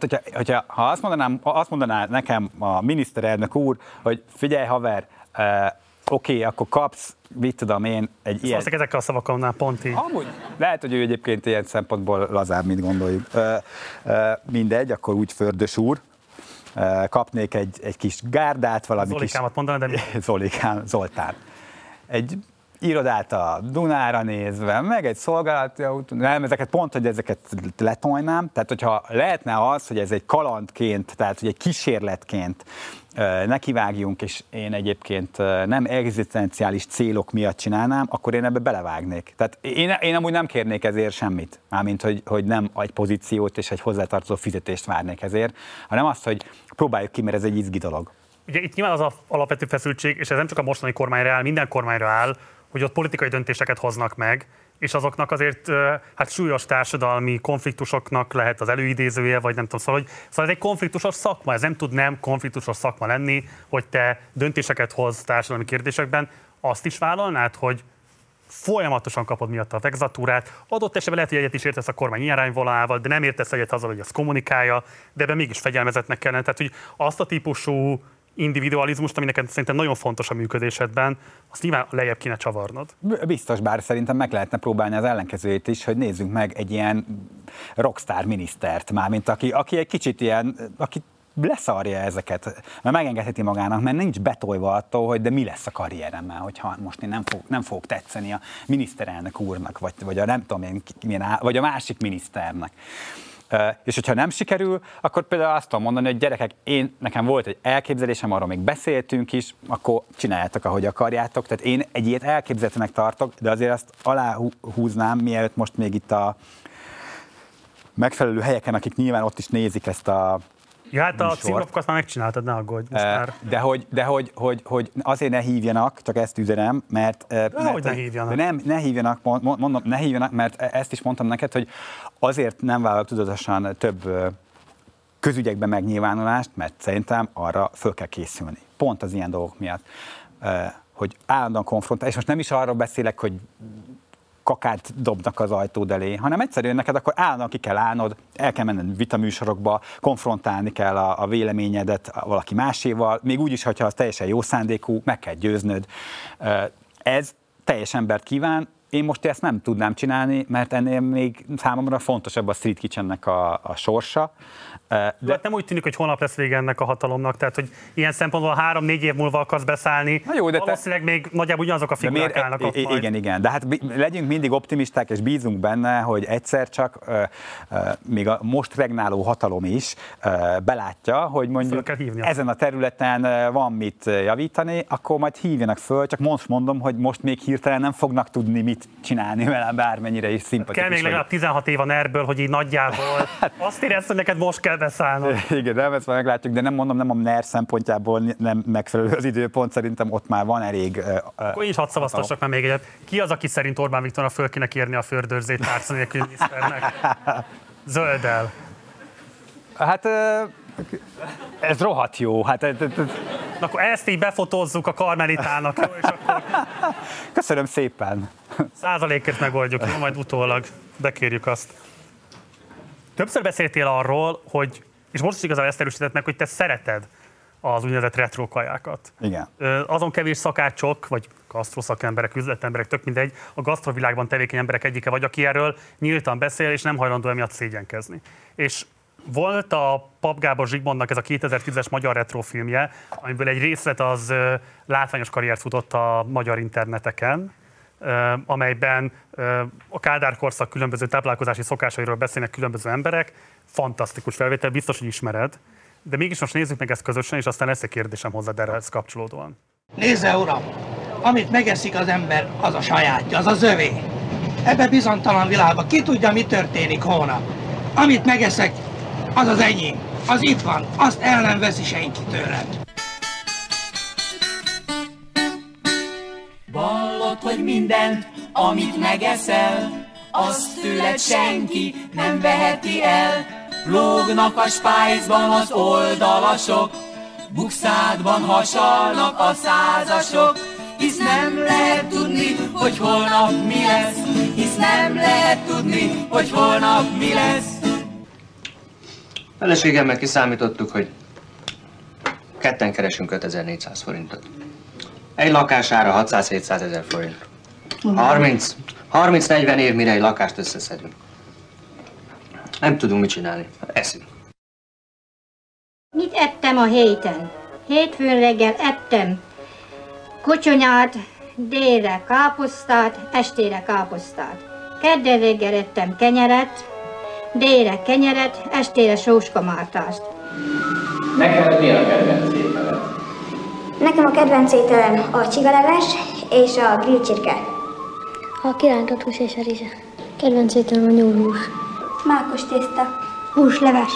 hogyha, hogyha ha azt mondanám, azt mondaná nekem a miniszterelnök úr, hogy figyelj haver, oké, okay, akkor kapsz, mit tudom én, egy szóval ilyen... ezekkel a szavakomnál pont így. Amúgy lehet, hogy ő egyébként ilyen szempontból lazább, mint gondoljuk. Ö, ö, mindegy, akkor úgy Fördős úr. Ö, kapnék egy, egy kis gárdát, valami Zolikámat kis... Mondaná, de... Zolikám, Zoltán. Egy irodát a Dunára nézve, meg egy szolgálati autó, nem, ezeket pont, hogy ezeket letolnám, tehát hogyha lehetne az, hogy ez egy kalandként, tehát hogy egy kísérletként nekivágjunk, és én egyébként nem egzisztenciális célok miatt csinálnám, akkor én ebbe belevágnék. Tehát én, én amúgy nem kérnék ezért semmit, mármint, hogy, hogy nem egy pozíciót és egy hozzátartozó fizetést várnék ezért, hanem azt, hogy próbáljuk ki, mert ez egy izgi dolog. Ugye itt nyilván az a alapvető feszültség, és ez nem csak a mostani kormányra áll, minden kormányra áll, hogy ott politikai döntéseket hoznak meg, és azoknak azért hát súlyos társadalmi konfliktusoknak lehet az előidézője, vagy nem tudom, szóval, hogy, szóval ez egy konfliktusos szakma, ez nem tud nem konfliktusos szakma lenni, hogy te döntéseket hoz társadalmi kérdésekben, azt is vállalnád, hogy folyamatosan kapod miatt a vegzatúrát, adott esetben lehet, hogy egyet is értesz a kormány irányvonalával, de nem értesz egyet azzal, hogy azt kommunikálja, de ebben mégis fegyelmezetnek kellene, tehát hogy azt a típusú individualizmust, ami neked szerintem nagyon fontos a működésedben, azt nyilván lejjebb kéne csavarnod. Biztos, bár szerintem meg lehetne próbálni az ellenkezőjét is, hogy nézzünk meg egy ilyen rockstar minisztert, mármint aki, aki egy kicsit ilyen, aki leszarja ezeket, mert megengedheti magának, mert nincs betolva attól, hogy de mi lesz a karrieremmel, hogyha most én nem, fog, nem fogok tetszeni a miniszterelnök úrnak, vagy, vagy a nem tudom, milyen, vagy a másik miniszternek. És hogyha nem sikerül, akkor például azt tudom mondani, hogy gyerekek, én, nekem volt egy elképzelésem, arról még beszéltünk is, akkor csináljátok, ahogy akarjátok. Tehát én egy ilyet elképzelhetőnek tartok, de azért azt aláhúznám, mielőtt most még itt a megfelelő helyeken, akik nyilván ott is nézik ezt a... Ja, hát a címlapokat már megcsináltad, ne aggódj. De, hogy, de hogy, hogy, hogy azért ne hívjanak, csak ezt üzenem, mert... De mert hogy ne hívjanak. Nem, ne hívjanak, mondom, ne hívjanak, mert ezt is mondtam neked, hogy azért nem vállalok tudatosan több közügyekben megnyilvánulást, mert szerintem arra föl kell készülni. Pont az ilyen dolgok miatt, hogy állandóan konfrontál, és most nem is arról beszélek, hogy kakát dobnak az ajtód elé, hanem egyszerűen neked akkor állnak, ki kell állnod, el kell menned vitaműsorokba, konfrontálni kell a, a véleményedet valaki máséval, még úgyis, hogyha az teljesen jó szándékú, meg kell győznöd. Ez teljes embert kíván, én most ezt nem tudnám csinálni, mert ennél még számomra fontosabb a Street Kitchennek a, a sorsa. De... de hát nem úgy tűnik, hogy holnap lesz vége ennek a hatalomnak, tehát hogy ilyen szempontból három-négy év múlva akarsz beszállni, na jó, de valószínűleg te... még nagyjából ugyanazok a figurák állnak ott majd. Igen, igen, de hát legyünk mindig optimisták, és bízunk benne, hogy egyszer csak uh, uh, még a most regnáló hatalom is uh, belátja, hogy mondjuk ezen a területen uh, van mit javítani, akkor majd hívjanak föl, csak most mondom, hogy most még hirtelen nem fognak tudni mit csinálni velem, bármennyire is szimpatikus. Kell még legalább tizenhat év van erből, hogy így nagyjából azt érezsz, hogy neked most kell beszállnom. Igen, nem, ezt meglátjuk, de nem mondom, nem a NER szempontjából nem megfelelő az időpont, szerintem ott már van elég... Akkor én is hadd szavaztassak már még egyet. Ki az, aki szerint Orbán Viktornak föl kéne kérni a fördőrzét tárca nélkül miniszternek? Zölddel. Hát... ez rohadt jó. Hát, ez, ez. Na, akkor ezt így befotózzuk a karmelitának, jó, és akkor... Köszönöm szépen. Százalékért megoldjuk, jó, majd utólag bekérjük azt. Többször beszéltél arról, hogy, és most is igazából ezt erősített meg, hogy te szereted az úgynevezett retro kajákat. Igen. Azon kevés szakácsok, vagy gasztroszakemberek, üzletemberek, tök mindegy, a gasztrovilágban tevékeny emberek egyike vagy, aki erről nyíltan beszél, és nem hajlandó emiatt szégyenkezni. És volt a Pap Gábor Zsigmondnak ez a kétezer-tízes magyar retrofilmje, amiből egy részlet az látványos karriert futott a magyar interneteken, amelyben a Kádár korszak különböző táplálkozási szokásairól beszélnek különböző emberek. Fantasztikus felvétel, biztos, hogy ismered. De mégis most nézzük meg ezt közösen, és aztán lesz egy kérdésem hozzád ehhez kapcsolódóan. Nézze, uram! Amit megeszik az ember, az a sajátja, az az övé. Ebbe bizonytalan világban ki tudja, mi történik holnap. Amit megeszek, az az enyém, az itt van, azt el nem veszi senki tőlem. Vallod, hogy mindent, amit megeszel, azt tőled senki nem veheti el. Lógnak a spájzban az oldalasok, bukszádban hasalnak a százasok. Hisz nem lehet tudni, hogy holnap mi lesz, hisz nem lehet tudni, hogy holnap mi lesz. Feleségemmel kiszámítottuk, hogy ketten keresünk ötezer-négyszáz forintot. Egy lakására hatszáz-hétszázezer forint. harminc-negyven év, mire egy lakást összeszedünk. Nem tudunk mit csinálni. Eszünk. Mit ettem a héten? Hétfőn reggel ettem kocsonyát, délre káposztát, estére káposztát. Kedden reggel ettem kenyeret, délre kenyeret, estére sóskamártást. Neked mi a kedvenc ételed? Nekem a kedvenc ételem a csigaleves és a grill csirke. A kirántott hús és a rizse. Kedvenc ételem a nyúlhús. Mákos tészta. Húsleves.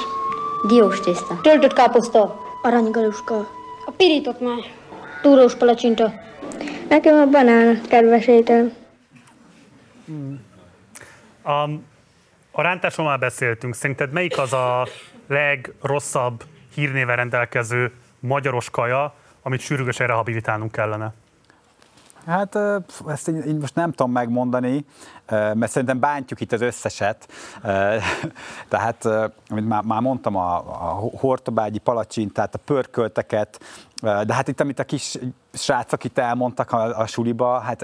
Diós tészta. Töltött káposzta. Aranygaluska. A pirított máj. Túrós palacsinta. Nekem a banán kedves ételem. Mm. A, a rántásról már beszéltünk. Szerinted melyik az a legrosszabb hírnével rendelkező magyaros kaja, amit sürgősen rehabilitálnunk kellene? Hát ezt így, így most nem tudom megmondani, mert szerintem bántjuk itt az összeset. Tehát, amit már, már mondtam, a, a hortobágyi palacsintát, a pörkölteket, de hát itt, amit a kis srácok itt elmondtak a, a suliba, hát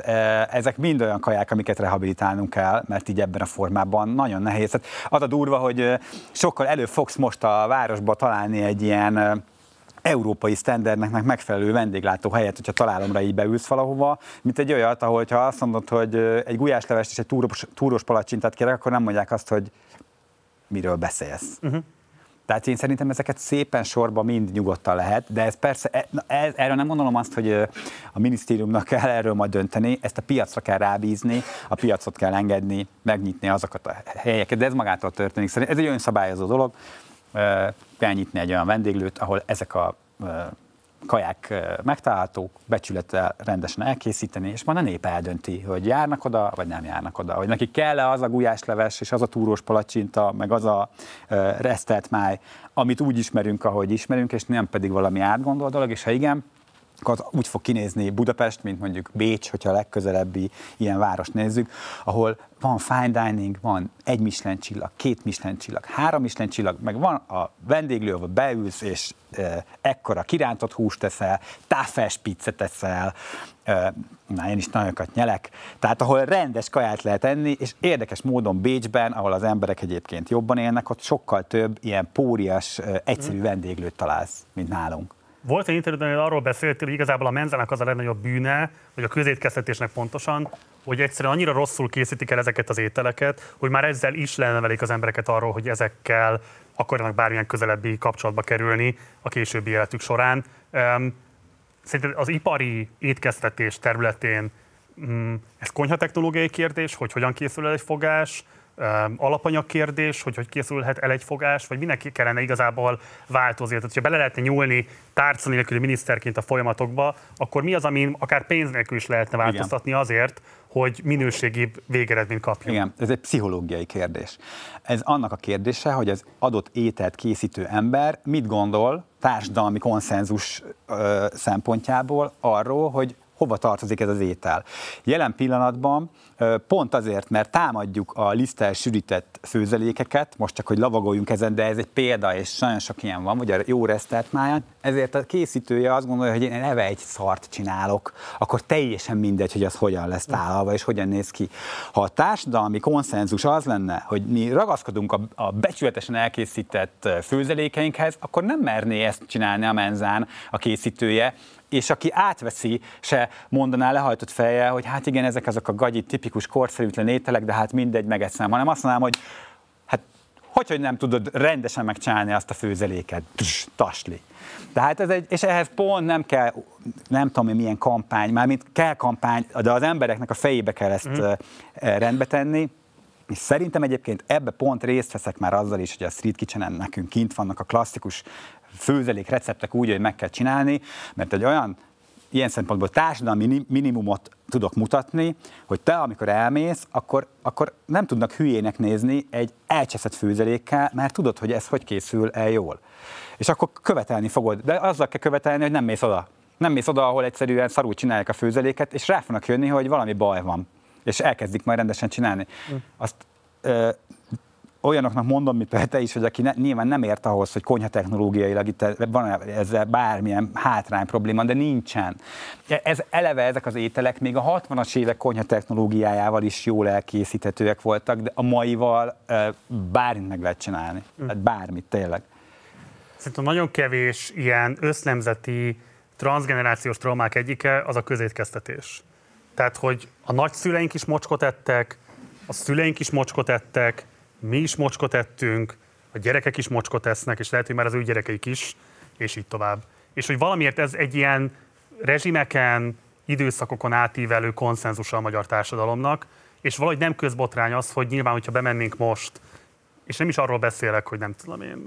ezek mind olyan kaják, amiket rehabilitálnunk kell, mert így ebben a formában nagyon nehéz. Hát az a durva, hogy sokkal előbb fogsz most a városba találni egy ilyen európai sztenderdnek megfelelő vendéglátó helyet, hogyha találomra így beülsz valahova, mint egy olyat, ahol ha azt mondod, hogy egy gulyáslevest és egy túros, túros palacsintát kérek, akkor nem mondják azt, hogy miről beszélsz. Uh-huh. Tehát én szerintem ezeket szépen sorba mind nyugodtan lehet, de ez persze, ez, erről nem gondolom azt, hogy a minisztériumnak kell erről majd dönteni, ezt a piacra kell rábízni, a piacot kell engedni, megnyitni azokat a helyeket, de ez magától történik. Szerintem ez egy önszabályozó dolog. Kell nyitni egy olyan vendéglőt, ahol ezek a kaják megtalálhatók, becsülettel rendesen elkészíteni, és majd a nép eldönti, hogy járnak oda, vagy nem járnak oda, hogy neki kell-e az a gulyásleves, és az a túrós palacsinta, meg az a resztelt máj, amit úgy ismerünk, ahogy ismerünk, és nem pedig valami átgondolt dolog, és ha igen, akkor úgy fog kinézni Budapest, mint mondjuk Bécs, hogyha a legközelebbi ilyen várost nézzük, ahol van fine dining, van egy Michelin csillag, két Michelin csillag, három Michelin csillag, meg van a vendéglő, ahol beülsz, és e, ekkora kirántott húst teszel, táfes pizzet teszel, e, na, én is nagyokat nyelek, tehát ahol rendes kaját lehet enni, és érdekes módon Bécsben, ahol az emberek egyébként jobban élnek, ott sokkal több ilyen pórias, egyszerű vendéglőt találsz, mint nálunk. Volt egy interjúban, ahol arról beszéltél, hogy igazából a menzának az a legnagyobb bűne, vagy a közétkeztetésnek pontosan, hogy egyszerűen annyira rosszul készítik el ezeket az ételeket, hogy már ezzel is lenevelik az embereket arról, hogy ezekkel akarnak bármilyen közelebbi kapcsolatba kerülni a későbbi életük során. Szerinted az ipari étkeztetés területén ez konyhatechnológiai kérdés, hogy hogyan készül el egy fogás, alapanyag kérdés, hogy hogy készülhet el egy fogás, vagy mindenki kellene igazából változni. Tehát, hogyha bele lehetne nyúlni tárca nélküli miniszterként a folyamatokba, akkor mi az, amin akár pénz nélkül is lehetne változtatni azért, hogy minőségibb végeredményt kapjon? Igen, ez egy pszichológiai kérdés. Ez annak a kérdése, hogy az adott ételt készítő ember mit gondol társadalmi konszenzus ö, szempontjából arról, hogy hova tartozik ez az étel. Jelen pillanatban pont azért, mert támadjuk a liszttel sűrített főzelékeket, most csak, hogy lavagoljunk ezen, de ez egy példa, és nagyon sok ilyen van, ugye a jó resztelt máján, ezért a készítője azt gondolja, hogy én eleve egy szart csinálok, akkor teljesen mindegy, hogy az hogyan lesz tálalva, és hogyan néz ki. Ha a társadalmi konszenzus az lenne, hogy mi ragaszkodunk a, a becsületesen elkészített főzelékeinkhez, akkor nem merné ezt csinálni a menzán a készítője, és aki átveszi, se mondaná lehajtott fejjel, hogy hát igen, ezek azok a gagyi, tipikus, korszerűtlen ételek, de hát mindegy, megeszem, hanem azt mondanám, hogy hát hogy, hogy nem tudod rendesen megcsinálni azt a főzeléket, tasli. De hát ez egy, és ehhez pont nem kell, nem tudom én milyen kampány, mármint kell kampány, de az embereknek a fejébe kell ezt mm. rendbe tenni. És szerintem egyébként ebbe pont részt veszek már azzal is, hogy a Street Kitchenen nekünk kint vannak a klasszikus főzelék receptek úgy, hogy meg kell csinálni, mert egy olyan, ilyen szempontból társadalmi minimumot tudok mutatni, hogy te, amikor elmész, akkor, akkor nem tudnak hülyének nézni egy elcseszett főzelékkel, mert tudod, hogy ez hogy készül el jól. És akkor követelni fogod, de azzal kell követelni, hogy nem mész oda. Nem mész oda, ahol egyszerűen szarul csinálják a főzeléket, és rá fognak jönni, hogy valami baj van, és elkezdik majd rendesen csinálni. Azt ö, olyanoknak mondom, mi például te is, hogy aki ne, nyilván nem ért ahhoz, hogy konyha technológiailag itt van ezzel bármilyen hátrány probléma, de nincsen. Ez, eleve ezek az ételek még a hatvanas évek konyha technológiájával is jól elkészíthetőek voltak, de a maival bármit meg lehet csinálni. Hát bármit, tényleg. Szerintem nagyon kevés ilyen össznemzeti, transzgenerációs traumák egyike az a közétkeztetés. Tehát, hogy a nagyszüleink is mocskot ettek, a szüleink is mocskot ettek, mi is mocskot ettünk, a gyerekek is mocskot esznek, és lehet, hogy már az ő gyerekeik is, és így tovább. És hogy valamiért ez egy ilyen rezsimeken, időszakokon átívelő konszenzus a magyar társadalomnak, és valahogy nem közbotrány az, hogy nyilván, hogyha bemennénk most, és nem is arról beszélek, hogy nem tudom én,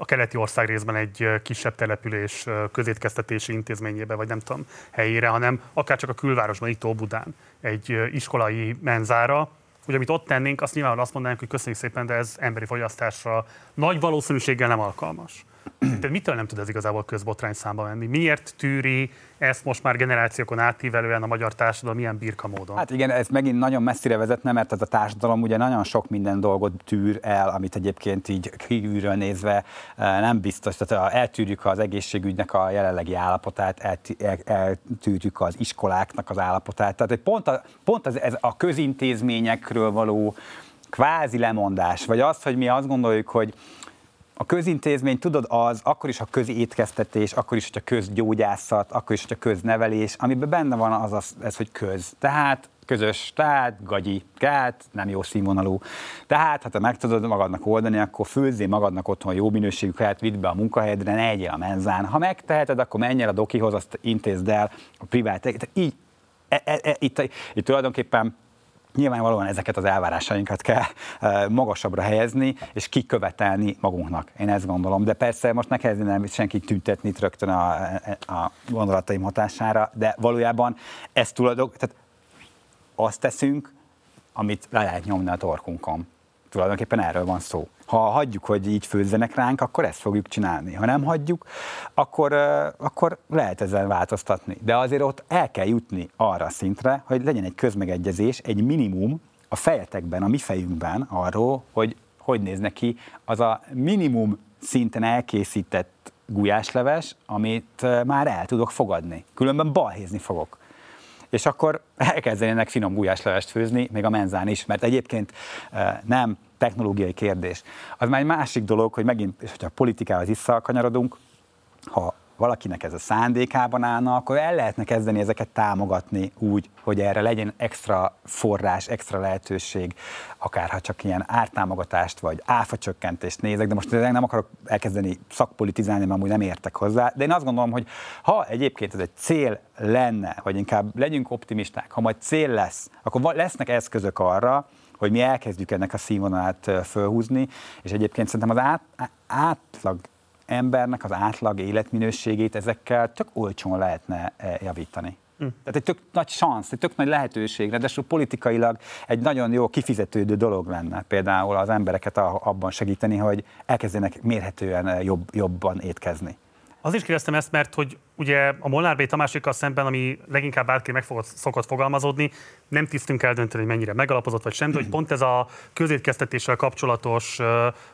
a keleti ország részben egy kisebb település közétkeztetési intézményébe, vagy nem tudom, helyére, hanem akárcsak a külvárosban, itt Óbudán, egy iskolai menzára, hogy amit ott tennénk, azt nyilvánvalóan azt mondanánk, hogy köszönjük szépen, de ez emberi fogyasztásra nagy valószínűséggel nem alkalmas. Tehát mitől nem tud ez igazából közbotrány számba menni? Miért tűri ezt most már generációkon átívelően a magyar társadalom ilyen birka módon? Hát igen, ez megint nagyon messzire vezetne, mert ez a társadalom ugye nagyon sok minden dolgot tűr el, amit egyébként így kívülről nézve nem biztos. Tehát eltűrjük az egészségügynek a jelenlegi állapotát, eltűrjük az iskoláknak az állapotát. Tehát pont, a, pont az, ez a közintézményekről való kvázi lemondás, vagy az, hogy mi azt gondoljuk, hogy a közintézmény, tudod, az akkor is a közétkeztetés, akkor is, hogy a közgyógyászat, akkor is, hogy a köznevelés, amiben benne van az, az ez, hogy köz. Tehát közös, tehát gagyi, tehát nem jó színvonalú. Tehát, ha te meg tudod magadnak oldani, akkor főzzél magadnak otthon jó minőségű, hát vidd be a munkahelyedre, ne egyél a menzán. Ha megteheted, akkor menj el a dokihoz, azt intézd el a privát. Tehát így, e, e, e, itt, itt tulajdonképpen nyilvánvalóan ezeket az elvárásainkat kell magasabbra helyezni, és kikövetelni magunknak. Én ezt gondolom. De persze most ne kezdenem senki tüntetni itt rögtön a, a gondolataim hatására, de valójában ezt tulajdonképpen, tehát azt teszünk, amit le lehet nyomni a torkunkon. Tulajdonképpen erről van szó. Ha hagyjuk, hogy így főzzenek ránk, akkor ezt fogjuk csinálni. Ha nem hagyjuk, akkor, akkor lehet ezzel változtatni. De azért ott el kell jutni arra a szintre, hogy legyen egy közmegegyezés, egy minimum a fejetekben, a mi fejünkben arról, hogy hogy néz neki az a minimum szinten elkészített gulyásleves, amit már el tudok fogadni. Különben balhézni fogok. És akkor elkezdenének finom gulyáslevest főzni, még a menzán is, mert egyébként nem technológiai kérdés. Az már egy másik dolog, hogy megint, és hogyha a politikához visszakanyarodunk, ha valakinek ez a szándékában állna, akkor el lehetne kezdeni ezeket támogatni úgy, hogy erre legyen extra forrás, extra lehetőség, akár ha csak ilyen ártámogatást vagy áfacsökkentést nézek, de most nem akarok elkezdeni szakpolitizálni, mert amúgy nem értek hozzá, de én azt gondolom, hogy ha egyébként ez egy cél lenne, vagy inkább legyünk optimisták, ha majd cél lesz, akkor lesznek eszközök arra, hogy mi elkezdjük ennek a színvonalát fölhúzni, és egyébként szerintem az át, átlag embernek az átlag életminőségét ezekkel tök olcsón lehetne javítani. Mm. Tehát egy tök nagy szansz, egy tök nagy lehetőség, ráadásul politikailag egy nagyon jó kifizetődő dolog lenne például az embereket abban segíteni, hogy elkezdjenek mérhetően jobb, jobban étkezni. Az is kérdeztem ezt, mert hogy ugye a Molnár B. Tamásikkal szemben, ami leginkább bárki meg fogod, szokott fogalmazódni, nem tisztünk eldönteni, hogy mennyire megalapozott vagy sem, de hogy pont ez a közétkeztetéssel kapcsolatos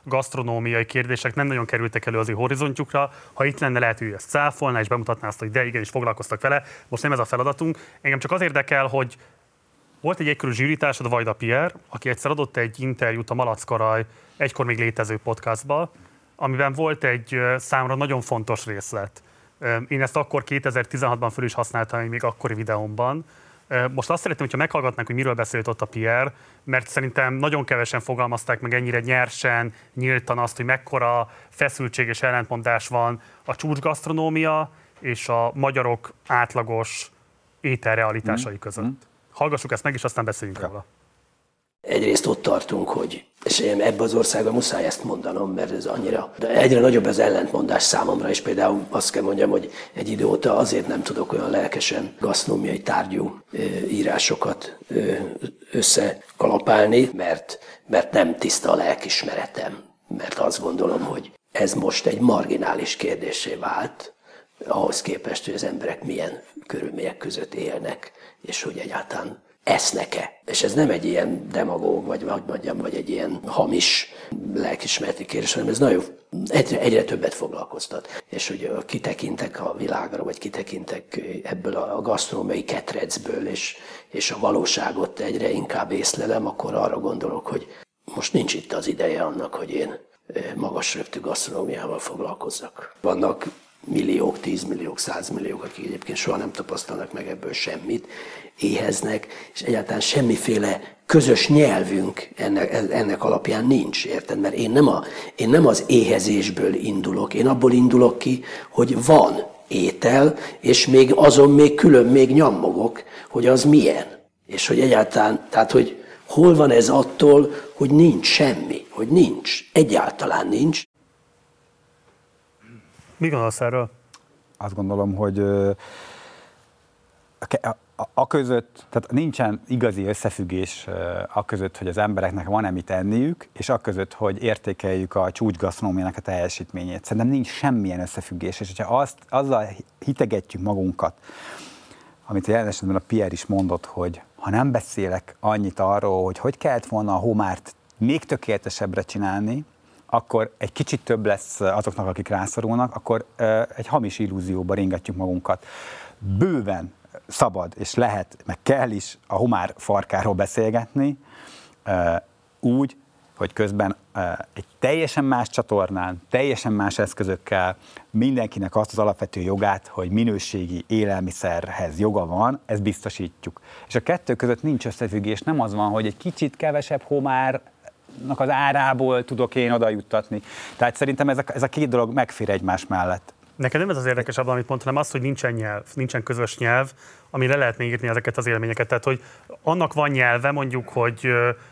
gasztronómiai kérdések nem nagyon kerültek elő az ő horizontjukra. Ha itt lenne, lehet, hogy ezt cáfolná és bemutatná azt, hogy de igenis foglalkoztak vele, most nem ez a feladatunk. Engem csak az érdekel, hogy volt egy egykörű zsűritársad, a Vajda Pierre, aki egyszer adott egy interjút a Malackaraj egykor még létező podcastba, amiben volt egy számra nagyon fontos részlet. Én ezt akkor kétezer-tizenhatban föl is használtam, még akkori videómban. Most azt szeretném, hogyha meghallgatnánk, hogy miről beszélt ott a Pierre, mert szerintem nagyon kevesen fogalmazták meg ennyire nyersen, nyíltan azt, hogy mekkora feszültség és ellentmondás van a csúcsgasztronómia és a magyarok átlagos ételrealitásai között. Hallgassuk ezt meg, és aztán beszéljünk róla. Egyrészt ott tartunk, hogy, és ebben az országban muszáj ezt mondanom, mert ez annyira, de egyre nagyobb az ellentmondás számomra, és például azt kell mondjam, hogy egy idő óta azért nem tudok olyan lelkesen gasztronómiai tárgyú ö, írásokat ö, összekalapálni, mert, mert nem tiszta a lelkismeretem, mert azt gondolom, hogy ez most egy marginális kérdéssé vált, ahhoz képest, hogy az emberek milyen körülmények között élnek, és hogy egyáltalán esznek-e. És ez nem egy ilyen demagóg, vagy vagy mondjam, vagy egy ilyen hamis lelkismereti kérdés, hanem ez nagyon egyre, egyre többet foglalkoztat. És hogy kitekintek a világra, vagy kitekintek ebből a gasztronómiai ketrecből, és, és a valóságot egyre inkább észlelem, akkor arra gondolok, hogy most nincs itt az ideje annak, hogy én magas röptű gasztronómiával foglalkozzak. Vannak milliók, tízmilliók, százmilliók, akik egyébként soha nem tapasztalnak meg ebből semmit, éheznek, és egyáltalán semmiféle közös nyelvünk ennek, ennek alapján nincs, érted? Mert én nem, a, én nem az éhezésből indulok, én abból indulok ki, hogy van étel, és még azon még külön még nyammogok, hogy az milyen. És hogy egyáltalán, tehát hogy hol van ez attól, hogy nincs semmi, hogy nincs, egyáltalán nincs. Mi gondolsz erről? Azt gondolom, hogy a között, tehát nincsen igazi összefüggés a között, hogy az embereknek van-e mit enniük, és a között, hogy értékeljük a csúcsgasztronómiának a teljesítményét. Szerintem nincs semmilyen összefüggés, és ha azt, azzal hitegetjük magunkat, amit jelen esetben a Pierre is mondott, hogy ha nem beszélek annyit arról, hogy hogy kellett volna a homárt még tökéletesebbre csinálni, akkor egy kicsit több lesz azoknak, akik rászorulnak, akkor egy hamis illúzióba ringatjuk magunkat. Bőven szabad, és lehet, meg kell is a homár farkáról beszélgetni, úgy, hogy közben egy teljesen más csatornán, teljesen más eszközökkel mindenkinek azt az alapvető jogát, hogy minőségi élelmiszerhez joga van, ezt biztosítjuk. És a kettő között nincs összefüggés, nem az van, hogy egy kicsit kevesebb homár, az árából tudok én oda juttatni. Tehát szerintem ez a, ez a két dolog megfér egymás mellett. Neked nem ez az érdekes abban, amit mondtam, az, hogy nincsen nyelv, nincsen közös nyelv, amire lehetne írni ezeket az élményeket. Tehát, hogy annak van nyelve, mondjuk, hogy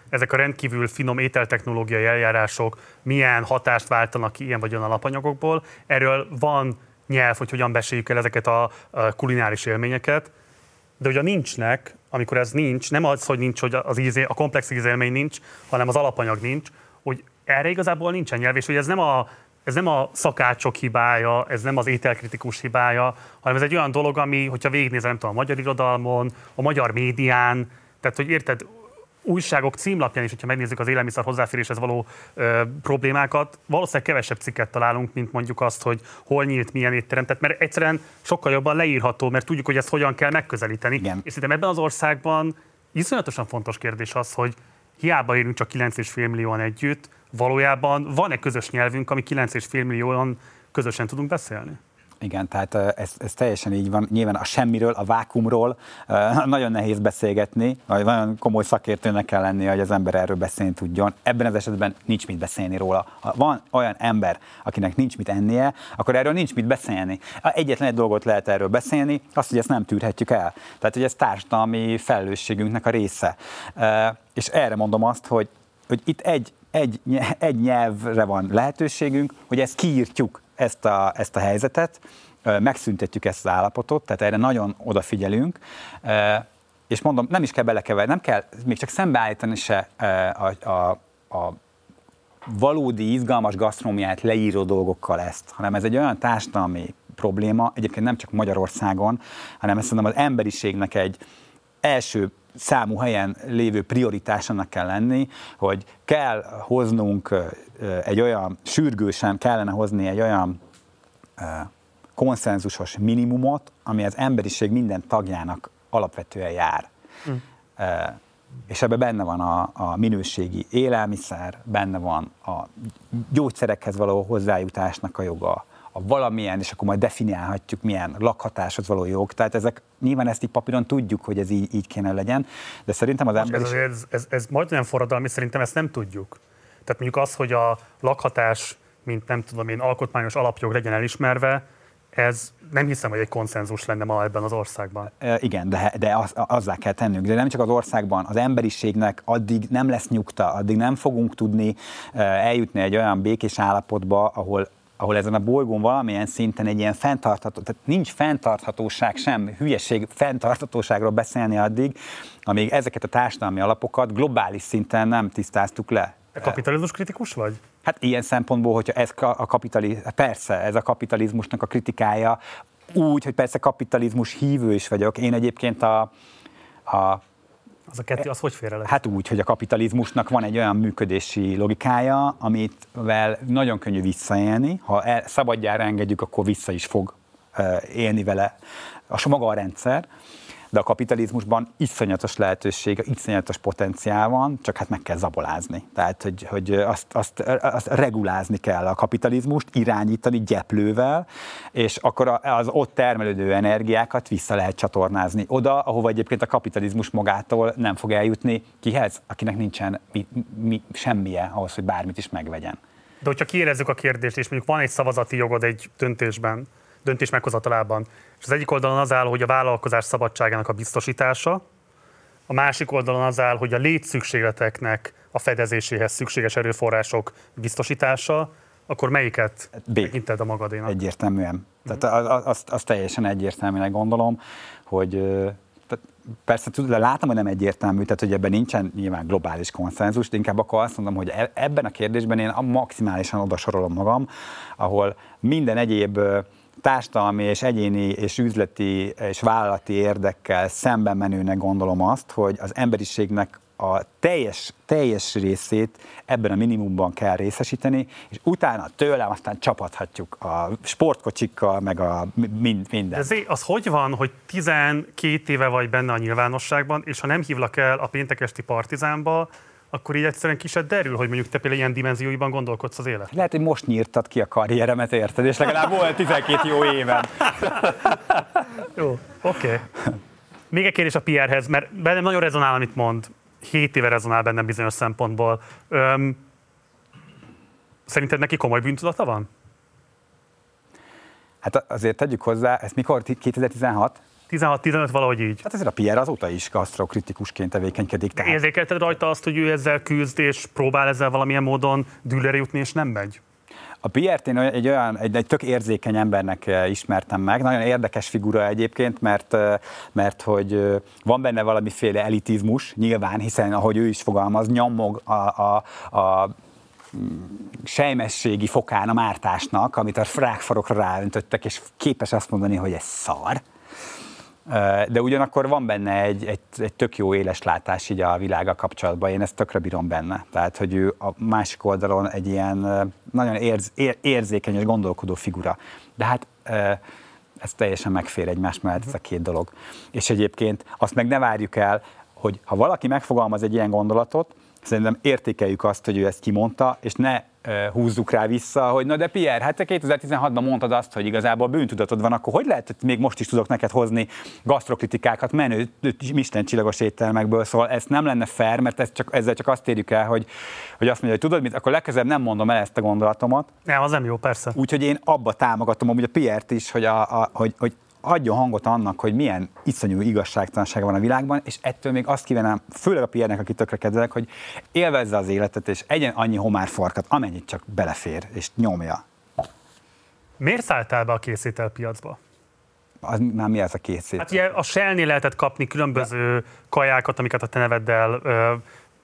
ezek a rendkívül finom ételtechnológiai eljárások milyen hatást váltanak ki ilyen vagy olyan alapanyagokból. Erről van nyelv, hogy hogyan beséljük el ezeket a kulináris élményeket. De ugye nincsnek, amikor ez nincs, nem az, hogy nincs, hogy az ízé, a komplex ízélmény nincs, hanem az alapanyag nincs, hogy erre igazából nincsen nyelv, és hogy ez nem a, ez nem a szakácsok hibája, ez nem az ételkritikus hibája, hanem ez egy olyan dolog, ami, hogyha végignézel, nem tudom, a magyar irodalmon, a magyar médián, tehát, hogy érted, újságok címlapján is, hogyha megnézzük az élelmiszer hozzáféréshez való ö, problémákat, valószínűleg kevesebb cikket találunk, mint mondjuk azt, hogy hol nyílt milyen étterem. Tehát, mert egyszerűen sokkal jobban leírható, mert tudjuk, hogy ezt hogyan kell megközelíteni. Igen. És szerintem ebben az országban iszonyatosan fontos kérdés az, hogy hiába érünk csak kilenc egész öt millióan együtt, valójában van-e közös nyelvünk, ami kilenc egész öt millióan közösen tudunk beszélni? Igen, tehát ez, ez teljesen így van. Nyilván a semmiről, a vákuumról nagyon nehéz beszélgetni, vagy nagyon komoly szakértőnek kell lennie, hogy az ember erről beszélni tudjon. Ebben az esetben nincs mit beszélni róla. Ha van olyan ember, akinek nincs mit ennie, akkor erről nincs mit beszélni. Egyetlen egy dolgot lehet erről beszélni, azt, hogy ezt nem tűrhetjük el. Tehát, hogy ez társadalmi felelősségünknek a része. És erre mondom azt, hogy, hogy itt egy, egy, egy nyelvre van lehetőségünk, hogy ezt kiírtjuk. Ezt a, ezt a helyzetet, megszüntetjük ezt az állapotot, tehát erre nagyon odafigyelünk, és mondom, nem is kell belekeverni, nem kell még csak szembeállítani se a, a, a valódi, izgalmas gasztronómiát leíró dolgokkal ezt, hanem ez egy olyan társadalmi probléma, egyébként nem csak Magyarországon, hanem ezt mondom, az emberiségnek egy első számú helyen lévő prioritásának kell lenni, hogy kell hoznunk egy olyan, sürgősen kellene hozni egy olyan konszenzusos minimumot, ami az emberiség minden tagjának alapvetően jár. Mm. És ebben benne van a, a minőségi élelmiszer, benne van a gyógyszerekhez való hozzájutásnak a joga, a valamilyen, és akkor majd definiálhatjuk, milyen lakhatáshoz való jog. Tehát ezek, nyilván ezt így papíron tudjuk, hogy ez így, így kéne legyen, de szerintem az ember... Ez, ez, ez, ez majd olyan forradalmi, szerintem ezt nem tudjuk. Tehát mondjuk az, hogy a lakhatás, mint nem tudom én, alkotmányos alapjog legyen elismerve, ez nem hiszem, hogy egy konszenzus lenne ma ebben az országban. E, igen, de, de az, azzá kell tennünk. De nem csak az országban, az emberiségnek addig nem lesz nyugta, addig nem fogunk tudni eljutni egy olyan békés állapotba, ahol ahol ezen a bolygón valamilyen szinten egy ilyen fenntartható, tehát nincs fenntarthatóság sem, hülyeség fenntarthatóságról beszélni addig, amíg ezeket a társadalmi alapokat globális szinten nem tisztáztuk le. Te kapitalizmus kritikus vagy? Hát ilyen szempontból, hogyha ez a kapitalizmus, persze, ez a kapitalizmusnak a kritikája, úgy, hogy persze kapitalizmus hívő is vagyok. Én egyébként a, a Az a kettő, az hogy fér el? Hát úgy, hogy a kapitalizmusnak van egy olyan működési logikája, amitvel nagyon könnyű visszaélni. Ha el, szabadjára engedjük, akkor vissza is fog élni vele a maga a rendszer, de a kapitalizmusban iszonyatos lehetőség, iszonyatos potenciál van, csak hát meg kell zabolázni. Tehát, hogy, hogy azt, azt, azt regulázni kell a kapitalizmust, irányítani gyeplővel, és akkor az ott termelődő energiákat vissza lehet csatornázni oda, ahova egyébként a kapitalizmus magától nem fog eljutni kihez, akinek nincsen mi, mi, semmije ahhoz, hogy bármit is megvegyen. De hogyha kiélezzük a kérdést, és mondjuk van egy szavazati jogod egy döntésben, döntés meghozatalában. És az egyik oldalon az áll, hogy a vállalkozás szabadságának a biztosítása, a másik oldalon az áll, hogy a létszükségleteknek a fedezéséhez szükséges erőforrások biztosítása, akkor melyiket tekinted a magadénak? Egyértelműen. Mm-hmm. Tehát azt az, az teljesen egyértelműen gondolom, hogy persze látom, hogy nem egyértelmű, tehát hogy ebben nincsen nyilván globális konszenzus, de inkább akkor azt mondom, hogy ebben a kérdésben én maximálisan odasorolom magam, ahol minden egyéb társadalmi és egyéni és üzleti és vállalati érdekkel szemben menőnek gondolom azt, hogy az emberiségnek a teljes, teljes részét ebben a minimumban kell részesíteni, és utána tőlem aztán csapathatjuk a sportkocsikkal, meg a mind, minden. Ez az hogy van, hogy tizenkét éve vagy benne a nyilvánosságban, és ha nem hívlak el a Péntek Esti Partizánba, akkor így egyszerűen ki se derül, hogy mondjuk te például ilyen dimenzióiban gondolkodsz az élet. Lehet, hogy most nyírtad ki a karrieremet, érted, és legalább volt tizenkét jó évem. Jó, oké. Okay. Még egy kérdés a pé erhez, mert bennem nagyon rezonál, amit mond. Hét éve rezonál bennem bizonyos szempontból. Öm, szerinted neki komoly bűntudata van? Hát azért tegyük hozzá, ez mikor? kétezer-tizenhat? tizenhat-tizenöt valahogy így. Hát ezért a Pierre azóta is gasztrokritikusként tevékenykedik. Tehát... Érzékelted rajta azt, hogy ő ezzel küzd és próbál ezzel valamilyen módon dűlőre jutni és nem megy? A Pierre-t én egy olyan, egy, egy tök érzékeny embernek ismertem meg, nagyon érdekes figura egyébként, mert, mert hogy van benne valamiféle elitizmus, nyilván, hiszen ahogy ő is fogalmaz, nyomog a... a, a sejmességi fokán a mártásnak, amit a rákfarokra ráöntöttek, és képes azt mondani, hogy ez szar. De ugyanakkor van benne egy, egy, egy tök jó éleslátás így a világa kapcsolatban, én ezt tökre bírom benne. Tehát, hogy ő a másik oldalon egy ilyen nagyon érz, ér, érzékeny és gondolkodó figura. De hát ez teljesen megfér egymás mellett, ez a két dolog. És egyébként azt meg ne várjuk el, hogy ha valaki megfogalmaz egy ilyen gondolatot, szerintem értékeljük azt, hogy ő ezt kimondta, és ne húzzuk rá vissza, hogy na de Pierre, hát te kétezer-tizenhatban mondtad azt, hogy igazából bűntudatod van, akkor hogy lehet, hogy még most is tudok neked hozni gasztrokritikákat menő misztlencsillagos éttermekből, szóval ez nem lenne fair, mert ez csak, ezzel csak azt érjük el, hogy, hogy azt mondja, hogy tudod mit, akkor legközelebb nem mondom el ezt a gondolatomat. Nem, az nem jó, persze. Úgyhogy én abba támogatom amúgy a Pierre-t is, hogy, a, a, hogy, hogy adjon hangot annak, hogy milyen iszonyú igazságtalanság van a világban, és ettől még azt kívánom, főleg a Pierre-nek, akit tökre kedvelek, hogy élvezze az életet, és egyen annyi homárfarkat, amennyit csak belefér, és nyomja. Miért szálltál be a készételpiacba? Az, már mi ez a készétel? Hát ugye a Shell-nél lehetett kapni különböző De... kajákat, amiket a te neveddel ö,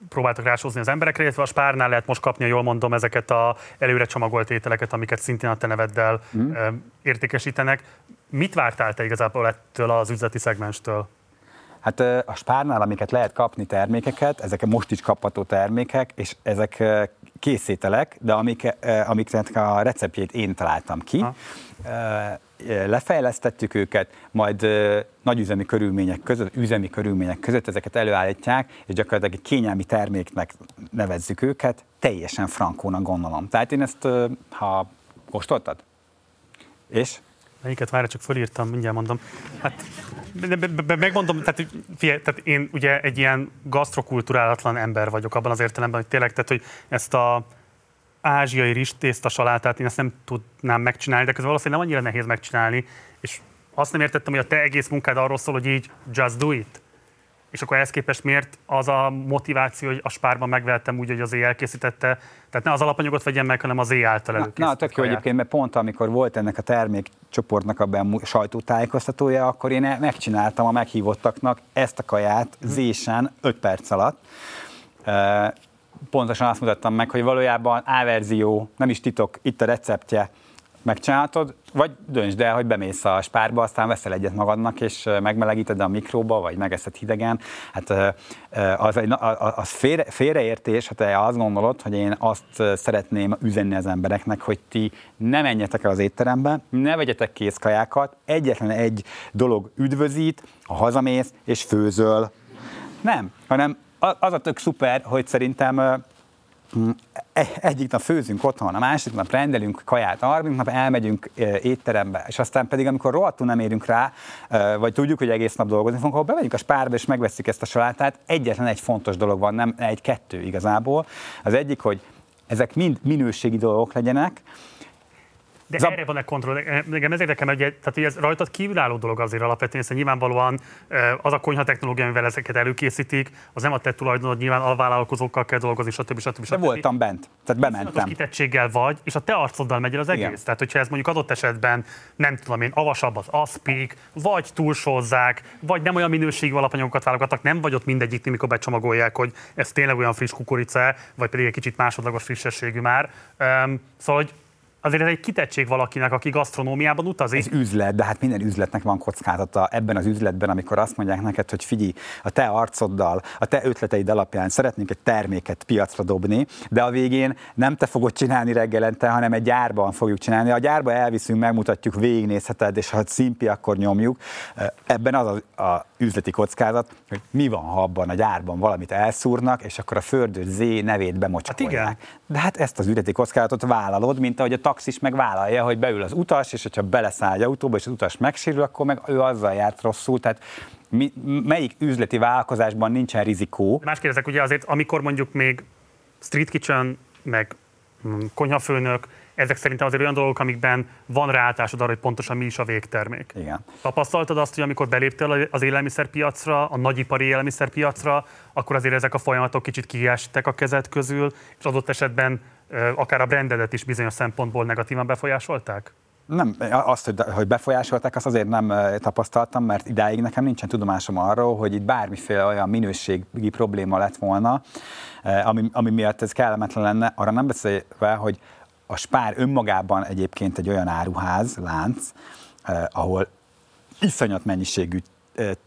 próbáltak rásózni az emberekre, illetve a Spárnál lehet most kapni, jól mondom, ezeket az előre csomagolt ételeket, amiket szintén a te neveddel hmm. ö, értékesítenek. Mit vártál te igazából ettől az üzleti szegmenstől? Hát a Spárnál, amiket lehet kapni termékeket, ezek most is kapható termékek, és ezek készételek, de amik, amiknek a receptjét én találtam ki. Ha. Lefejlesztettük őket, majd nagyüzemi körülmények között, üzemi körülmények között ezeket előállítják, és gyakorlatilag egy kényelmi terméknek nevezzük őket, teljesen frankónak gondolom. Tehát én ezt, ha kóstoltad? És? Melyiket várj, csak fölírtam, mindjárt mondom. Hát, be, be, be, megmondom, tehát, figyelj, tehát én ugye egy ilyen gasztrokulturálatlan ember vagyok abban az értelemben, hogy tényleg, tehát, hogy ezt a ázsiai rizstészta salátát én ezt nem tudnám megcsinálni, de közben valószínűleg nem annyira nehéz megcsinálni, és azt nem értettem, hogy a te egész munkád arról szól, hogy így just do it. És akkor ehhez képest miért az a motiváció, hogy a Spárban megvettem úgy, hogy az é elkészítette, tehát ne az alapanyagot vegyem meg, hanem az é által előkészített. Na, tök jó egyébként, mert pont amikor volt ennek a termékcsoportnak a sajtótájékoztatója, akkor én megcsináltam a meghívottaknak ezt a kaját zésen öt perc alatt. Pontosan azt mutattam meg, hogy valójában A verzió, nem is titok, itt a receptje, megcsinálhatod, vagy döntsd el, hogy bemész a spárba, aztán veszel egyet magadnak, és megmelegíted a mikróba, vagy megeszed hidegen. Hát az, egy, az félre, félreértés, ha te azt gondolod, hogy én azt szeretném üzenni az embereknek, hogy ti ne menjetek el az étterembe, ne vegyetek kézkajákat, egyetlen egy dolog üdvözít, ha hazamész és főzöl. Nem, hanem az a tök szuper, hogy szerintem... Egyik nap főzünk otthon, a másik nap rendelünk kaját, a harmadik nap elmegyünk étterembe, és aztán pedig, amikor rohadtul nem érünk rá, vagy tudjuk, hogy egész nap dolgozni fogunk, akkor bemegyünk a spárba, és megveszünk ezt a salátát, egyetlen egy fontos dolog van, nem egy-kettő igazából. Az egyik, hogy ezek mind minőségi dolgok legyenek. De Zab... erre van-e kontroll? Nekem ez érdekel, mert ugye, tehát ez rajtad kívülálló dolog azért alapvetően, hiszen nyilvánvalóan az a konyha technológia, amivel ezeket előkészítik, az nem a te tulajdonod, nyilván alvállalkozókkal kell dolgozni, stb. stb. stb. De voltam bent, tehát bementem. Szóval kitettséggel vagy, és a te arcoddal megy el az egész. Igen. Tehát, hogyha ez mondjuk adott esetben, nem tudom én, avasabb az aszpik, vagy túlsózzák, vagy nem olyan minőségű alapanyagokat válogatnak, nem vagy ott mindegyik, mikor becsomagolják, hogy ez tényleg olyan friss kukorica, vagy pedig egy kicsit másodlagos frissességű már. Üm, szóval, hogy azért ez egy kitettség valakinek, aki gasztronómiában utazik. Ez üzlet, de hát minden üzletnek van kockázata ebben az üzletben, amikor azt mondják neked, hogy figyelj, a te arcoddal, a te ötleteid alapján szeretnénk egy terméket piacra dobni, de a végén nem te fogod csinálni reggelente, hanem egy gyárban fogjuk csinálni. A gyárba elviszünk, megmutatjuk, végignézheted, és ha szimpi, akkor nyomjuk. Ebben az a, a üzleti kockázat, hogy mi van, ha abban a gyárban valamit elszúrnak, és akkor a Fördős Z nevét bemocsakolják. Hát de hát ezt az üzleti kockázatot vállalod, mint ahogy a taxis megvállalja, hogy beül az utas, és hogyha beleszáll egy autóba, és az utas megsérül, akkor meg ő azzal járt rosszul, tehát mi, melyik üzleti vállalkozásban nincsen rizikó? Más kérdezek, ugye azért, amikor mondjuk még Street Kitchen, meg Konyhafőnök, ezek szerintem azért olyan dolgok, amikben van rááltásod arra, hogy pontosan mi is a végtermék. Igen. Tapasztaltad azt, hogy amikor beléptél az élelmiszerpiacra, a nagyipari élelmiszerpiacra, akkor azért ezek a folyamatok kicsit kiestek a kezed közül, és adott esetben akár a brandedet is bizonyos szempontból negatívan befolyásolták? Nem, azt, hogy, hogy befolyásolták, azt azért nem tapasztaltam, mert idáig nekem nincsen tudomásom arról, hogy itt bármiféle olyan minőségi probléma lett volna, ami, ami miatt ez kellemetlen lenne, arra nem beszélve, hogy a spár önmagában egyébként egy olyan áruház, lánc, eh, ahol iszonyat mennyiségű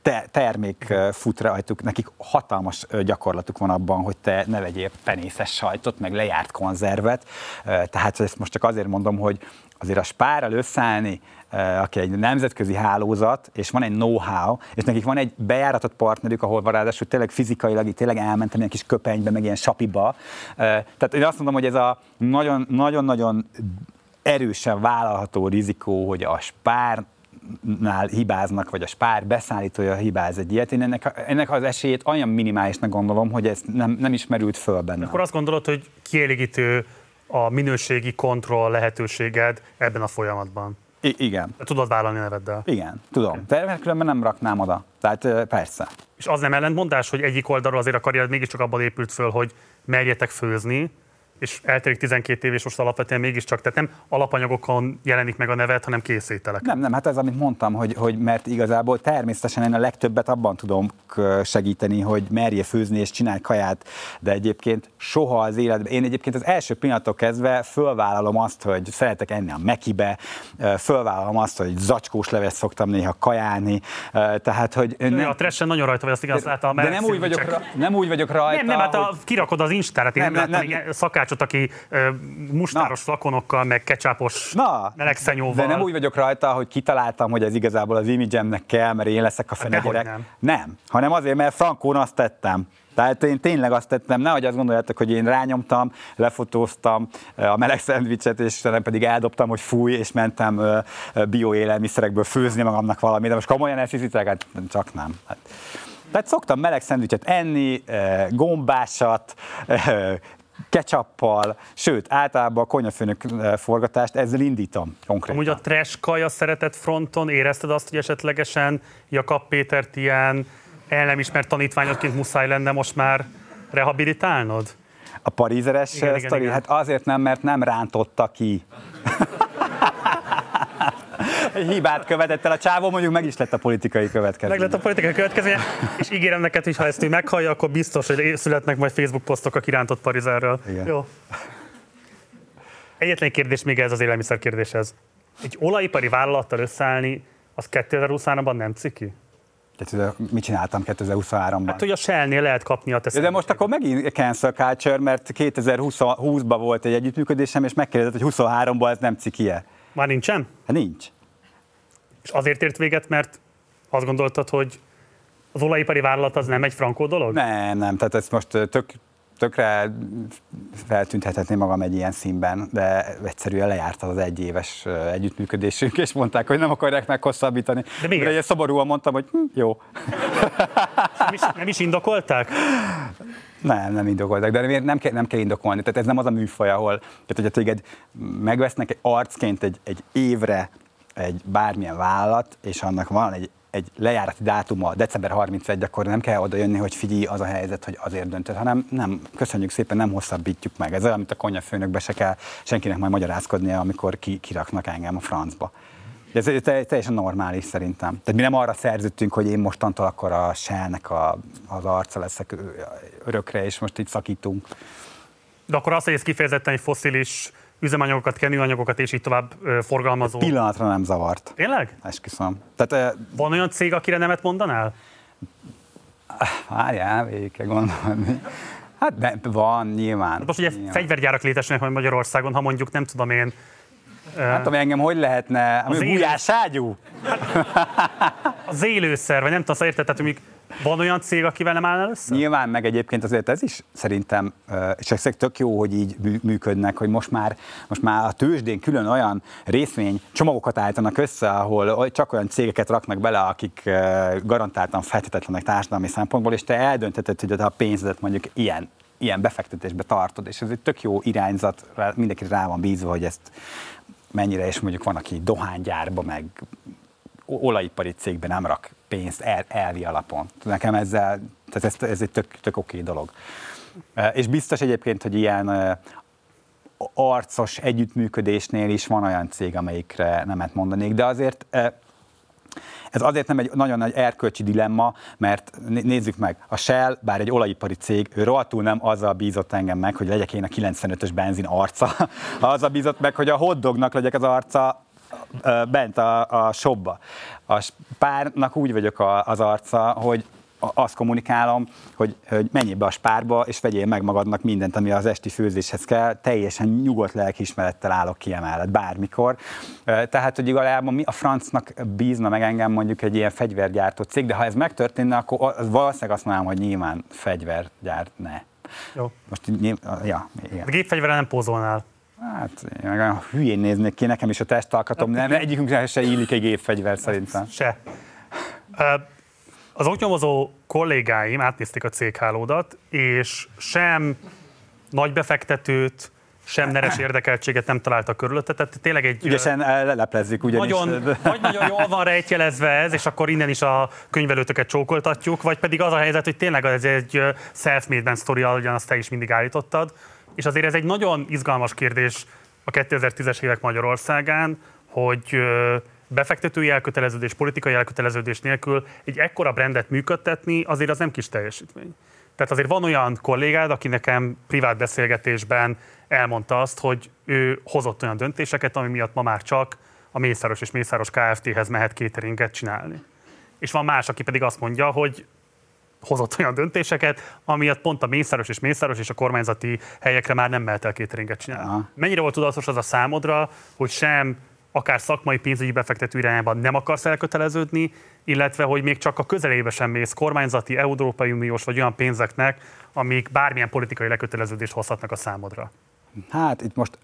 te- termék fut rajtuk, nekik hatalmas gyakorlatuk van abban, hogy te ne vegyél penészes sajtot, meg lejárt konzervet. Eh, tehát ezt most csak azért mondom, hogy azért a spárral összeállni, aki egy nemzetközi hálózat, és van egy know-how, és nekik van egy bejáratott partnerük, ahol van ráadásul tényleg fizikailag, itt tényleg elmentem ilyen kis köpenybe, meg ilyen sapiba. Tehát én azt mondom, hogy ez a nagyon-nagyon erősen vállalható rizikó, hogy a spárnál hibáznak, vagy a spár beszállítója hibáz egy ilyet. Én ennek, ennek az esélyét olyan minimálisnak gondolom, hogy ez nem, nem is merült föl bennem. Akkor azt gondolod, hogy kielégítő a minőségi kontroll lehetőséged ebben a folyamatban? I- igen. Tudod vállalni neveddel? Igen, tudom. De különben nem raknám oda. Tehát persze. És az nem ellentmondás, hogy egyik oldalról azért a karriered mégiscsak abban épült föl, hogy merjetek főzni, és eltelik tizenkét év, és most alapvetően mégiscsak, tehát nem alapanyagokon jelenik meg a neved, hanem készételek. Nem, nem, hát ez, amit mondtam, hogy, hogy mert igazából természetesen én a legtöbbet abban tudom segíteni, hogy merje főzni és csinálj kaját, de egyébként soha az életben, én egyébként az első pillanattól kezdve fölvállalom azt, hogy szeretek enni a Mekibe, fölvállalom azt, hogy zacskós leves szoktam néha kajálni, tehát, hogy... Nem, a tressen nagyon rajta vagy, azt igaz, de, de nem, úgy vagyok ra, nem úgy vagyok rajta, nem, nem, hát a, hogy... kirakod az Instára, nem, nem, nem, nem, szakács aki uh, mustáros flakonokkal, meg ketchupos melegszenyóval. De nem úgy vagyok rajta, hogy kitaláltam, hogy ez igazából az imidzsemnek kell, mert én leszek a fenegyerek. Nem. nem, hanem azért, mert frankón azt tettem. Tehát én tényleg azt tettem, nehogy azt gondoljátok, hogy én rányomtam, lefotóztam a meleg szendvicset, és pedig eldobtam, hogy fúj, és mentem bioélelmiszerekből főzni magamnak valamit, de most komolyan elsziszitek? Hát csak nem. Hát. Tehát szoktam meleg szendvicset enni, gombásat, ketchuppal, sőt, általában a Konyhafőnök forgatást ezzel indítom konkrétan. Amúgy a trash kaja szeretett fronton érezted azt, hogy esetlegesen Jakab Pétert ilyen el nem ismert tanítványodként muszáj lenne most már rehabilitálnod? A parízeres sztori? Hát azért nem, mert nem rántotta ki. Hibát követett el a csávó, mondjuk meg is lett a politikai következménye. Meg lett a politikai következménye, és ígérem neked, hogy ha ezt ő meghallja, akkor biztos, hogy születnek majd Facebook posztok a kirántott parizerről. Jó. Egyetlen kérdés még ez az élelmiszer kérdéshez. Egy olajipari vállalattal összeállni, az kétezer-huszonháromban nem ciki? Tehát mit csináltam kétezer-huszonháromban? Hát, hogy a Shell-nél lehet kapni a te személyeket. De most akkor megint cancel culture, mert kétezer-húszban volt egy együttműködésem, és megkérdezett, hogy huszonháromban ez nem ciki-e. Már nincsen? Hát nincs. És azért ért véget, mert azt gondoltad, hogy az olajipari vállalat az nem egy frankó dolog? Nem, nem, tehát ezt most tök, tökre feltüntethetném magam egy ilyen színben, de egyszerűen lejárt az egyéves együttműködésünk, és mondták, hogy nem akarják meghosszabbítani. De még egy szomorúan mondtam, hogy hm, jó. Nem is, nem is indokolták? Nem, nem indokoltak, de miért nem, nem kell indokolni. Tehát ez nem az a műfaj, ahol tehát, hogyha téged megvesznek egy arcként egy, egy évre egy bármilyen vállalat, és annak van egy egy lejárati dátuma, december harmincegyedikéig, akkor nem kell oda jönni, hogy figyelj, az a helyzet, hogy azért döntött, hanem nem, köszönjük szépen, nem hosszabbítjuk meg. Ez olyan, amit a konyhafőnökbe se kell senkinek majd magyarázkodnia, amikor ki, kiraknak engem a francba. Ez teljesen normális szerintem. Tehát mi nem arra szerződtünk, hogy én mostantól akkor a Shell-nek a, az arca leszek örökre, és most itt szakítunk. De akkor azt, hogy ez kifejezetten egy fosszilis üzemanyagokat, kenőanyagokat és így tovább forgalmazó. Egy pillanatra nem zavart. Tényleg? Esküszöm. Tehát, van olyan cég, akire nemet mondanál? Várjál, végig kell gondolni. Hát nem, van, nyilván. Most ugye nyilván. Fegyvergyárak létesnek Magyarországon, ha mondjuk nem tudom én... Hát ami engem hogy lehetne? Ami Gulyás ágyú? Az élőszer, vagy nem tudom, érted, tehát mondjuk van olyan cég, akivel nem állnál össze? Nyilván, meg egyébként azért ez is szerintem, és ez tök jó, hogy így működnek, hogy most már, most már a tőzsdén külön olyan részvény csomagokat állítanak össze, ahol csak olyan cégeket raknak bele, akik garantáltan feltétlenek társadalmi szempontból, és te eldöntheted, hogy a pénzedet mondjuk ilyen, ilyen befektetésbe tartod, és ez egy tök jó irányzat, mindenki rá van bízva, hogy ezt mennyire, és mondjuk van, aki dohánygyárba, meg olajipari cégben nem rak pénzt el, elvi alapon. Nekem ezzel, tehát ez, ez egy tök, tök oké dolog. És biztos egyébként, hogy ilyen arcos együttműködésnél is van olyan cég, amelyikre nemet mondanék, de azért ez azért nem egy nagyon nagy erkölcsi dilemma, mert nézzük meg, a Shell, bár egy olajipari cég, ő rohadtul nem azzal bízott engem meg, hogy legyek én a kilencvenötös benzin arca, azzal bízott meg, hogy a hotdognak legyek az arca, bent a, a shopba. A Spárnak úgy vagyok a, az arca, hogy azt kommunikálom, hogy, hogy menjél be a Spárba, és vegyél meg magadnak mindent, ami az esti főzéshez kell. Teljesen nyugodt lelkiismerettel állok ki emellett, bármikor. Tehát, hogy igazából mi a francnak bízna meg engem mondjuk egy ilyen fegyvergyártó cég, de ha ez megtörténne, akkor valószínűleg azt mondanám, hogy nyilván fegyvergyárt ne. Jó. Most nyilván, ja, igen. A gépfegyverrel nem pózolnál. Hát, meg olyan hülyén néznék ki, nekem is a testalkatom, nem, egyikünk se illik egy gépfegyver szerintem. Se. Az oknyomozó kollégáim átnézték a céghálódat, és sem nagy befektetőt, sem neres érdekeltséget nem találtak körülötte, tehát tényleg egy... Ügyesen leleplezzük ugyanis. Nagyon, vagy nagyon jól van rejtjelezve ez, és akkor innen is a könyvelőtöket csókoltatjuk, vagy pedig az a helyzet, hogy tényleg ez egy self-made man sztori, ahogyan azt te is mindig állítottad. És azért ez egy nagyon izgalmas kérdés a kétezer-tízes évek Magyarországán, hogy befektetői elköteleződés, politikai elköteleződés nélkül egy ekkora brandet működtetni, azért az nem kis teljesítmény. Tehát azért van olyan kollégád, aki nekem privát beszélgetésben elmondta azt, hogy ő hozott olyan döntéseket, ami miatt ma már csak a Mészáros és Mészáros Kft-hez mehet cateringet csinálni. És van más, aki pedig azt mondja, hogy hozott olyan döntéseket, amiatt pont a Mészáros és Mészáros és a kormányzati helyekre már nem mehet el cateringet csinálni. Aha. Mennyire volt tudatos az a számodra, hogy sem akár szakmai pénzügyi befektető irányában nem akarsz elköteleződni, illetve hogy még csak a közelébe sem mész kormányzati, európai uniós vagy olyan pénzeknek, amik bármilyen politikai leköteleződést hozhatnak a számodra? Hát itt most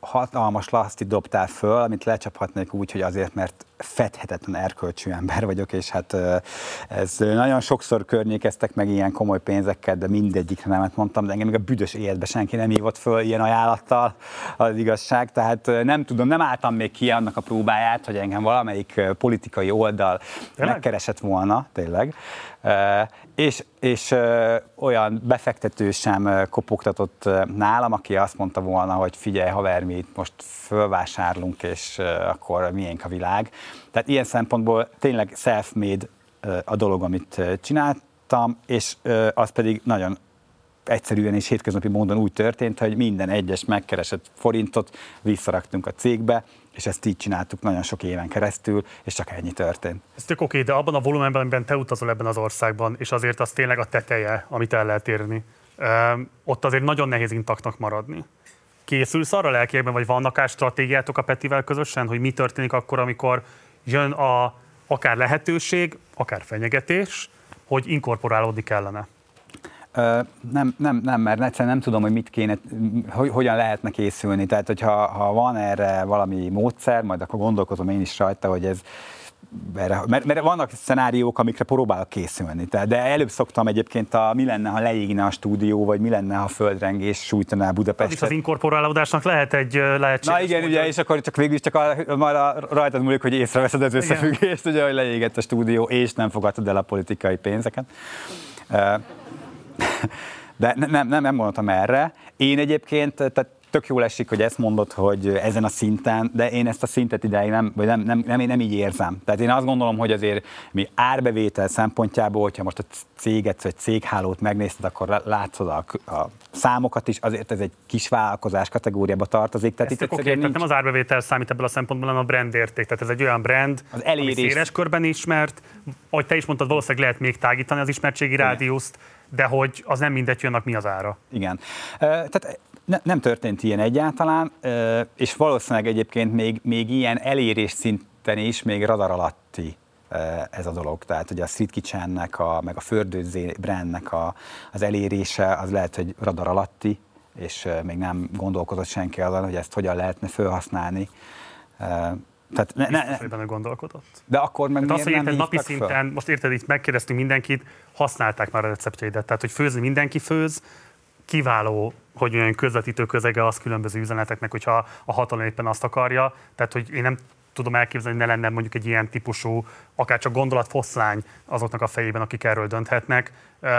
hatalmas lasztit dobtál föl, amit lecsaphatnék úgy, hogy azért, mert fedhetetlen erkölcsű ember vagyok, és hát ez nagyon sokszor környékeztek meg ilyen komoly pénzekkel, de mindegyikre nemet mondtam, de engem még a büdös életben senki nem hívott föl ilyen ajánlattal, az igazság, tehát nem tudom, nem álltam még ki annak a próbáját, hogy engem valamelyik politikai oldal tényleg megkeresett volna, tényleg, és, és olyan befektető sem kopogtatott nálam, aki azt mondta volna, hogy figyelj haver, mi itt most fölvásárlunk, és akkor miénk a világ. Tehát ilyen szempontból tényleg self-made a dolog, amit csináltam, és az pedig nagyon egyszerűen és hétköznapi módon úgy történt, hogy minden egyes megkeresett forintot visszaraktunk a cégbe, és ezt így csináltuk nagyon sok éven keresztül, és csak ennyi történt. Ez tök oké, de abban a volumenben, amiben te utazol ebben az országban, és azért az tényleg a teteje, amit el lehet érni, ott azért nagyon nehéz intaktnak maradni. Készülsz arra lelkiekben, vagy van akár stratégiátok a Petivel közösen, hogy mi történik akkor, amikor jön a, akár lehetőség, akár fenyegetés, hogy inkorporálódni kellene? Ö, nem, nem, nem, mert egyszerűen nem tudom, hogy mit kéne, hogy, hogyan lehetne készülni. Tehát, hogyha ha van erre valami módszer, majd akkor gondolkozom én is rajta, hogy ez... Erre, mert, mert vannak szenáriók, amikre próbálok készülni. Tehát, de előbb szoktam egyébként, a, mi lenne, ha leégne a stúdió, vagy mi lenne, ha földrengés sújtaná Budapestet. És az inkorporálódásnak lehet egy lehetséges. Na igen, ugye, és akkor csak végül is csak a, már a, rajtad múlik, hogy észreveszed az összefüggést, ugye, hogy leégett a stúdió, és nem fogadtad el a politikai pénzeket. De nem, nem, nem mondtam erre. Én egyébként, tehát tök jól esik, hogy ezt mondod, hogy ezen a szinten, de én ezt a szintet ideig nem, vagy nem, nem, nem, nem így érzem. Tehát én azt gondolom, hogy azért mi árbevétel szempontjából, hogyha most a céget, vagy céghálót megnézted, akkor látszod a, a számokat is, azért ez egy kis vállalkozás kategóriába tartozik. Tehát itt oké, tehát nem az árbevétel számít ebből a szempontból, hanem a brand érték. Tehát ez egy olyan brand, az elérés, ami széles körben ismert, ahogy te is mondtad, valószínűleg lehet még tágítani az ismertségi rádiuszt, de hogy az nem mindegy, jönnek mi az ára. Igen. Tehát ne, nem történt ilyen egyáltalán, és valószínűleg egyébként még, még ilyen elérés szinten is még radar alatti ez a dolog. Tehát ugye a Street Kitchennek, a, meg a Fördős brandnek a, az elérése, az lehet, hogy radar alatti, és még nem gondolkozott senki azon, hogy ezt hogyan lehetne felhasználni. Tehát ne, ne, biztos, hogy gondolkodott. De akkor meg tehát miért azt, nem napi szinten, föl? Most érted, itt megkérdeztünk mindenkit, használták már a receptjeidet, tehát hogy főzni mindenki főz, kiváló, hogy olyan közvetítő közege az különböző üzeneteknek, hogyha a hatalom éppen azt akarja, tehát hogy én nem tudom elképzelni, hogy ne lenne mondjuk egy ilyen típusú, akár csak gondolatfoszlány azoknak a fejében, akik erről dönthetnek. Uh,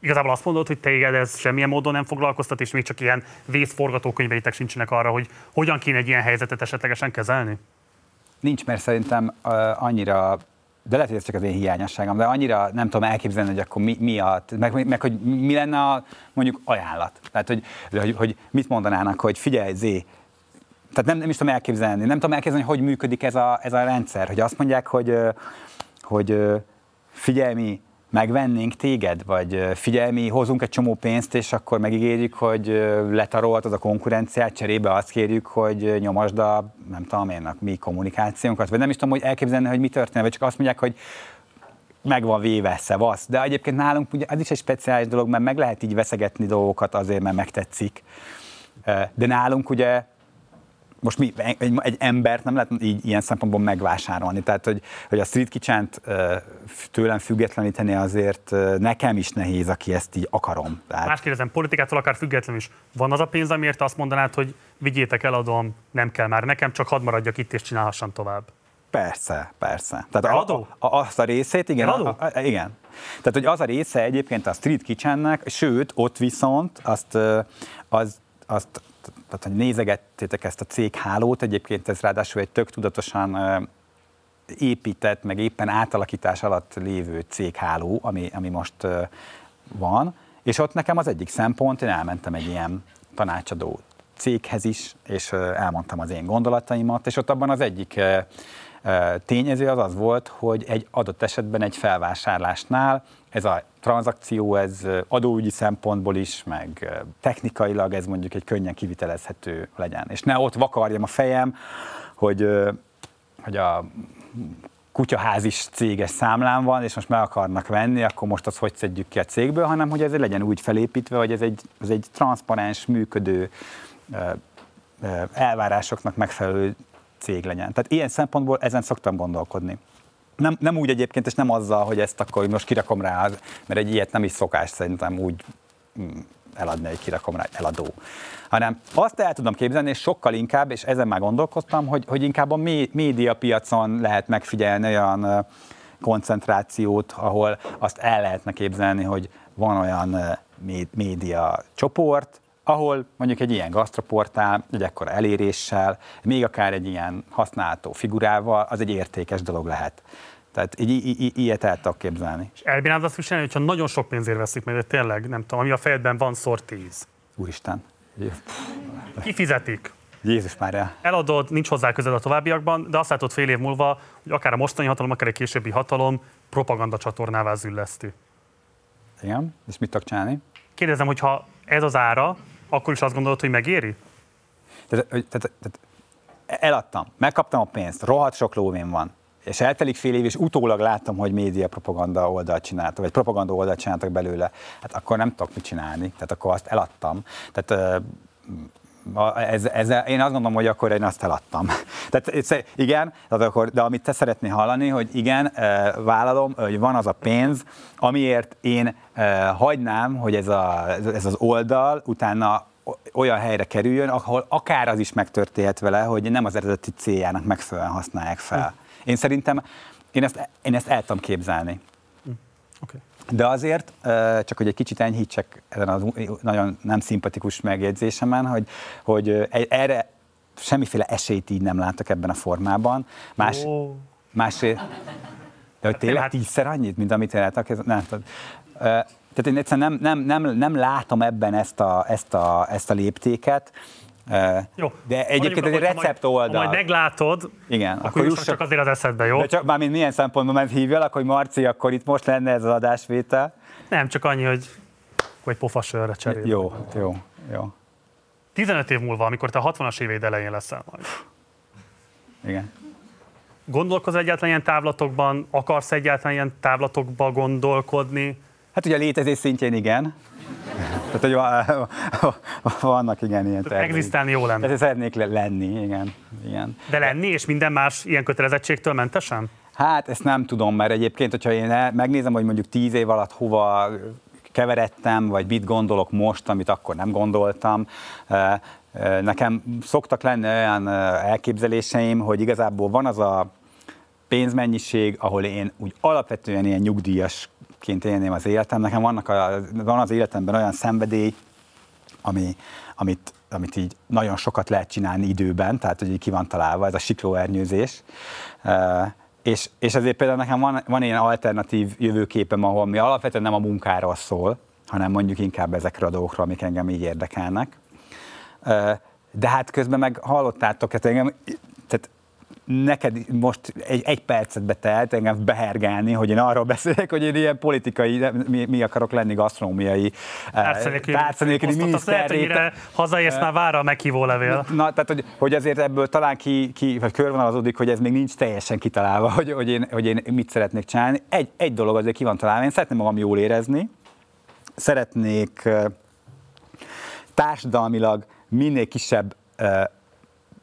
igazából azt mondod, hogy téged ez semmilyen módon nem foglalkoztat, és még csak ilyen vészforgatókönyveitek sincsenek arra, hogy hogyan kéne egy ilyen helyzetet esetlegesen kezelni? Nincs, mert szerintem uh, annyira... De lehet, hogy ez csak az én hiányosságom, de annyira nem tudom elképzelni, hogy akkor mi, mi a, meg, meg hogy mi lenne a mondjuk ajánlat. Tehát, hogy, hogy, hogy mit mondanának, hogy figyelj, Zé, tehát nem, nem is tudom elképzelni, nem tudom elképzelni, hogy működik ez a, ez a rendszer, hogy azt mondják, hogy, hogy figyelj mi, megvennénk téged, vagy figyelj mi, hozunk egy csomó pénzt, és akkor megígérjük, hogy letaroltad a konkurenciát, cserébe azt kérjük, hogy nyomasd a, nem tudom én, a mi kommunikációnkat, vagy nem is tudom, hogy elképzelni, hogy mi történne, vagy csak azt mondják, hogy meg van véve, szevasz. De egyébként nálunk ugye az is egy speciális dolog, mert meg lehet így veszegetni dolgokat azért, mert megtetszik. De nálunk ugye most mi egy, egy embert nem lehet így ilyen szempontból megvásárolni. Tehát, hogy, hogy a Street Kitchent tőlem függetleníteni azért nekem is nehéz, aki ezt így akarom. Tehát... Más kérdezem, politikától akár független is. Van az a pénz, amiért azt mondanád, hogy vigyétek, eladom, nem kell már nekem, csak hadd maradjak itt és csinálhassam tovább. Persze, persze. Tehát adó? A, a, azt a részét, igen. A, a, igen. Tehát, hogy az a része egyébként a Street Kitchennek, sőt, ott viszont azt... Az, azt tehát, hogy nézegettétek ezt a céghálót, egyébként ez ráadásul egy tök tudatosan épített, meg éppen átalakítás alatt lévő cégháló, ami, ami most van, és ott nekem az egyik szempont, én elmentem egy ilyen tanácsadó céghez is, és elmondtam az én gondolataimat, és ott abban az egyik tényező az az volt, hogy egy adott esetben egy felvásárlásnál ez a tranzakció, ez adóügyi szempontból is, meg technikailag ez mondjuk egy könnyen kivitelezhető legyen. És ne ott vakarjam a fejem, hogy, hogy a kutyaházis céges számlán van, és most meg akarnak venni, akkor most azt hogy szedjük ki a cégből, hanem hogy ez legyen úgy felépítve, hogy ez egy, ez egy transzparens, működő elvárásoknak megfelelő cég legyen. Tehát ilyen szempontból ezen szoktam gondolkodni. Nem, nem úgy egyébként, és nem azzal, hogy ezt akkor most kirakom rá, mert egy ilyet nem is szokás szerintem úgy eladni, hogy kirakom rá, eladó. Hanem azt el tudom képzelni, és sokkal inkább, és ezen már gondolkoztam, hogy, hogy inkább a médiapiacon lehet megfigyelni olyan koncentrációt, ahol azt el lehetne képzelni, hogy van olyan média csoport, ahol mondjuk egy ilyen gasztroportál, egy ekkora eléréssel, még akár egy ilyen használható figurával, az egy értékes dolog lehet. Tehát így, így, így, ilyet el tudok képzelni. És elbírád azt viselni, hogyha nagyon sok pénzért veszik meg, de tényleg, nem tudom, ami a fejedben van szor tíz. Úristen. Kifizetik. Jézus Mária. Eladod, nincs hozzá közel a továbbiakban, de azt látod fél év múlva, hogy akár a mostani hatalom, akár a későbbi hatalom propaganda csatornává zülleszti. Igen, és mit tudok csinálni? Kérdezem, hogy ha ez az ára, akkor is azt gondolod, hogy megéri? Tehát, tehát, tehát eladtam, megkaptam a pénzt, rohadt sok lóvém van, és eltelik fél év, és utólag láttam, hogy média propaganda oldalt csináltak, vagy propaganda oldalt csináltak belőle, hát akkor nem tudok mit csinálni, tehát akkor azt eladtam. Tehát ez, ez, én azt gondolom, hogy akkor én azt eladtam. Tehát igen, de, akkor, de amit te szeretnél hallani, hogy igen, vállalom, hogy van az a pénz, amiért én hagynám, hogy ez, a, ez az oldal utána olyan helyre kerüljön, ahol akár az is megtörténhet vele, hogy nem az eredeti céljának megfelelően használják fel. Én szerintem, én ezt, én ezt el tudom képzelni. Okay. De azért, csak hogy egy kicsit enyhítsek ezen az nagyon nem szimpatikus megjegyzésemen, hogy, hogy erre semmiféle esélyt így nem látok ebben a formában. Más, oh. Másért, de hogy tényleg tízszer annyit, mint amit eláltak, ez nem tudod. Tehát én egyszerűen nem, nem, nem, nem látom ebben ezt a, ezt a, ezt a léptéket. Jó. De egyébként egy recept oldal. Ha majd meglátod, igen, akkor, akkor jussak csak azért az eszedbe, jó? De csak, mármint milyen szempontból ment hívjál, akkor Marci, akkor itt most lenne ez az adásvétel? Nem, csak annyi, hogy, hogy pofasörre cserél. Jó, jó, jó. tizenöt év múlva, amikor te a hatvanas éveid elején leszel majd. Igen. Gondolkozol egyáltalán ilyen távlatokban? Akarsz egyáltalán ilyen távlatokba gondolkodni? Hát ugye a létezés szintjén igen. Tehát, hogy vannak igen ilyen tervek. Egzisztálni jó lenne. Tehát szeretnék lenni, igen, igen. De lenni és minden más ilyen kötelezettségtől mentesen? Hát ezt nem tudom, mert egyébként, hogyha én megnézem, hogy mondjuk tíz év alatt hova keveredtem, vagy mit gondolok most, amit akkor nem gondoltam, nekem szoktak lenni olyan elképzeléseim, hogy igazából van az a pénzmennyiség, ahol én úgy alapvetően ilyen nyugdíjasként élném az életem. Nekem vannak a, van az életemben olyan szenvedély, ami, amit, amit így nagyon sokat lehet csinálni időben, tehát hogy így ki van találva, ez a siklóernyőzés. És, és ezért például nekem van, van ilyen alternatív jövőképem, ahol mi alapvetően nem a munkáról szól, hanem mondjuk inkább ezekről a dolgokról, amik engem így érdekelnek. De hát közben meg hallottátok, tehát engem... Tehát neked most egy, egy percetbe telt engem behergálni, hogy én arról beszélek, hogy én ilyen politikai, mi, mi akarok lenni gasztronómiai tárcanélküli miniszterré. Hazaérsz, már vár a meghívó levél. Na, tehát, hogy, hogy azért ebből talán ki, ki vagy körvonalazódik, hogy ez még nincs teljesen kitalálva, hogy, hogy, én, hogy én mit szeretnék csinálni. Egy, egy dolog azért ki van találva, én szeretném magam jól érezni, szeretnék társadalmilag minél kisebb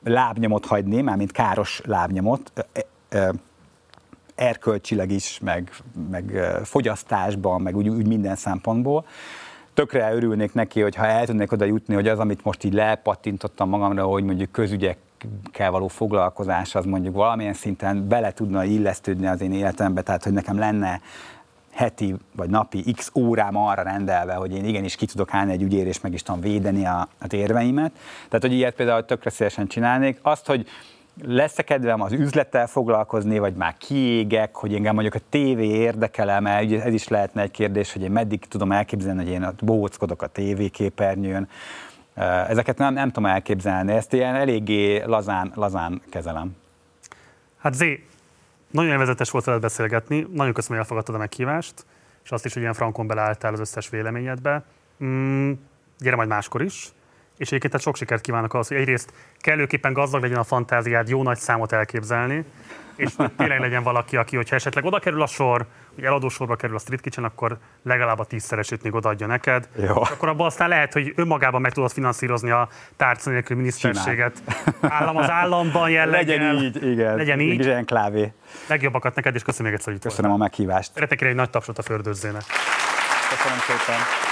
lábnyomot hagyni, mármint káros lábnyomot, erkölcsileg is, meg, meg fogyasztásban, meg úgy, úgy minden szempontból. Tökre örülnék neki, hogyha el tudnék oda jutni, hogy az, amit most így lepattintottam magamra, hogy mondjuk közügyekkel való foglalkozás, az mondjuk valamilyen szinten bele tudna illesztődni az én életembe, tehát hogy nekem lenne heti vagy napi x órám arra rendelve, hogy én igenis ki tudok állni egy ügyért, és meg is tudom védeni a, a érveimet. Tehát, hogy ilyet például tökre szívesen csinálnék. Azt, hogy lesz-e kedvem az üzlettel foglalkozni, vagy már kiégek, hogy engem mondjuk a tévé érdekel, mert ez is lehetne egy kérdés, hogy én meddig tudom elképzelni, hogy én bohóckodok a tévéképernyőn. Ezeket nem, nem tudom elképzelni, ezt ilyen eléggé lazán, lazán kezelem. Hát Zé, nagyon élvezetes volt veled beszélgetni, nagyon köszönöm, hogy elfogadtad a meghívást, és azt is, hogy ilyen frankon beleálltál az összes véleményedbe. Mm, gyere majd máskor is, és egyébként tehát sok sikert kívánok ahhoz, hogy egyrészt kellőképpen gazdag legyen a fantáziád, jó nagy számot elképzelni, és tényleg legyen valaki, aki, hogyha esetleg oda kerül a sor, hogy eladósorba kerül a Street Kitchen, akkor legalább a tízszeresét még odaadja neked. Jó. És akkor abban aztán lehet, hogy önmagában meg tudod finanszírozni a tárca nélküli miniszterséget. Simán. Állam az államban jellegyen. Legyen így, igen. Legyen így. Legyen klávé. Legjobbakat neked, és köszönöm még egyszer, hogy itt Köszönöm voltál. A meghívást. Szeretnék egy nagy tapsot a Fördős Zének. Köszönöm szépen.